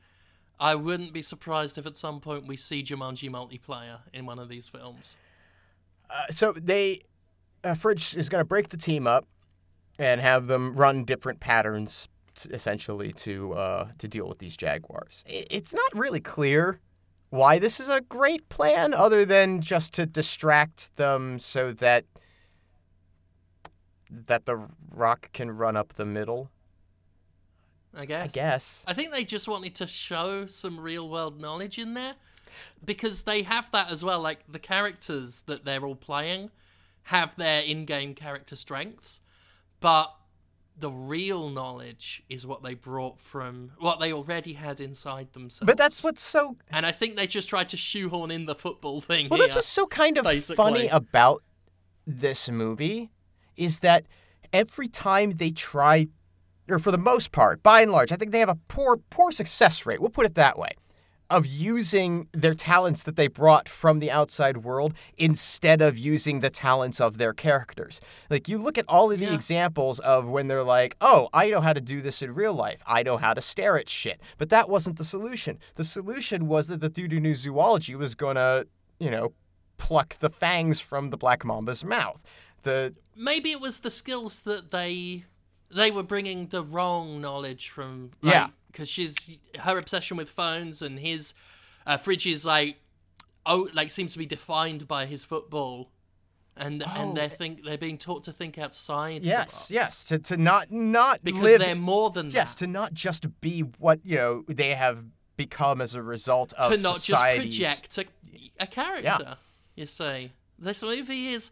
I wouldn't be surprised if at some point we see Jumanji multiplayer in one of these films. Uh, so they, uh, Fridge is going to break the team up and have them run different patterns, t- essentially, to uh, to deal with these Jaguars. It's not really clear why this is a great plan, other than just to distract them so that that the Rock can run up the middle. I guess. I guess. I think they just wanted to show some real-world knowledge in there, because they have that as well. Like, the characters that they're all playing have their in-game character strengths, but the real knowledge is what they brought from what they already had inside themselves. But that's what's so... And I think they just tried to shoehorn in the football thing Well, here, that's what's so kind of basically. funny about this movie, is that every time they try... or for the most part, by and large, I think they have a poor, poor success rate, we'll put it that way, of using their talents that they brought from the outside world instead of using the talents of their characters. Like, you look at all of the yeah. examples of when they're like, oh, I know how to do this in real life. I know how to stare at shit. But that wasn't the solution. The solution was that the dude who knew zoology was going to, you know, pluck the fangs from the black mamba's mouth. The Maybe it was the skills that they... They were bringing the wrong knowledge from... Like, yeah. Because she's... Her obsession with phones and his... Uh, Fridge's, like... Oh, like, seems to be defined by his football. And oh. and they're, think, they're being taught to think outside Yes, the box. yes. To, to not, not because live... Because they're more than yes, that. Yes, to not just be what, you know, they have become as a result of society. To not society's... just project a, a character, yeah. you see. This movie is...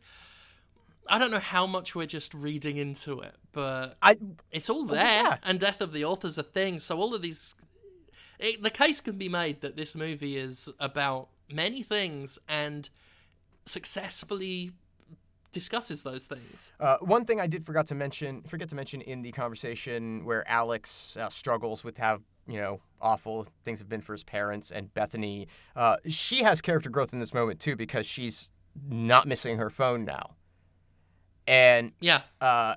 I don't know how much we're just reading into it, but I, it's all there, yeah. and death of the author's a thing, so all of these... It, the case can be made that this movie is about many things and successfully discusses those things. Uh, one thing I did forgot to mention, forget to mention in the conversation where Alex uh, struggles with how, you know, awful things have been for his parents, and Bethany, uh, she has character growth in this moment, too, because she's not missing her phone now. And yeah. uh,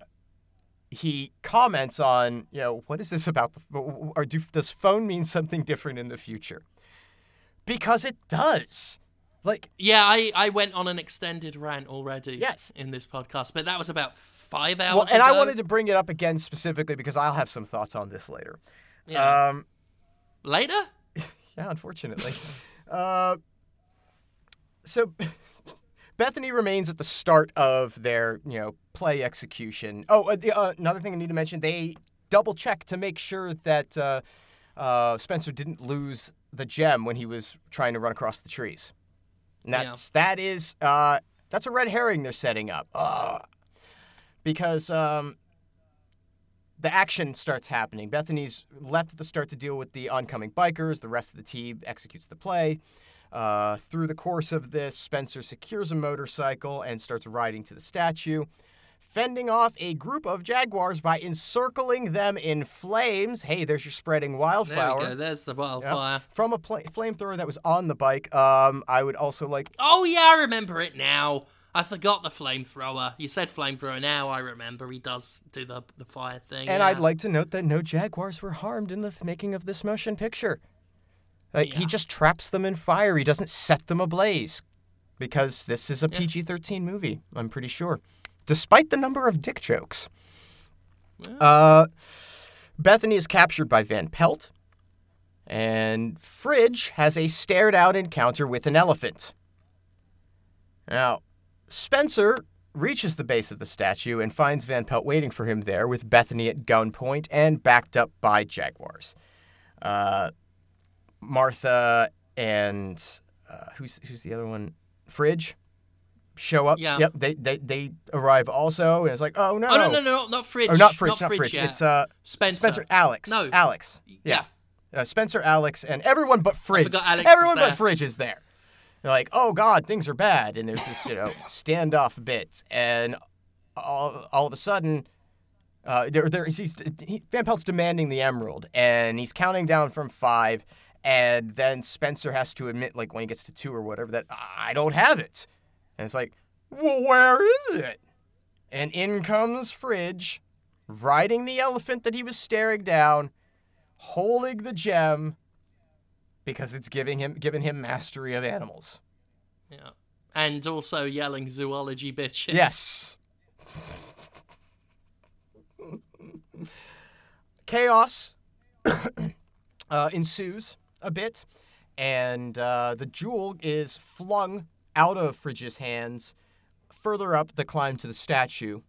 he comments on, you know, what is this about? The, or do, does phone mean something different in the future? Because it does. Like, yeah, I, I went on an extended rant already yes. in this podcast, but that was about five hours well, and ago. And I wanted to bring it up again specifically because I'll have some thoughts on this later. Yeah. Um, later? Yeah, unfortunately. uh, so... Bethany remains at the start of their, you know, play execution. Oh, uh, the, uh, another thing I need to mention, they double-check to make sure that uh, uh, Spencer didn't lose the gem when he was trying to run across the trees. And that's, yeah. that is, uh, that's a red herring they're setting up. Uh, because um, the action starts happening. Bethany's left at the start to deal with the oncoming bikers. The rest of the team executes the play. Uh, through the course of this, Spencer secures a motorcycle and starts riding to the statue, fending off a group of jaguars by encircling them in flames. Hey, there's your spreading wildfire. There we go. There's the wildfire. Yep. From a pl- flamethrower that was on the bike. Um, I would also like... Oh, yeah, I remember it now. I forgot the flamethrower. You said flamethrower. Now I remember. He does do the, the fire thing. And yeah. I'd like to note that no jaguars were harmed in the making of this motion picture. Like, yeah. He just traps them in fire. He doesn't set them ablaze because this is a yeah. P G thirteen movie, I'm pretty sure. Despite the number of dick jokes. Yeah. Uh, Bethany is captured by Van Pelt, and Fridge has a stared-out encounter with an elephant. Now, Spencer reaches the base of the statue and finds Van Pelt waiting for him there with Bethany at gunpoint and backed up by jaguars. Uh, Martha and uh, who's who's the other one? Fridge? Show up. Yeah. Yep. They they they arrive also, and it's like, oh no. Oh no no no not Fridge. Oh, not Fridge. Not, not Fridge. Fridge. Yeah. It's uh Spencer. Spencer. Alex. No. Alex. Yeah. yeah. Uh, Spencer, Alex, and everyone but Fridge. I forgot Alex everyone but Fridge is there. They're like, oh god, things are bad, and there's this you know standoff bit, and all all of a sudden, uh, there there he's he, Van Pelt's demanding the emerald, and he's counting down from five, and then Spencer has to admit, like when he gets to two or whatever, that I don't have it. And it's like, well, where is it? And in comes Fridge, riding the elephant that he was staring down, holding the gem, because it's giving him giving him mastery of animals. Yeah. And also yelling zoology bitches. Yes. Chaos uh, ensues a bit, and uh, the jewel is flung out of Fridge's hands, further up the climb to the statue.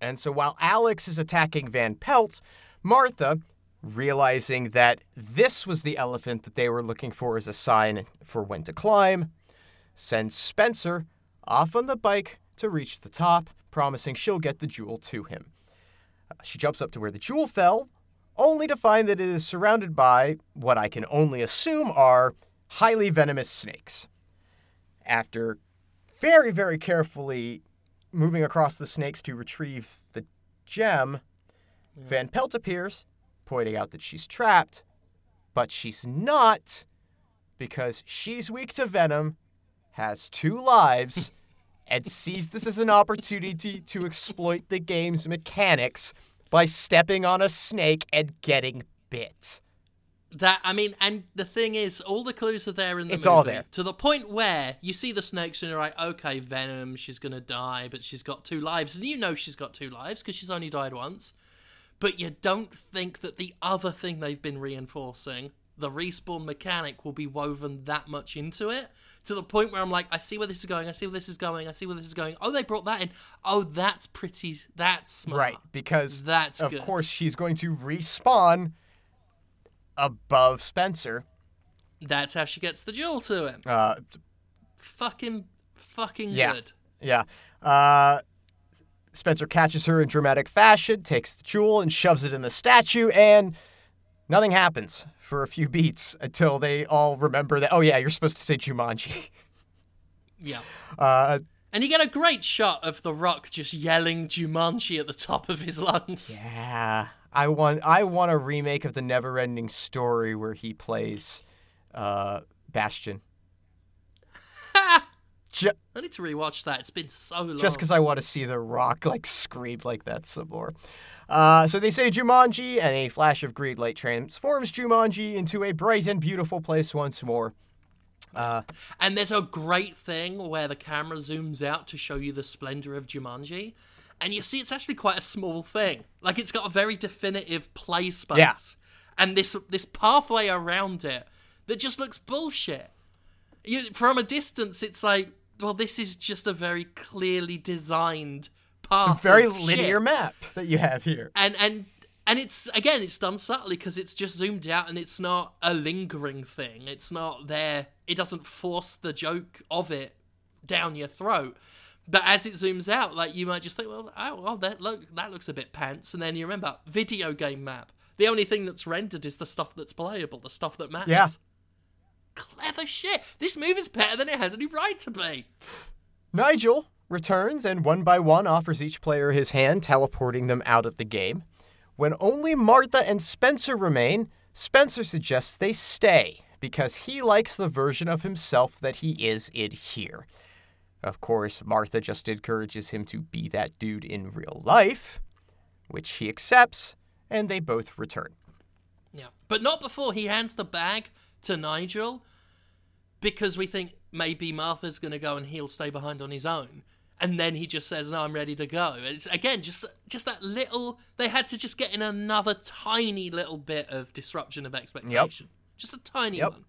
And so while Alex is attacking Van Pelt, Martha, realizing that this was the elephant that they were looking for as a sign for when to climb, sends Spencer off on the bike to reach the top, promising she'll get the jewel to him. She jumps up to where the jewel fell, only to find that it is surrounded by what I can only assume are highly venomous snakes. After very, very carefully moving across the snakes to retrieve the gem, yeah. Van Pelt appears, pointing out that she's trapped, but she's not, because she's weak to venom, has two lives, and sees this as an opportunity to exploit the game's mechanics by stepping on a snake and getting bit. That, I mean, and the thing is, all the clues are there in the it's movie. It's all there. To the point where you see the snakes and you're like, okay, venom, she's going to die, but she's got two lives. And you know she's got two lives because she's only died once. But you don't think that the other thing they've been reinforcing, the respawn mechanic, will be woven that much into it. To the point where I'm like, I see where this is going, I see where this is going, I see where this is going. Oh, they brought that in. Oh, that's pretty, that's smart. Right, because that's of good. course she's going to respawn above Spencer. That's how she gets the jewel to him. Uh, fucking, fucking yeah, good. Yeah. Uh, Spencer catches her in dramatic fashion, takes the jewel and shoves it in the statue, and nothing happens for a few beats until they all remember that, oh yeah, you're supposed to say Jumanji. Yeah. Uh, and you get a great shot of The Rock just yelling Jumanji at the top of his lungs. Yeah. I want I want a remake of The NeverEnding Story where he plays uh, Bastion. Ju- I need to rewatch that. It's been so long. Just because I want to see The Rock like scream like that some more. Uh, so they say Jumanji, and a flash of green light transforms Jumanji into a bright and beautiful place once more. Uh, and there's a great thing where the camera zooms out to show you the splendor of Jumanji. And you see, it's actually quite a small thing. Like, it's got a very definitive play space. Yeah. And this this pathway around it that just looks bullshit. You, from a distance, it's like, well, this is just a very clearly designed path. It's a very linear shit. map that you have here. And, and, and it's, again, it's done subtly because it's just zoomed out and it's not a lingering thing. It's not there. It doesn't force the joke of it down your throat. But as it zooms out, like, you might just think, well, oh, oh that look, that looks a bit pants. And then you remember, video game map. The only thing that's rendered is the stuff that's playable, the stuff that matters. Yeah. clever shit. This movie's better than it has any right to be. Nigel returns and one by one offers each player his hand, teleporting them out of the game. When only Martha and Spencer remain, Spencer suggests they stay because he likes the version of himself that he is in here. Of course, Martha just encourages him to be that dude in real life, which he accepts, and they both return. Yeah, but not before he hands the bag to Nigel, because we think maybe Martha's going to go and he'll stay behind on his own. And then he just says, no, I'm ready to go. And it's, again, just just that little... They had to just get in another tiny little bit of disruption of expectation. Yep. Just a tiny yep. one.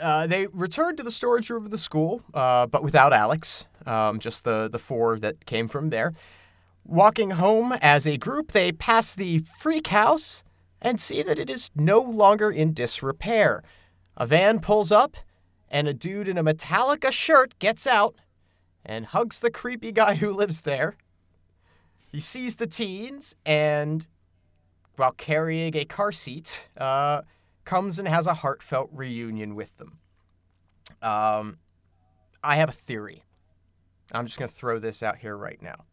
Uh, they returned to the storage room of the school, uh, but without Alex. Um, just the, the four that came from there. Walking home as a group, they pass the freak house and see that it is no longer in disrepair. A van pulls up, and a dude in a Metallica shirt gets out and hugs the creepy guy who lives there. He sees the teens and, while carrying a car seat, uh, comes and has a heartfelt reunion with them. Um, I have a theory. I'm just going to throw this out here right now,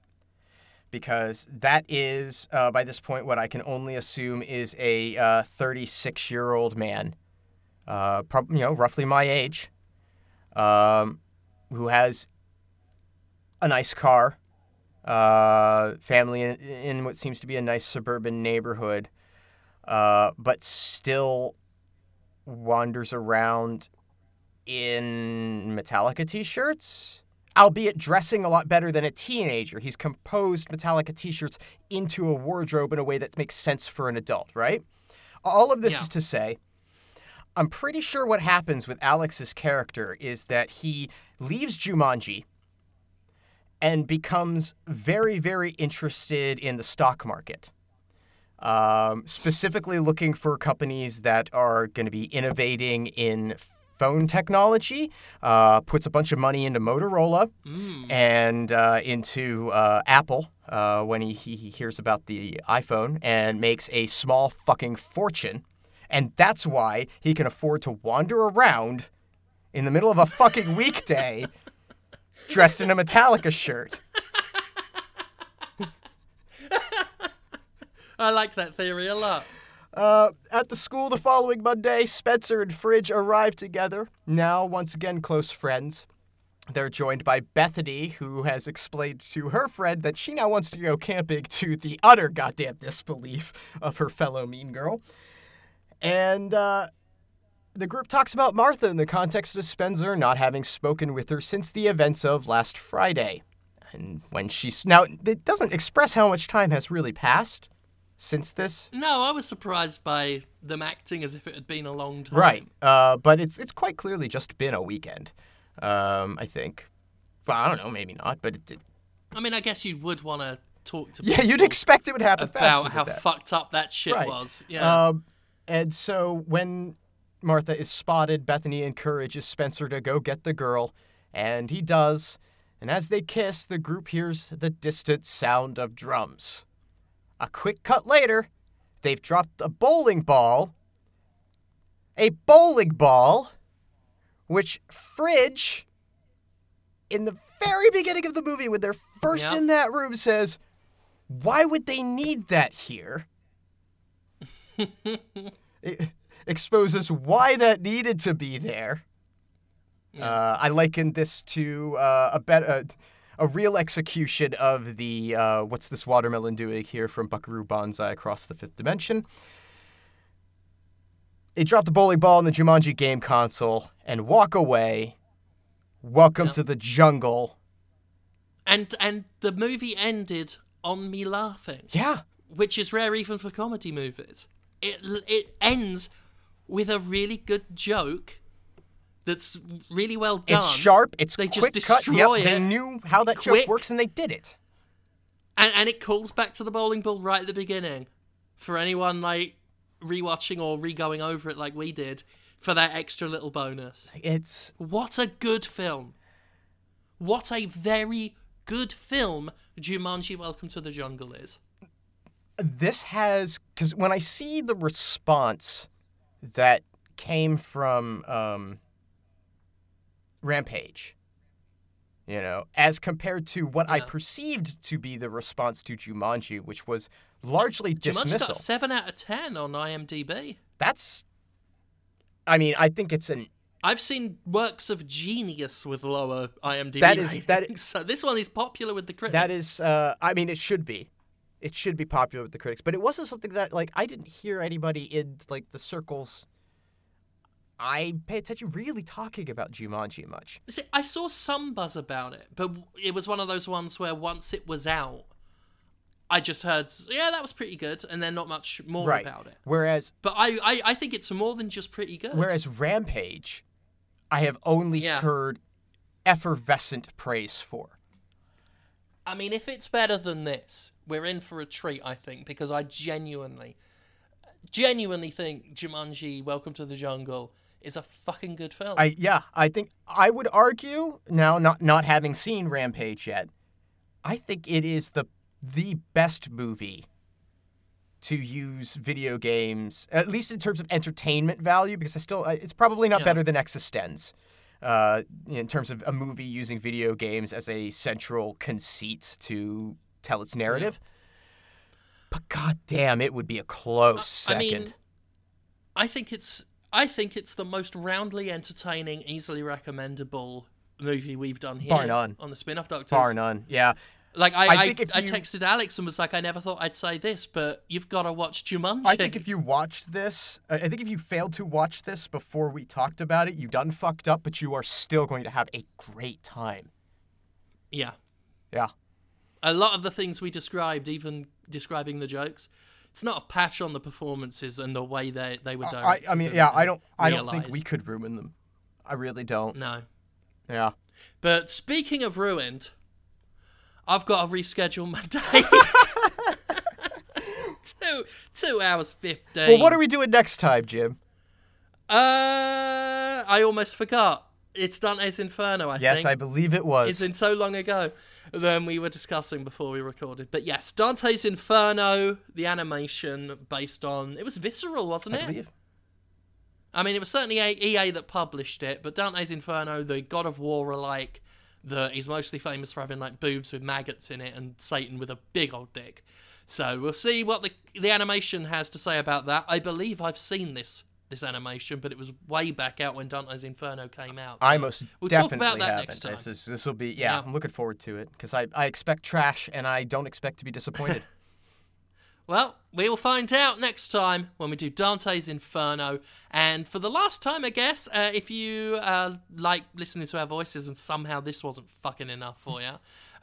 because that is, uh, by this point, what I can only assume is a uh, thirty-six-year-old man, uh, prob- you know, roughly my age, um, who has a nice car, uh, family in, in what seems to be a nice suburban neighborhood, uh, but still wanders around in Metallica t-shirts, albeit dressing a lot better than a teenager. He's composed Metallica t-shirts into a wardrobe in a way that makes sense for an adult, right? All of this yeah. is to say, I'm pretty sure what happens with Alex's character is that he leaves Jumanji and becomes very, very interested in the stock market, um, specifically looking for companies that are going to be innovating in phone technology, uh, puts a bunch of money into Motorola mm. and uh, into uh, Apple uh, when he, he hears about the iPhone, and makes a small fucking fortune. And that's why he can afford to wander around in the middle of a fucking weekday dressed in a Metallica shirt. I like that theory a lot. Uh, at the school the following Monday, Spencer and Fridge arrive together, now once again close friends. They're joined by Bethany, who has explained to her friend that she now wants to go camping, to the utter goddamn disbelief of her fellow mean girl. And, uh... the group talks about Martha in the context of Spencer not having spoken with her since the events of last Friday. And when she's... Now, it doesn't express how much time has really passed since this. No, I was surprised by them acting as if it had been a long time. Right. Uh, but it's it's quite clearly just been a weekend, um, I think. Well, I don't know, maybe not, but it did. I mean, I guess you would want to talk to people. Yeah, you'd expect it would happen faster than that. About how fucked up that shit right. was. Yeah. Um, and so when Martha is spotted, Bethany encourages Spencer to go get the girl, and he does. And as they kiss, the group hears the distant sound of drums. A quick cut later, they've dropped a bowling ball. A bowling ball, which Fridge, in the very beginning of the movie, when they're first yep. in that room, says, "Why would they need that here?" it, exposes why that needed to be there. Yeah. Uh, I likened this to uh, a, bet- a a real execution of the uh, what's this watermelon doing here from Buckaroo Banzai Across the Fifth Dimension. They drop the bowling ball in the Jumanji game console and walk away. Welcome yeah. to the jungle. And and the movie ended on me laughing. Yeah. Which is rare even for comedy movies. It it ends with a really good joke that's really well done. It's sharp. It's they quick just cut. Yep, it. They knew how that quick. joke works, and they did it. And and it calls back to the bowling ball right at the beginning. For anyone like rewatching or re-going over it like we did, for that extra little bonus. It's what a good film. What a very good film Jumanji: Welcome to the Jungle is. This has, because when I see the response that came from um, Rampage, you know, as compared to what yeah. I perceived to be the response to Jumanji, which was largely dismissal. Jumanji got seven out of ten on I M D B. That's, I mean, I think it's an... I've seen works of genius with lower I M D B that is, ratings, that is, so this one is popular with the critics. That is, uh, I mean, it should be. It should be popular with the critics, but it wasn't something that, like, I didn't hear anybody in, like, the circles I pay attention really talking about Jumanji much. See, I saw some buzz about it, but it was one of those ones where once it was out, I just heard, yeah, that was pretty good, and then not much more right. about it. Whereas, But I, I, I think it's more than just pretty good. Whereas Rampage, I have only yeah. heard effervescent praise for. I mean, if it's better than this, we're in for a treat, I think, because I genuinely, genuinely think Jumanji, Welcome to the Jungle, is a fucking good film. I Yeah, I think, I would argue, now not, not having seen Rampage yet, I think it is the the best movie to use video games, at least in terms of entertainment value, because I still, it's probably not yeah. better than Existenz. Uh, in terms of a movie using video games as a central conceit to tell its narrative. Yeah. But goddamn, it would be a close uh, second. I mean, I think it's I think it's the most roundly entertaining, easily recommendable movie we've done here. Bar none. On the Spin-Off Doctors. Bar none, yeah. Like, I, I, I, think if I you... texted Alex and was like, I never thought I'd say this, but you've got to watch Jumanji. I think if you watched this, I think if you failed to watch this before we talked about it, you done fucked up, but you are still going to have a great time. Yeah. Yeah. A lot of the things we described, even describing the jokes, it's not a patch on the performances and the way they, they were directed. I, I mean, yeah, I don't, I don't think we could ruin them. I really don't. No. Yeah. But speaking of ruined... I've got to reschedule my day. two two hours fifteen. Well, what are we doing next time, Jim? Uh, I almost forgot. It's Dante's Inferno, I yes, think. Yes, I believe it was. It's been so long ago than we were discussing before we recorded. But yes, Dante's Inferno, the animation based on... It was Visceral, wasn't I it? Believe. I mean, it was certainly E A that published it, but Dante's Inferno, the God of War alike... that he's mostly famous for having, like, boobs with maggots in it and Satan with a big old dick. So we'll see what the the animation has to say about that. I believe I've seen this this animation, but it was way back out when Dante's Inferno came out. I most we'll definitely talk about that haven't. Next time. This, is, this will be, yeah, yeah, I'm looking forward to it, because I, I expect trash and I don't expect to be disappointed. Well, we'll find out next time when we do Dante's Inferno. And for the last time, I guess, uh, if you uh, like listening to our voices and somehow this wasn't fucking enough for you,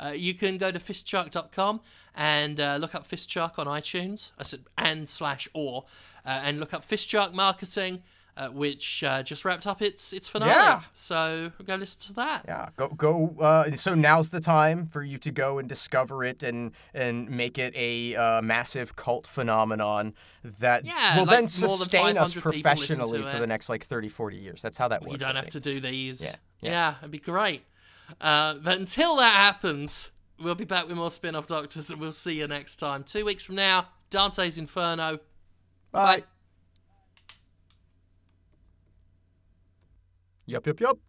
uh, you can go to fist shark dot com and uh, look up Fist Shark on iTunes I said, and slash or, uh, and look up Fist Shark Marketing, uh, which uh, just wrapped up its its finale. Yeah. So go listen to that. Yeah, go go. Uh, so now's the time for you to go and discover it and and make it a uh, massive cult phenomenon that yeah, will like then sustain us professionally for the next like thirty, forty years. That's how that works. You don't have to do these. Yeah, yeah, yeah it'd be great. Uh, but until that happens, we'll be back with more Spin-Off Doctors, and we'll see you next time. Two weeks from now, Dante's Inferno. Bye. Bye. Yup, yup, yup.